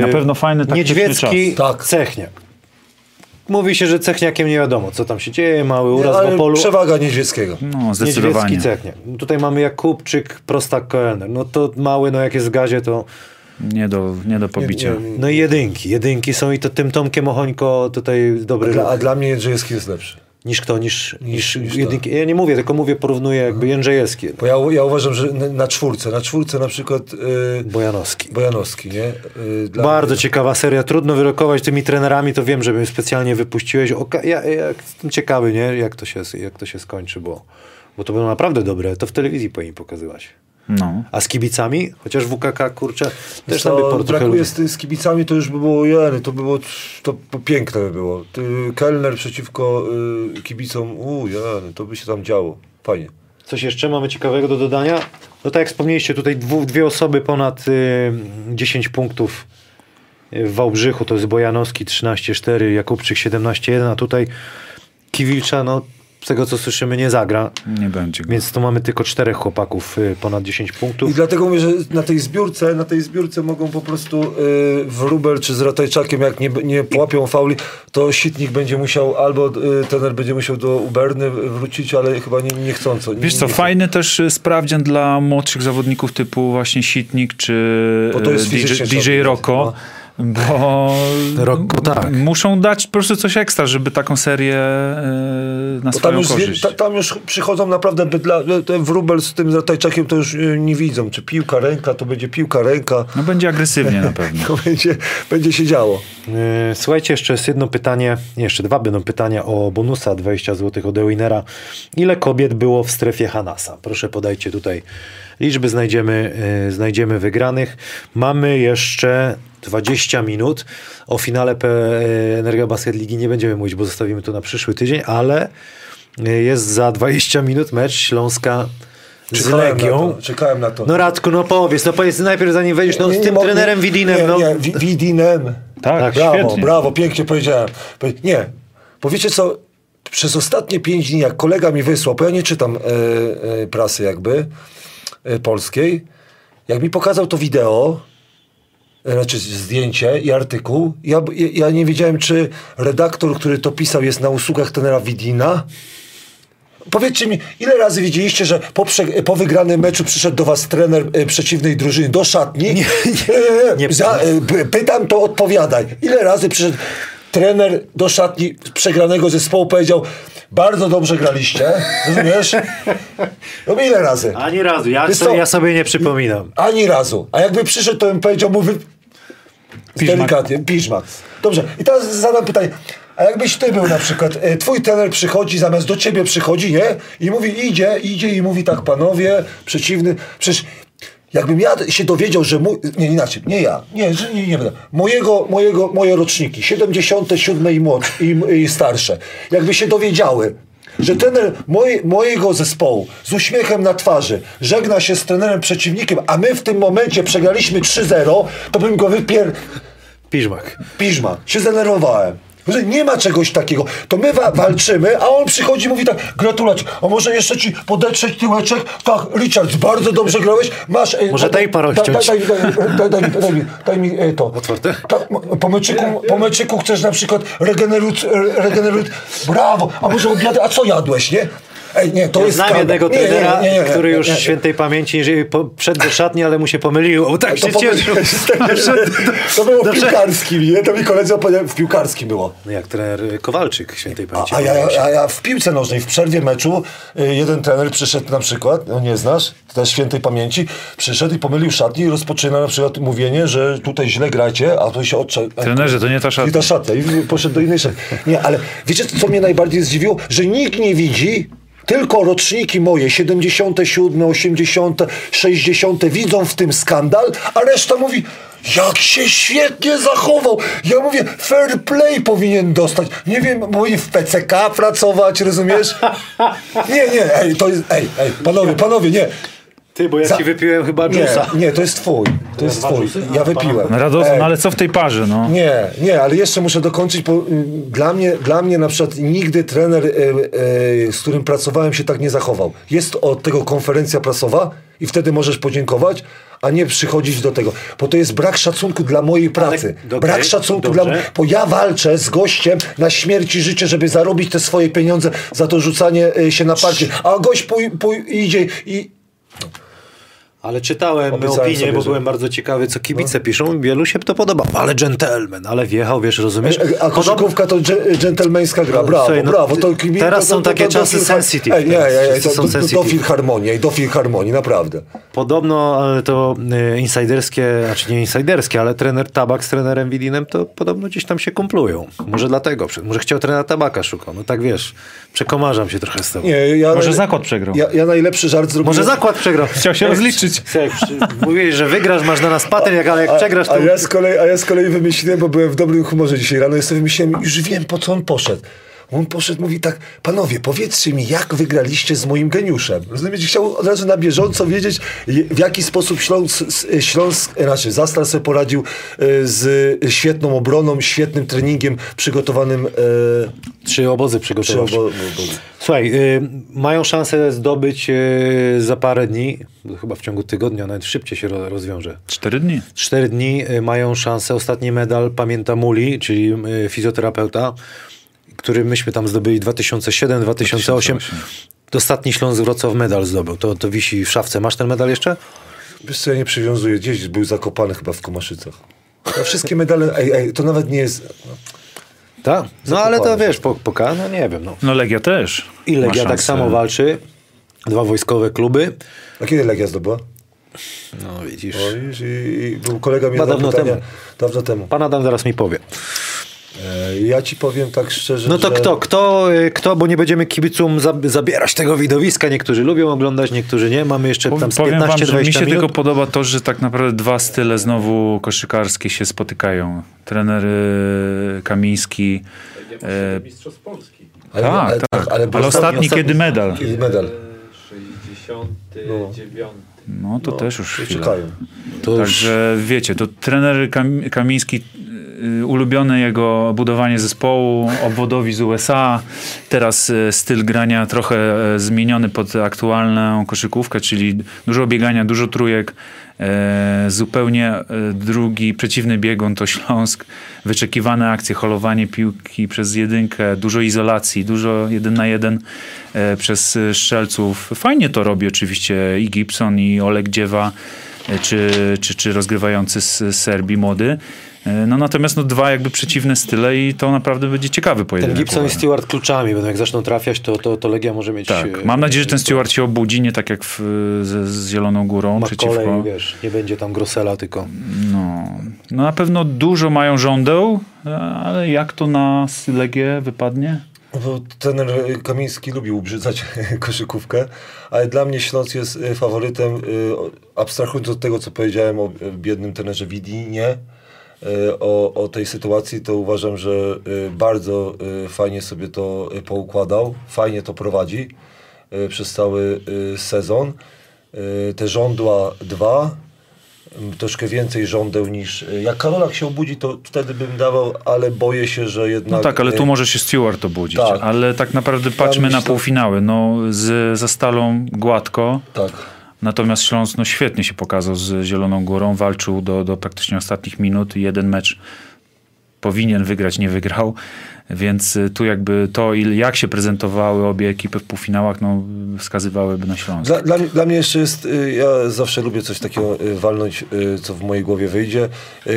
Na pewno fajny Niedźwiecki, tak. Cechniak. Mówi się, że Cechniakiem nie wiadomo, co tam się dzieje, mały uraz w Opolu. Przewaga Niedźwieckiego. No, zdecydowanie. Niedźwiecki, Cechniak. Tutaj mamy Jakubczyk, Prostak, Koelner. No to mały, no jak jest w gazie, to... Nie do, nie do pobicia. Nie, nie, nie. No i jedynki. Jedynki są i to tym Tomkiem Ochońko tutaj dobry dla, a dla mnie Jędrzejewski jest lepszy. Niż kto? Niż, niż, niż jedynki. Ja nie mówię, tylko mówię, porównuję jakby Jędrzejewski. Bo ja, ja uważam, że na czwórce, na czwórce na przykład... Yy, Bojanowski. Bojanowski, nie? Yy, dla Bardzo mnie... ciekawa seria. Trudno wyrokować tymi trenerami, to wiem, żebym specjalnie wypuściłeś. Oka- ja, ja jestem ciekawy, nie? Jak to się, jak to się skończy, bo, bo to było naprawdę dobre. To w telewizji powinni pokazywać. No. A z kibicami? Chociaż W K K, kurczę, też tam by brakuje z, z kibicami, to już by było jeny, to by było, to piękne by było. Kellner przeciwko y, kibicom, u jeny, to by się tam działo. Fajnie. Coś jeszcze mamy ciekawego do dodania? No tak jak wspomnieliście, tutaj dwu, dwie osoby ponad y, dziesięć punktów w Wałbrzychu, to jest Bojanowski trzynaście cztery, Jakubczyk siedemnaście jeden, a tutaj Kiwilcza, no z tego, co słyszymy, nie zagra. Nie będzie go. Więc tu mamy tylko czterech chłopaków y, ponad dziesięć punktów. I dlatego mówię, że na tej zbiórce, na tej zbiórce mogą po prostu y, Wróbel czy z Ratajczakiem, jak nie, nie połapią fauli, to Sitnik będzie musiał, albo y, trener będzie musiał do Uberny wrócić, ale chyba nie, niechcąco. Wiesz co, nie fajny też sprawdzian dla młodszych zawodników typu właśnie Sitnik czy D J Roko. Bo Roku, tak. muszą dać po prostu coś ekstra, żeby taką serię yy, na bo swoją tam już korzyść. Ta, tam już przychodzą naprawdę bydla, ten Wróbel z tym Ratajczakiem to już nie widzą. Czy piłka, ręka, to będzie piłka, ręka. No będzie agresywnie na pewno. To będzie, będzie się działo. Yy, słuchajcie, jeszcze jest jedno pytanie, jeszcze dwa będą pytania o bonusa dwadzieścia złotych od eWinnera. Ile kobiet było w strefie Hanasa? Proszę podajcie tutaj liczby, znajdziemy, yy, znajdziemy wygranych. Mamy jeszcze dwadzieścia minut. O finale Energia Basket Ligi nie będziemy mówić, bo zostawimy to na przyszły tydzień, ale jest za dwadzieścia minut mecz Śląska z Legią. Czekałem na to. No Radku, no powiedz, no powiedz najpierw zanim wejdziesz, no z tym nie, trenerem Widinem. Nie, no. nie, wi- Widinem. Tak, tak, brawo, świetnie. brawo, pięknie powiedziałem. Nie, bo wiecie co, przez ostatnie pięć dni, jak kolega mi wysłał, bo ja nie czytam yy, yy, prasy jakby yy, polskiej, jak mi pokazał to wideo, znaczy zdjęcie i artykuł. Ja, ja nie wiedziałem, czy redaktor, który to pisał, jest na usługach trenera Widina. Powiedzcie mi, ile razy widzieliście, że po, prze, po wygranym meczu przyszedł do was trener e, przeciwnej drużyny do szatni? Nie, nie, e, nie za, e, pytam, to odpowiadaj. Ile razy przyszedł trener do szatni przegranego zespołu, powiedział: bardzo dobrze graliście, rozumiesz? No ile razy? Ani razu, ja, to, ja sobie nie przypominam. Ani razu. A jakby przyszedł, to bym powiedział mu wy... delikatnie, piżmak. Dobrze, i teraz zadam pytanie. A jakbyś ty był na przykład, e, twój trener przychodzi, zamiast do ciebie przychodzi, nie? I mówi, idzie, idzie i mówi tak, panowie, przeciwny, przecież jakbym ja się dowiedział, że mój, nie inaczej, nie ja, nie, że nie, nie będę, mojego, mojego, moje roczniki, siedemdziesiąte siódme i młodsze, i, i starsze, jakby się dowiedziały, że trener moj, mojego zespołu z uśmiechem na twarzy żegna się z trenerem przeciwnikiem, a my w tym momencie przegraliśmy trzy zero, to bym go wypier... Piżmak. Piżmak. Się zdenerwowałem. Że nie ma czegoś takiego. To my wa- walczymy, a on przychodzi i mówi tak: gratulacje, a może jeszcze ci podetrzeć tyłeczek? Tak, Richard, bardzo dobrze grałeś. Masz... E, może daj parę ściąć. Daj, daj, daj, daj, daj, daj, daj mi e, to. Otwarte? Ta, po, meczyku, po meczyku chcesz na przykład regenerut, regenerut, brawo, a może obiady, a co jadłeś, nie? Ej, nie, to ja jest znam skandal. Jednego trenera, nie, nie, nie, nie, który już nie, nie, nie. świętej pamięci, jeżeli wszedł do szatni, ale mu się pomylił. O, tak to się cieszył. To było w piłkarskim, nie? To mi koledzy opowiedział, w piłkarskim było. No jak trener Kowalczyk świętej pamięci. A, a, ja, a ja w piłce nożnej, w przerwie meczu, jeden trener przyszedł na przykład, no nie znasz, też świętej pamięci, przyszedł i pomylił szatni i rozpoczyna na przykład mówienie, że tutaj źle gracie, a tu się odczai. Trenerze, to nie ta szatnia. I ta szatnia. I poszedł do innej szatni. Nie, ale wiecie, co mnie najbardziej zdziwiło? Że nikt nie widzi. Tylko roczniki moje, siedemdziesiąte siódme, osiemdziesiąte, sześćdziesiąte widzą w tym skandal, a reszta mówi, jak się świetnie zachował. Ja mówię, fair play powinien dostać. Nie wiem, mówi w P C K pracować, rozumiesz? Nie, nie, ej, to jest, ej, ej, panowie, panowie, nie. Ty, bo ja Za... ci wypiłem chyba dżusa. Nie, nie, to jest twój. To jest twój. Ja wypiłem. Radosław, no ale co w tej parze, no? Nie, nie, ale jeszcze muszę dokończyć, bo dla mnie, dla mnie na przykład nigdy trener, y, y, z którym pracowałem, się tak nie zachował. Jest od tego konferencja prasowa i wtedy możesz podziękować, a nie przychodzić do tego. Bo to jest brak szacunku dla mojej pracy. Ale, okay, brak szacunku dobrze. dla... Bo ja walczę z gościem na śmierć i życie, żeby zarobić te swoje pieniądze za to rzucanie y, się na parcie. A gość pój, pój, idzie i... Ale czytałem opinię, bo byłem bardzo ciekawy, co kibice no. piszą. Wielu się to podoba. Ale dżentelmen, ale wjechał, wiesz, rozumiesz? A, a koszykówka to dżentelmeńska gra. Brawo, Słuchaj, no, brawo. To kibice, teraz są to, to, takie to, to czasy sensitive. Ej, nie, ej, to, są do, do filharmonii, do filharmonii, naprawdę. Podobno to y, insajderskie, znaczy nie insajderskie, ale trener Tabak z trenerem Widinem to podobno gdzieś tam się kumplują. Może dlatego. Może chciał trenera Tabaka szukał. No tak wiesz, przekomarzam się trochę z tobą. Nie, ja, Może zakład przegrał. Ja, ja najlepszy żart zrobiłem. Może zakład przegrał. Chciał się rozliczyć. Mówiłeś, że wygrasz, masz na nas patent, ale jak przegrasz to... A ja, z kolei, a ja z kolei wymyśliłem, bo byłem w dobrym humorze dzisiaj rano, ja sobie myślałem, już wiem, po co on poszedł. On poszedł, mówi tak, panowie, powiedzcie mi, jak wygraliście z moim geniuszem. Rozumiecie, chciał od razu na bieżąco wiedzieć, w jaki sposób Śląsk, Śląsk znaczy Zastal sobie poradził z świetną obroną, świetnym treningiem przygotowanym. E... Trzy obozy przygotowane. Trzy obo- Słuchaj, y, mają szansę zdobyć y, za parę dni, chyba w ciągu tygodnia, nawet szybciej się rozwiąże. Cztery dni. Cztery dni y, mają szansę. Ostatni medal pamięta Muli, czyli y, fizjoterapeuta, który myśmy tam zdobyli dwa tysiące siódmy, dwa tysiące ósmy. Ostatni Śląsk Wrocław medal zdobył. To, to wisi w szafce. Masz ten medal jeszcze? Wiesz co, ja nie przywiązuję. Gdzieś był zakopany chyba w Komaszycach. A wszystkie medale... Ej, ej, to nawet nie jest... No. Tak? No zakopane. Ale to wiesz, po, poka... No nie wiem. No, no Legia też. I Legia tak samo walczy. Dwa wojskowe kluby. A kiedy Legia zdobyła? No widzisz. O, widzisz i, i był kolega mnie dawno pytania, temu. Dawno temu. Pan Adam zaraz mi powie. Ja ci powiem tak szczerze, No to że... kto, kto, kto, bo nie będziemy kibicom zabierać tego widowiska. Niektórzy lubią oglądać, niektórzy nie. Mamy jeszcze tam z piętnaście do dwudziestu minut. Mi się tylko podoba to, że tak naprawdę dwa style znowu koszykarskie się spotykają. Trener Kamiński. Ja e... Mistrzostw Polski. Ale, tak, ale, tak. Ale, ale ostatni, ostatni, kiedy medal? Kiedy medal? sześćdziesiąty dziewiąty. No to no, też już chwilę. To Także już... wiecie, to trener Kam- Kamiński ulubione jego budowanie zespołu, obwodowi z U S A, teraz styl grania trochę zmieniony pod aktualną koszykówkę, czyli dużo biegania, dużo trójek, zupełnie drugi przeciwny biegun to Śląsk, wyczekiwane akcje, holowanie piłki przez jedynkę, dużo izolacji, dużo jeden na jeden przez strzelców. Fajnie to robi oczywiście i Gibson, i Oleg Dziewa, czy, czy, czy rozgrywający z Serbii młody. No natomiast no, dwa jakby przeciwne style i to naprawdę będzie ciekawy pojedynek. Ten Gibson i Stewart kluczami, bo jak zaczną trafiać, to, to, to Legia może mieć... Tak, mam nadzieję, że ten Stewart się obudzi, nie tak jak w, z, z Zieloną Górą. Ma przeciwko... kolej, wiesz, nie będzie tam Grosela tylko. No, no na pewno dużo mają żądeł, ale jak to na Legię wypadnie? Bo trener Kamiński lubił ubrzydzać koszykówkę, ale dla mnie Śląsk jest faworytem, abstrahując od tego, co powiedziałem o biednym trenerze Widinie, O, o tej sytuacji, to uważam, że bardzo fajnie sobie to poukładał, fajnie to prowadzi przez cały sezon. Te żądła dwa, troszkę więcej żądeł niż... Jak Karolak się obudzi, to wtedy bym dawał, ale boję się, że jednak... No tak, ale tu może się Stewart obudzić, tak. Ale tak naprawdę patrzmy ja na półfinały. No, z, ze Stalą gładko. Tak. Natomiast Śląsk no, świetnie się pokazał z Zieloną Górą, walczył do, do praktycznie ostatnich minut. Jeden mecz powinien wygrać, nie wygrał. Więc tu jakby to, jak się prezentowały obie ekipy w półfinałach, no, wskazywałyby na Śląsk. Dla, dla, dla mnie jeszcze jest, ja zawsze lubię coś takiego walnąć, co w mojej głowie wyjdzie.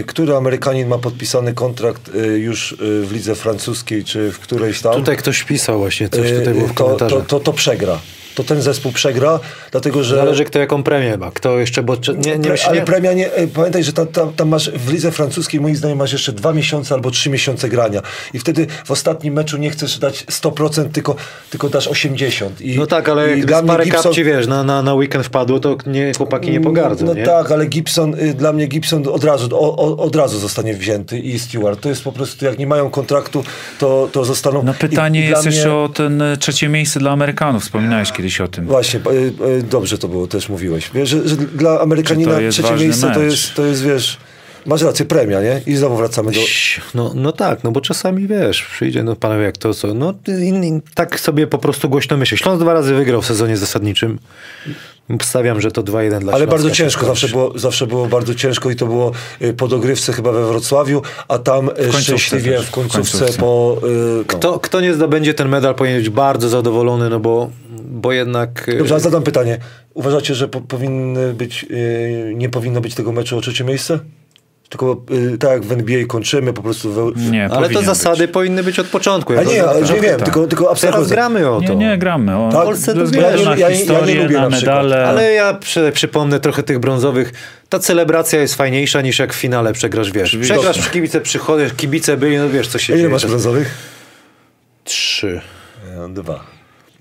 Który Amerykanin ma podpisany kontrakt już w lidze francuskiej, czy w którejś tam? Tutaj ktoś pisał właśnie coś, tutaj było w komentarzach. To, to, to, to przegra. To ten zespół przegra, dlatego że... Zależy kto jaką premię ma, kto jeszcze... Bo... Nie, nie, ale nie... premia nie... Pamiętaj, że tam, tam, tam masz w lidze francuskiej, moim zdaniem, masz jeszcze dwa miesiące albo trzy miesiące grania. I wtedy w ostatnim meczu nie chcesz dać sto procent, tylko, tylko dasz osiemdziesiąt procent. I, no tak, ale jak parę Gibson... kapci, wiesz, na, na, na weekend wpadło, to nie, chłopaki nie pogardzą, no, no nie? tak, ale Gibson, dla mnie Gibson od razu, o, o, od razu zostanie wzięty i Stewart. To jest po prostu, jak nie mają kontraktu, to, to zostaną... No pytanie I, jest jeszcze mnie... o ten trzecie miejsce dla Amerykanów, wspominałeś kiedyś. O tym. Właśnie, dobrze to było, też mówiłeś. Wiesz, że, że dla Amerykanina trzecie miejsce to jest, to jest, wiesz, masz rację, premia, nie? I znowu wracamy do... No, no tak, no bo czasami, wiesz, przyjdzie, no panowie, jak to, co, no in, in, tak sobie po prostu głośno myślę. Śląsk dwa razy wygrał w sezonie zasadniczym. Stawiam, że to dwa jeden dla Śląska. Ale bardzo ciężko, zawsze było, zawsze było bardzo ciężko i to było po dogrywce chyba we Wrocławiu, a tam w szczęśliwie w końcówce, w końcówce po... No. Kto, kto nie zdobędzie ten medal, powinien być bardzo zadowolony, no bo, bo jednak... Dobrze, a zadam pytanie. Uważacie, że po, powinny być, nie powinno być tego meczu o trzecie miejsce? Tylko y, tak jak w N B A kończymy po prostu... W... Nie, ale to zasady być. Powinny być od początku. A nie, ale nie tak, wiem, tak. tylko, tylko teraz gramy o to. Nie, nie gramy. O tak? Polsce to wiesz. Ja, ja, historię, ja nie lubię na medale. Ale ja przy, przypomnę trochę tych brązowych. Ta celebracja jest fajniejsza niż jak w finale przegrasz, wiesz. Przegrasz, przy kibice przychodzą, kibice byli, no wiesz co się dzieje. Ile masz brązowych? Trzy. Ja, dwa.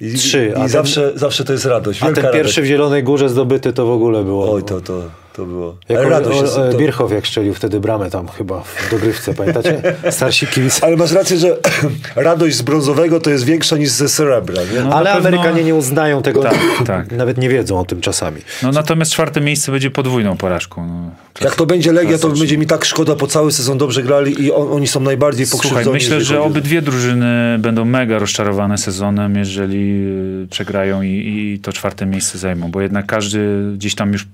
I, Trzy. I, i ten, zawsze, zawsze to jest radość. A ten radość. Pierwszy w Zielonej Górze zdobyty to w ogóle było. Oj, to... to... To było. Jak radość, o, o, to... Bierchow jak strzelił wtedy bramę tam chyba w dogrywce, pamiętacie? Starsi kibice. Ale masz rację, że radość z brązowego to jest większa niż ze srebra. Nie? No, ale pewno... Amerykanie nie uznają tego. Tak, tak. Nawet nie wiedzą o tym czasami. No natomiast czwarte miejsce będzie podwójną porażką. No, czas... Jak to będzie Legia, to będzie mi tak szkoda, bo cały sezon dobrze grali i on, oni są najbardziej pokrzywdzeni. Słuchaj, myślę, że obydwie drużyny będą mega rozczarowane sezonem, jeżeli przegrają i, i to czwarte miejsce zajmą, bo jednak każdy gdzieś tam już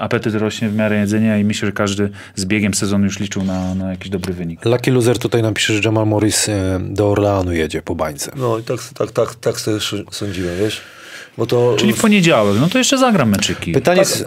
apetyt rośnie w miarę jedzenia i myślę, że każdy z biegiem sezonu już liczył na, na jakiś dobry wynik. Lucky Loser tutaj napisze, że Jamal Morris do Orleanu jedzie po bańce. No i tak, tak, tak, tak sobie sądziłem, wiesz? Bo to... Czyli w poniedziałek, no to jeszcze zagram meczyki. Pytanie, tak. z,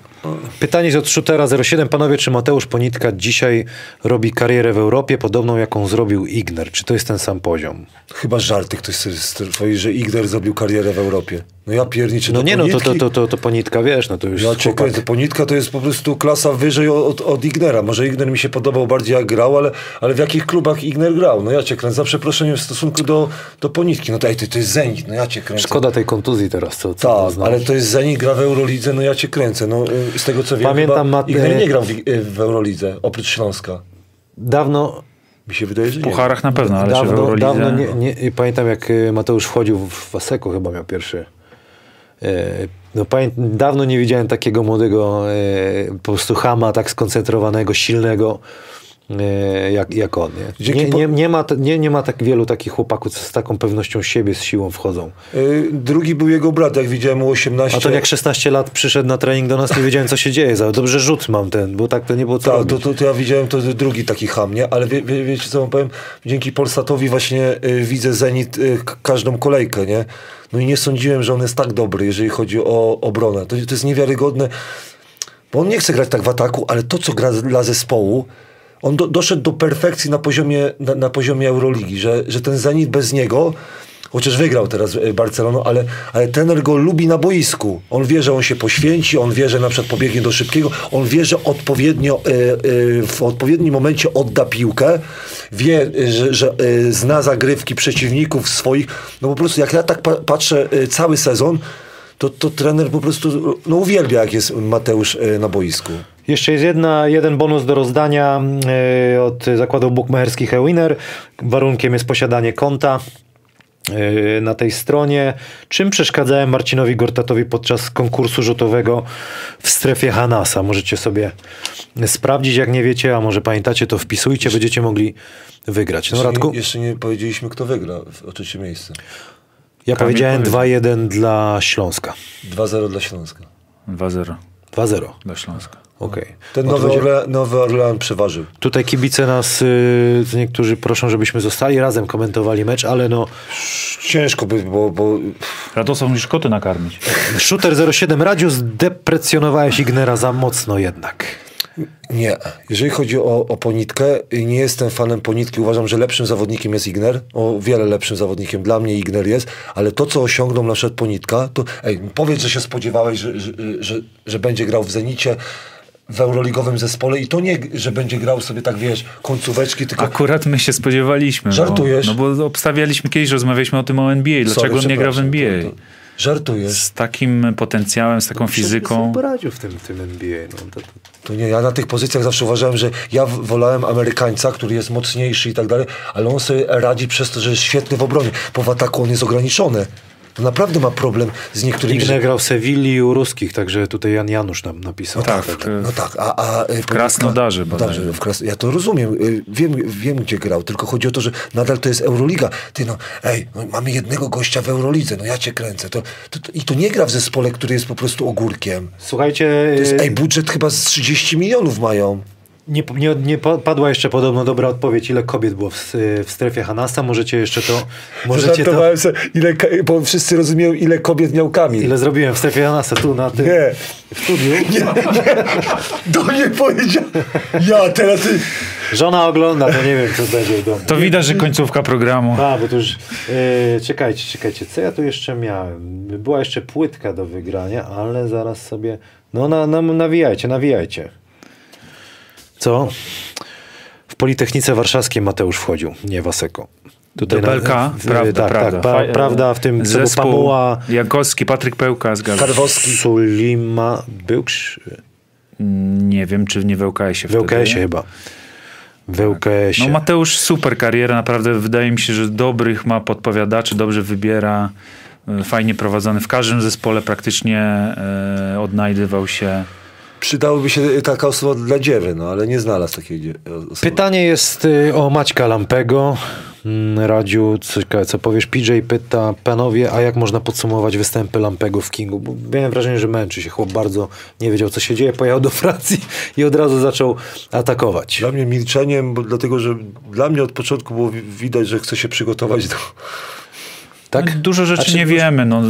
pytanie jest od Shootera zero siedem. Panowie, czy Mateusz Ponitka dzisiaj robi karierę w Europie podobną, jaką zrobił Igner? Czy to jest ten sam poziom? Chyba żarty ktoś stoi, że Igner zrobił karierę w Europie. No ja pierniczę. No nie, no to, to, to, to, to Ponitka, wiesz, no to już... Ja czekaj, to Ponitka to jest po prostu klasa wyżej od, od Ignera. Może Igner mi się podobał bardziej jak grał, ale, ale w jakich klubach Igner grał? No ja cię kręcę, za przeproszeniem w stosunku do, do Ponitki. No to, ej, to, to jest Zenit, no ja cię kręcę. Szkoda tej kontuzji teraz, co? Tak, ale to jest Zenit, gra w Eurolidze, no ja cię kręcę. No, z tego co wiem, pamiętam, Mat... Igner nie grał w, w Eurolidze, oprócz Śląska. Dawno... Mi się wydaje, że w pucharach nie. Na pewno, ale dawno, się w Eurolidze... Dawno nie, nie... Pamiętam, jak Mateusz wchodził w Waseku, chyba miał pierwszy... No, dawno nie widziałem takiego młodego po prostu chama, tak skoncentrowanego, silnego. jak, jak on. Nie? Nie, nie, nie, ma, nie, nie ma tak wielu takich chłopaków, co z taką pewnością siebie, z siłą wchodzą. Yy, drugi był jego brat, jak widziałem u osiemnastu. A to jak szesnaście lat przyszedł na trening do nas, nie wiedziałem, co się dzieje. Dobrze rzut mam ten, bo tak to nie było co Ta, to, to, to ja widziałem, to drugi taki ham, nie? Ale wie, wie, wiecie, co wam powiem? Dzięki Polsatowi właśnie yy, widzę Zenit yy, każdą kolejkę, nie? No i nie sądziłem, że on jest tak dobry, jeżeli chodzi o obronę. To, to jest niewiarygodne, bo on nie chce grać tak w ataku, ale to, co gra dla zespołu, on do, doszedł do perfekcji na poziomie, na, na poziomie Euroligi, że, że ten Zenit bez niego, chociaż wygrał teraz Barceloną, ale, ale trener go lubi na boisku. On wie, że on się poświęci, on wie, że na przykład pobiegnie do szybkiego, on wie, że odpowiednio, y, y, w odpowiednim momencie odda piłkę, wie, że, że y, zna zagrywki przeciwników swoich. No po prostu jak ja tak pa- patrzę y, cały sezon, to, to trener po prostu no, uwielbia, jak jest Mateusz y, na boisku. Jeszcze jest jedna, jeden bonus do rozdania y, od zakładów bukmacherskich eWinner. Warunkiem jest posiadanie konta y, na tej stronie. Czym przeszkadzałem Marcinowi Gortatowi podczas konkursu rzutowego w strefie Hanasa? Możecie sobie sprawdzić, jak nie wiecie, a może pamiętacie, to wpisujcie, będziecie mogli wygrać. No, Radku? Jeszcze nie, jeszcze nie powiedzieliśmy, kto wygra o trzecie miejsce. Ja Kamil powiedziałem powiedza. dwa jeden dla Śląska. dwa zero dla Śląska. dwa zero. dwa zero dla Śląska. Okej. Okay. Ten Nowy, Orle- Nowy Orlean przeważył. Tutaj kibice nas, yy, niektórzy proszą, żebyśmy zostali razem, komentowali mecz, ale no... Ciężko by było, bo... Radosław musisz koty nakarmić. Shooter zero siedem Radziu, zdeprecjonowałeś Ignera za mocno jednak. Nie. Jeżeli chodzi o, o Ponitkę, nie jestem fanem Ponitki. Uważam, że lepszym zawodnikiem jest Igner. O wiele lepszym zawodnikiem dla mnie Igner jest, ale to, co osiągnął na przykład Ponitka, to ej, powiedz, że się spodziewałeś, że, że, że, że będzie grał w Zenicie, w euroligowym zespole i to nie, że będzie grał sobie tak, wiesz, końcóweczki, tylko... Akurat my się spodziewaliśmy. Żartujesz? Bo, no bo obstawialiśmy kiedyś, rozmawialiśmy o tym o N B A. Dlaczego Sorry, on nie gra w N B A? To, to... Żartujesz. Z takim potencjałem, z taką fizyką. Poradził w tym, w tym N B A. No, to, to... to nie, ja na tych pozycjach zawsze uważałem, że ja wolałem Amerykańca, który jest mocniejszy i tak dalej, ale on sobie radzi przez to, że jest świetny w obronie, bo w ataku on jest ograniczony. To naprawdę ma problem z niektórymi... Igner grał w Sewilli i u ruskich, także tutaj Jan Janusz nam napisał. No tak, tak, w, no tak. A, a, w Krasnodarze. Darze, w Kras... Ja to rozumiem, wiem, wiem gdzie grał, tylko chodzi o to, że nadal to jest Euroliga. Ty no, ej, no, mamy jednego gościa w Eurolidze, no ja cię kręcę. To, to, to, I to nie gra w zespole, który jest po prostu ogórkiem. Słuchajcie... To jest, ej, budżet chyba z trzydzieści milionów mają. Nie, nie, nie padła jeszcze podobno dobra odpowiedź, ile kobiet było w, w strefie Hanasa. Możecie jeszcze to... Możecie to... Sobie, ile, bo wszyscy rozumieją, ile kobiet miał Kamil. Ile zrobiłem w strefie Hanasa, tu na tym... Nie. W studiu. Nie, nie. Do mnie powiedział. Ja teraz... Żona ogląda, to nie wiem, co będzie w domu. To widać, że końcówka programu. A, bo to już... Yy, czekajcie, czekajcie. Co ja tu jeszcze miałem? Była jeszcze płytka do wygrania, ale zaraz sobie... No, na, na, nawijajcie, nawijajcie. Co? W Politechnice Warszawskiej Mateusz wchodził, nie Waseko. Tutaj do P L K? Na, w, prawda, tak, prawda. Tak, pa, prawda w tym, co Pamuła... Jankowski, Patryk Pełka, zgadza. Karwowski. Sulima był... Nie wiem, czy nie w ŁKS-ie wtedy. W ŁKS-ie chyba. W ŁKS-ie. No Mateusz super kariera, naprawdę wydaje mi się, że dobrych ma podpowiadaczy, dobrze wybiera, fajnie prowadzony. W każdym zespole praktycznie e, odnajdywał się... Przydałoby się taka osoba dla dziewy, no ale nie znalazł takiej osoby. Pytanie jest o Maćka Lampego. Radziu, co, co powiesz? P J pyta, panowie, a jak można podsumować występy Lampego w Kingu? Bo miałem wrażenie, że męczy się. Chłop bardzo nie wiedział, co się dzieje. Pojechał do Francji i od razu zaczął atakować. Dla mnie milczeniem, bo dlatego, że dla mnie od początku było widać, że chce się przygotować do... Tak? No, dużo rzeczy nie wiemy. No,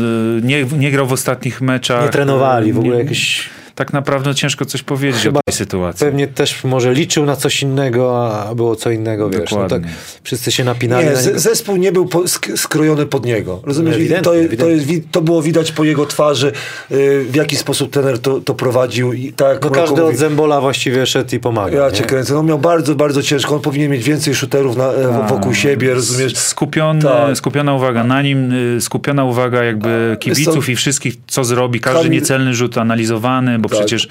nie, nie grał w ostatnich meczach. Nie trenowali w ogóle jakieś... Tak naprawdę ciężko coś powiedzieć chyba o tej sytuacji. Pewnie też może liczył na coś innego, a było co innego, wiesz. No tak, wszyscy się napinali. Nie, na niego. Zespół nie był po, sk- skrojony pod niego. Rozumiesz? Ewidentnie, to, ewidentnie. To, to było widać po jego twarzy, yy, w jaki sposób trener to, to prowadził. I tak, no każdy mówi, od Zembola właściwie szedł i pomagał. Ja cię kręcę. On miał bardzo, bardzo ciężko. On powinien mieć więcej shooterów na, a, wokół siebie, rozumiesz? Skupione, skupiona uwaga na nim, skupiona uwaga jakby kibiców to, i wszystkich, co zrobi. Każdy tam, niecelny rzut analizowany, bo tak. Przecież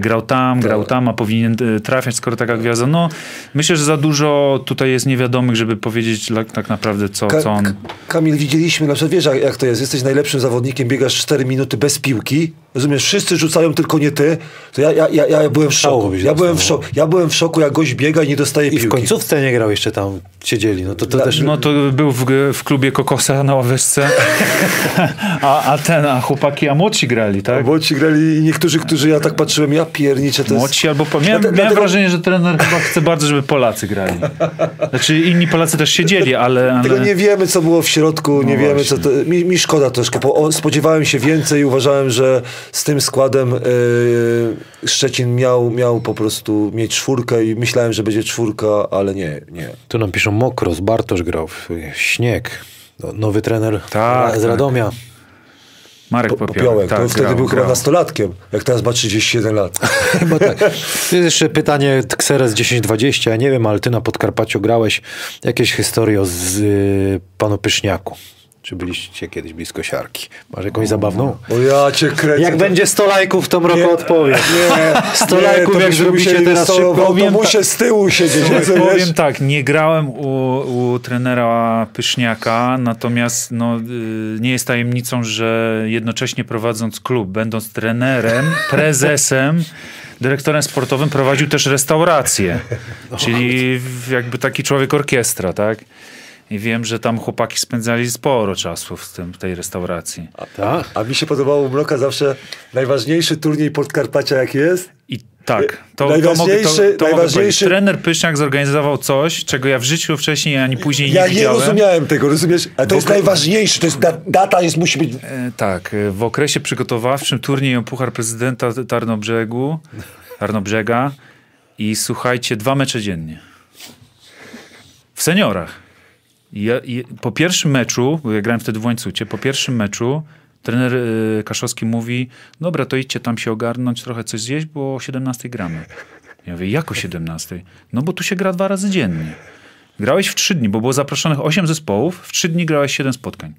grał tam, grał tam, a powinien trafiać, skoro taka gwiazda. No, myślę, że za dużo tutaj jest niewiadomych, żeby powiedzieć tak naprawdę, co, Ka- co on... Kamil, widzieliśmy, na przykład, wiesz, jak to jest. Jesteś najlepszym zawodnikiem, biegasz cztery minuty bez piłki, Rozumiesz, wszyscy rzucają, tylko nie ty. To ja, ja, ja, ja byłem w szoku. Ja byłem w szoku. Ja byłem w szoku, jak gość biega i nie dostaje I piłki. I w końcówce nie grał jeszcze tam, siedzieli. No to, to, też... no, to był w, w klubie Kokosa na ławeczce, a, a ten, a chłopaki, a młodsi grali, tak? A młodsi grali i niektórzy, którzy ja tak patrzyłem, ja pierniczę. To jest... Młodsi albo... Po... Miałem, dlatego... miałem wrażenie, że trener chyba chce bardzo, żeby Polacy grali. Znaczy inni Polacy też siedzieli, ale... ale... Tego nie wiemy, co było w środku, nie no wiemy, co to... Mi, mi szkoda troszkę, bo spodziewałem się więcej i uważałem, że z tym składem yy, Szczecin miał, miał po prostu mieć czwórkę i myślałem, że będzie czwórka, ale nie, nie. Tu nam piszą mokro, z Bartosz grał, śnieg, nowy trener tak, z Radomia. Tak. Marek Popiołek, Popiołek. Tak, to wtedy grał, był chyba nastolatkiem, jak teraz ma trzydzieści jeden lat. Chyba tak. To jest jeszcze pytanie, Xeres dziesięć dwadzieścia, ja nie wiem, ale ty na Podkarpaciu grałeś jakieś historie z y, Panopyszniaku. Czy byliście kiedyś blisko siarki? Masz jakąś zabawną? O ja cię kręcę. Jak to... będzie sto lajków, to Mroko odpowie. Nie, sto lajków, jak zrobicie teraz szybko. W autobusie ta... z tyłu siedzieć. Powiem, powiem tak, nie grałem u, u trenera Pyszniaka, natomiast no, nie jest tajemnicą, że jednocześnie prowadząc klub, będąc trenerem, prezesem, dyrektorem sportowym, prowadził też restaurację. Czyli jakby taki człowiek orkiestra, tak? I wiem, że tam chłopaki spędzali sporo czasu w, tym, w tej restauracji. A, tak? A mi się podobało u Mroka zawsze najważniejszy turniej Podkarpacia jak jest. I tak. To, najważniejszy, to, to, to najważniejszy... Trener Pyszniak zorganizował coś, czego ja w życiu wcześniej ani później ja nie widziałem. Ja nie rozumiałem tego, rozumiesz? Ale to w jest okre... najważniejsze, to jest da, data, jest, musi być... E, tak. W okresie przygotowawczym turniej o Puchar Prezydenta Tarnobrzegu, Tarnobrzega i słuchajcie, dwa mecze dziennie. W seniorach. Ja, ja, po pierwszym meczu, bo ja grałem wtedy w Łańcucie, po pierwszym meczu trener y, Kaszowski mówi, dobra, to idźcie tam się ogarnąć, trochę coś zjeść, bo o siedemnastej gramy. Ja mówię, jak o siedemnastej? No bo tu się gra dwa razy dziennie. Grałeś w trzy dni, bo było zaproszonych osiem zespołów, w trzy dni grałeś siedem spotkań.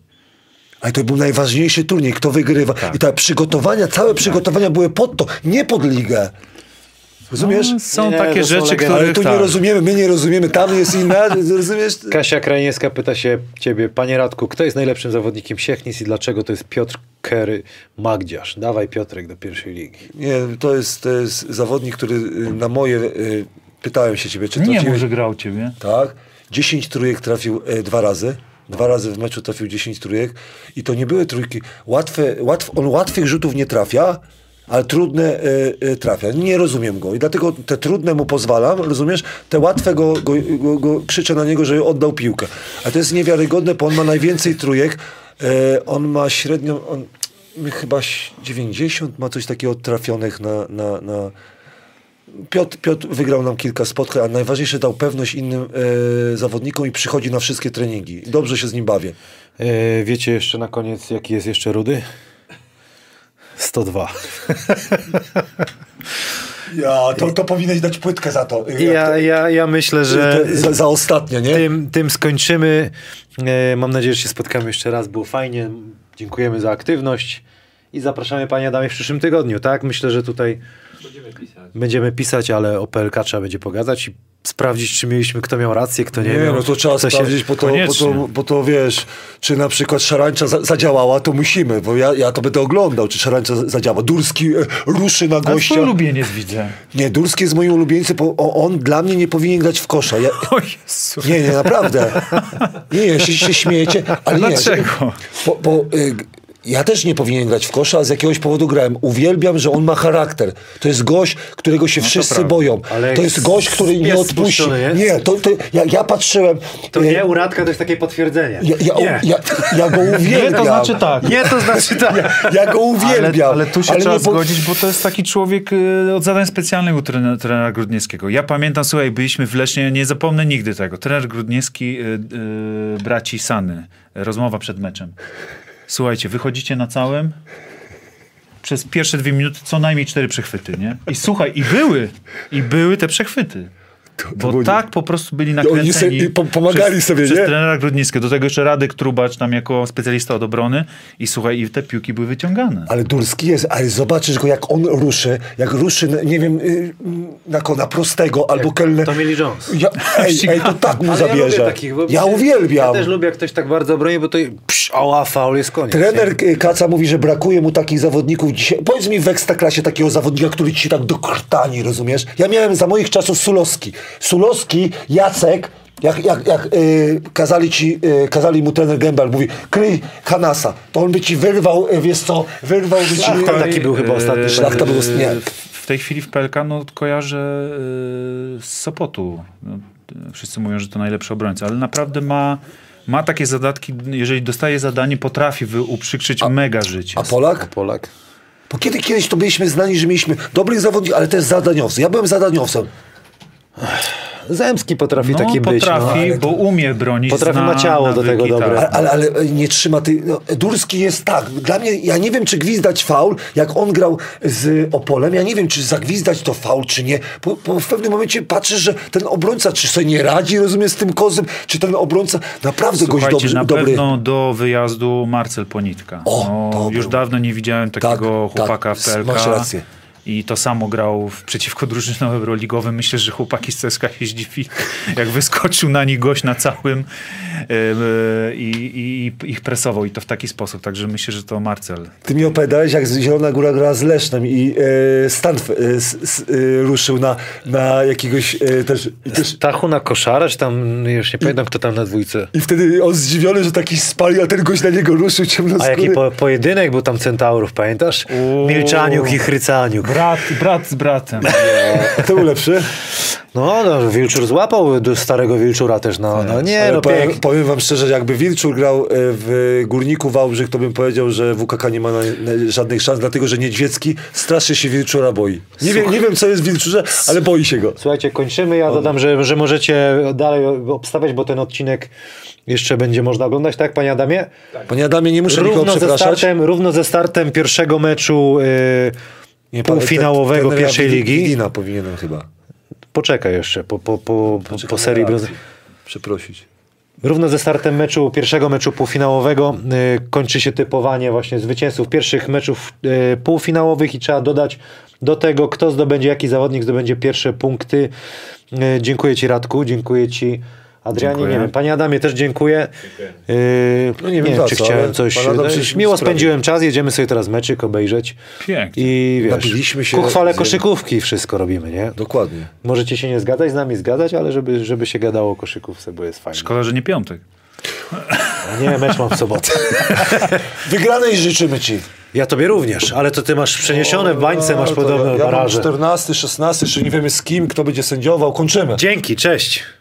Ale to był najważniejszy turniej, kto wygrywa. Tak. I te przygotowania, całe przygotowania były pod to, nie pod ligę. Rozumiesz? No, są nie, takie są rzeczy, które... Ale tu tam nie rozumiemy, my nie rozumiemy, tam jest inna, rozumiesz? Kasia Krajniewska pyta się ciebie, panie Radku, kto jest najlepszym zawodnikiem Siechnic i dlaczego to jest Piotr Kery Magdziarz? Dawaj Piotrek do pierwszej ligi. Nie, to jest, to jest zawodnik, który na moje... Y, pytałem się ciebie, czy to... Nie, może grał ciebie. Tak. Dziesięć trójek trafił y, dwa razy. Dwa razy w meczu trafił dziesięć trójek i to nie były trójki. Łatwe, łatw, on łatwych rzutów nie trafia, ale trudne y, y, trafia. Nie rozumiem go i dlatego te trudne mu pozwalam, rozumiesz? Te łatwe go, go, go, go krzyczę na niego, że oddał piłkę. A to jest niewiarygodne, bo on ma najwięcej trójek. Y, on ma średnią, on chyba dziewięćdziesiąt ma coś takiego trafionych na... na, na... Piotr, Piotr wygrał nam kilka spotkań, a najważniejsze dał pewność innym y, zawodnikom i przychodzi na wszystkie treningi. Dobrze się z nim bawię. E, wiecie jeszcze na koniec, jaki jest jeszcze Rudy? sto dwa. Ja, to, to powinieneś dać płytkę za to. Ja, ja, ja myślę, że... Za, za ostatnio, nie? Tym, tym skończymy. Mam nadzieję, że się spotkamy jeszcze raz. Było fajnie. Dziękujemy za aktywność. I zapraszamy panie Adamie w przyszłym tygodniu, tak? Myślę, że tutaj będziemy pisać, będziemy pisać ale o P L K trzeba będzie pogadać i sprawdzić, czy mieliśmy, kto miał rację, kto nie, nie miał. No to trzeba sprawdzić, bo to, bo, to, bo to wiesz, czy na przykład szarańcza za, zadziałała, to musimy, bo ja, ja to będę oglądał, czy szarańcza zadziała. Durski e, ruszy na gościa. Ale ulubieniec widzę. Nie, Durski jest moim ulubieńcem, bo on dla mnie nie powinien grać w kosza. Ja... O Jezu. Nie, nie, naprawdę. Nie, ja się, się śmiejecie, ale nie. Dlaczego? Bo... bo y, ja też nie powinien grać w kosza, a z jakiegoś powodu grałem. Uwielbiam, że on ma charakter. To jest gość, którego się no wszyscy prawda. boją. Ale to jest gość, który nie odpuści. Nie, to, to ja, ja patrzyłem... To nie, Uradka to jest takie potwierdzenie. Ja, ja, nie. Ja, ja go uwielbiam. Nie, to znaczy tak. Nie, to znaczy tak. Ja, ja go uwielbiam. Ale, ale tu się ale trzeba nie, bo... zgodzić, bo to jest taki człowiek y, od zadań specjalnych u trenera, trenera Grudniewskiego. Ja pamiętam, słuchaj, byliśmy w Lesznie, nie zapomnę nigdy tego. Trener Grudniewski, y, y, braci Sany. Rozmowa przed meczem. Słuchajcie, wychodzicie na całym, przez pierwsze dwie minuty co najmniej cztery przechwyty, nie? I słuchaj, i były, i były te przechwyty. To, to bo było... tak po prostu byli nakręceni. Oni se, po, pomagali przez, sobie, przez nie? trenera Grudnickiego. Do tego jeszcze Radek Trubacz tam jako specjalista od obrony i słuchaj, i te piłki były wyciągane. Ale Durski jest, ale zobaczysz go, jak on ruszy, jak ruszy, nie wiem, na Kona Prostego albo jak Kellner. To mieli Jones. Ja, ej, ej, to tak mu ale zabierze. Ja, takich, ja uwielbiam. Ja też lubię, jak ktoś tak bardzo broni, bo to psz, oła, faul jest koniec. Trener nie? Kaca mówi, że brakuje mu takich zawodników dzisiaj. Powiedz mi w Ekstraklasie takiego zawodnika, który ci się tak dokrtani, rozumiesz? Ja miałem za moich czasów Sulowski. Sulowski, Jacek, jak, jak, jak yy, kazali, ci, yy, kazali mu trener Gębel, mówi kryj Hanasa, to on by ci wyrwał, yy, wiesz co, wyrwał by ci... Szlachta taki był chyba ostatni. Szlachta był ostatni. W tej chwili w P L K no, kojarzę yy, z Sopotu. No, wszyscy mówią, że to najlepszy obrońca, ale naprawdę ma... Ma takie zadatki, jeżeli dostaje zadanie, potrafi uprzykrzyć a, mega życie. A Polak? A Polak. Bo kiedy, kiedyś to byliśmy znani, że mieliśmy dobrych zawodników, ale też zadaniowcy. Ja byłem zadaniowcem. Zemski potrafi no, taki potrafi, być. Potrafi, no, bo to... umie bronić. Potrafi, na, ma ciało na do tego dobre. Tak. Ale, ale, ale nie trzyma ty... No, Durski jest tak. Dla mnie, ja nie wiem, czy gwizdać faul, jak on grał z Opolem. Ja nie wiem, czy zagwizdać to faul, czy nie. Po, po w pewnym momencie patrzysz, że ten obrońca, czy sobie nie radzi, rozumiem, z tym kozem, czy ten obrońca naprawdę goś dobrze... na dobry... pewno do wyjazdu Marcel Ponitka. O, no, już był. Dawno nie widziałem takiego tak, chłopaka tak, w P L K. Masz rację. I to samo grał w przeciwko drużynom euroligowym. Myślę, że chłopaki z C S K A się zdziwili, jak wyskoczył na nich gość na całym i yy, yy, ich presował. I to w taki sposób. Także myślę, że to Marcel. Ty mi opowiadałeś, jak Zielona Góra grała z Lesznem i yy, Stan yy, yy, ruszył na, na jakiegoś... Yy, też, też... Stachu na koszara, czy tam... Już nie pamiętam, kto tam na dwójce. I wtedy on zdziwiony, że taki spalił, a ten gość na niego ruszył ciemnoskóry. A jaki po, pojedynek był tam Centaurów, pamiętasz? Uuu. Milczaniuk i Chrycaniuk. Brat, brat z bratem. Kto był lepszy? No, no, Wilczur złapał do starego Wilczura też. No, no nie, ale no powiem, piek... powiem wam szczerze, jakby Wilczur grał w Górniku Wałbrzych, to bym powiedział, że W K K nie ma na, na żadnych szans, dlatego że Niedźwiecki strasznie się Wilczura boi. Nie wiem, nie wiem, co jest w Wilczurze, ale boi się go. Słuchajcie, kończymy. Ja dodam, że, że możecie dalej obstawiać, bo ten odcinek jeszcze będzie można oglądać, tak, panie Adamie? Tak. Panie Adamie, nie muszę nikogo przepraszać. Ze startem, równo ze startem pierwszego meczu... Yy, Nie, półfinałowego ten, ten pierwszej ligi. Widina powinienem chyba. Poczekaj jeszcze, po, po, po, po, po serii brązowej. Przeprosić. Równo ze startem meczu, pierwszego meczu półfinałowego y, kończy się typowanie właśnie zwycięzców pierwszych meczów y, półfinałowych i trzeba dodać do tego, kto zdobędzie, jaki zawodnik zdobędzie pierwsze punkty. Y, dziękuję ci, Radku, dziękuję ci, Adrianie, dziękuję. Nie wiem, panie Adamie też dziękuję. dziękuję. Yy, no nie, nie wiem, wiem, czy co, chciałem coś... Coś miło spędziłem czas, jedziemy sobie teraz meczyk obejrzeć. Pięknie. I wiesz, ku chwale koszykówki wszystko robimy, nie? Dokładnie. Możecie się nie zgadzać, z nami zgadzać, ale żeby, żeby się gadało o koszykówce, bo jest fajnie. Szkoda, że nie piątek. Nie, mecz mam w sobotę. Wygranej życzymy ci. Ja tobie również, ale to ty masz przeniesione w bańce, masz podobne baraże. Ja mam czternasty, szesnasty, jeszcze nie wiemy z kim, kto będzie sędziował. Kończymy. Dzięki, cześć.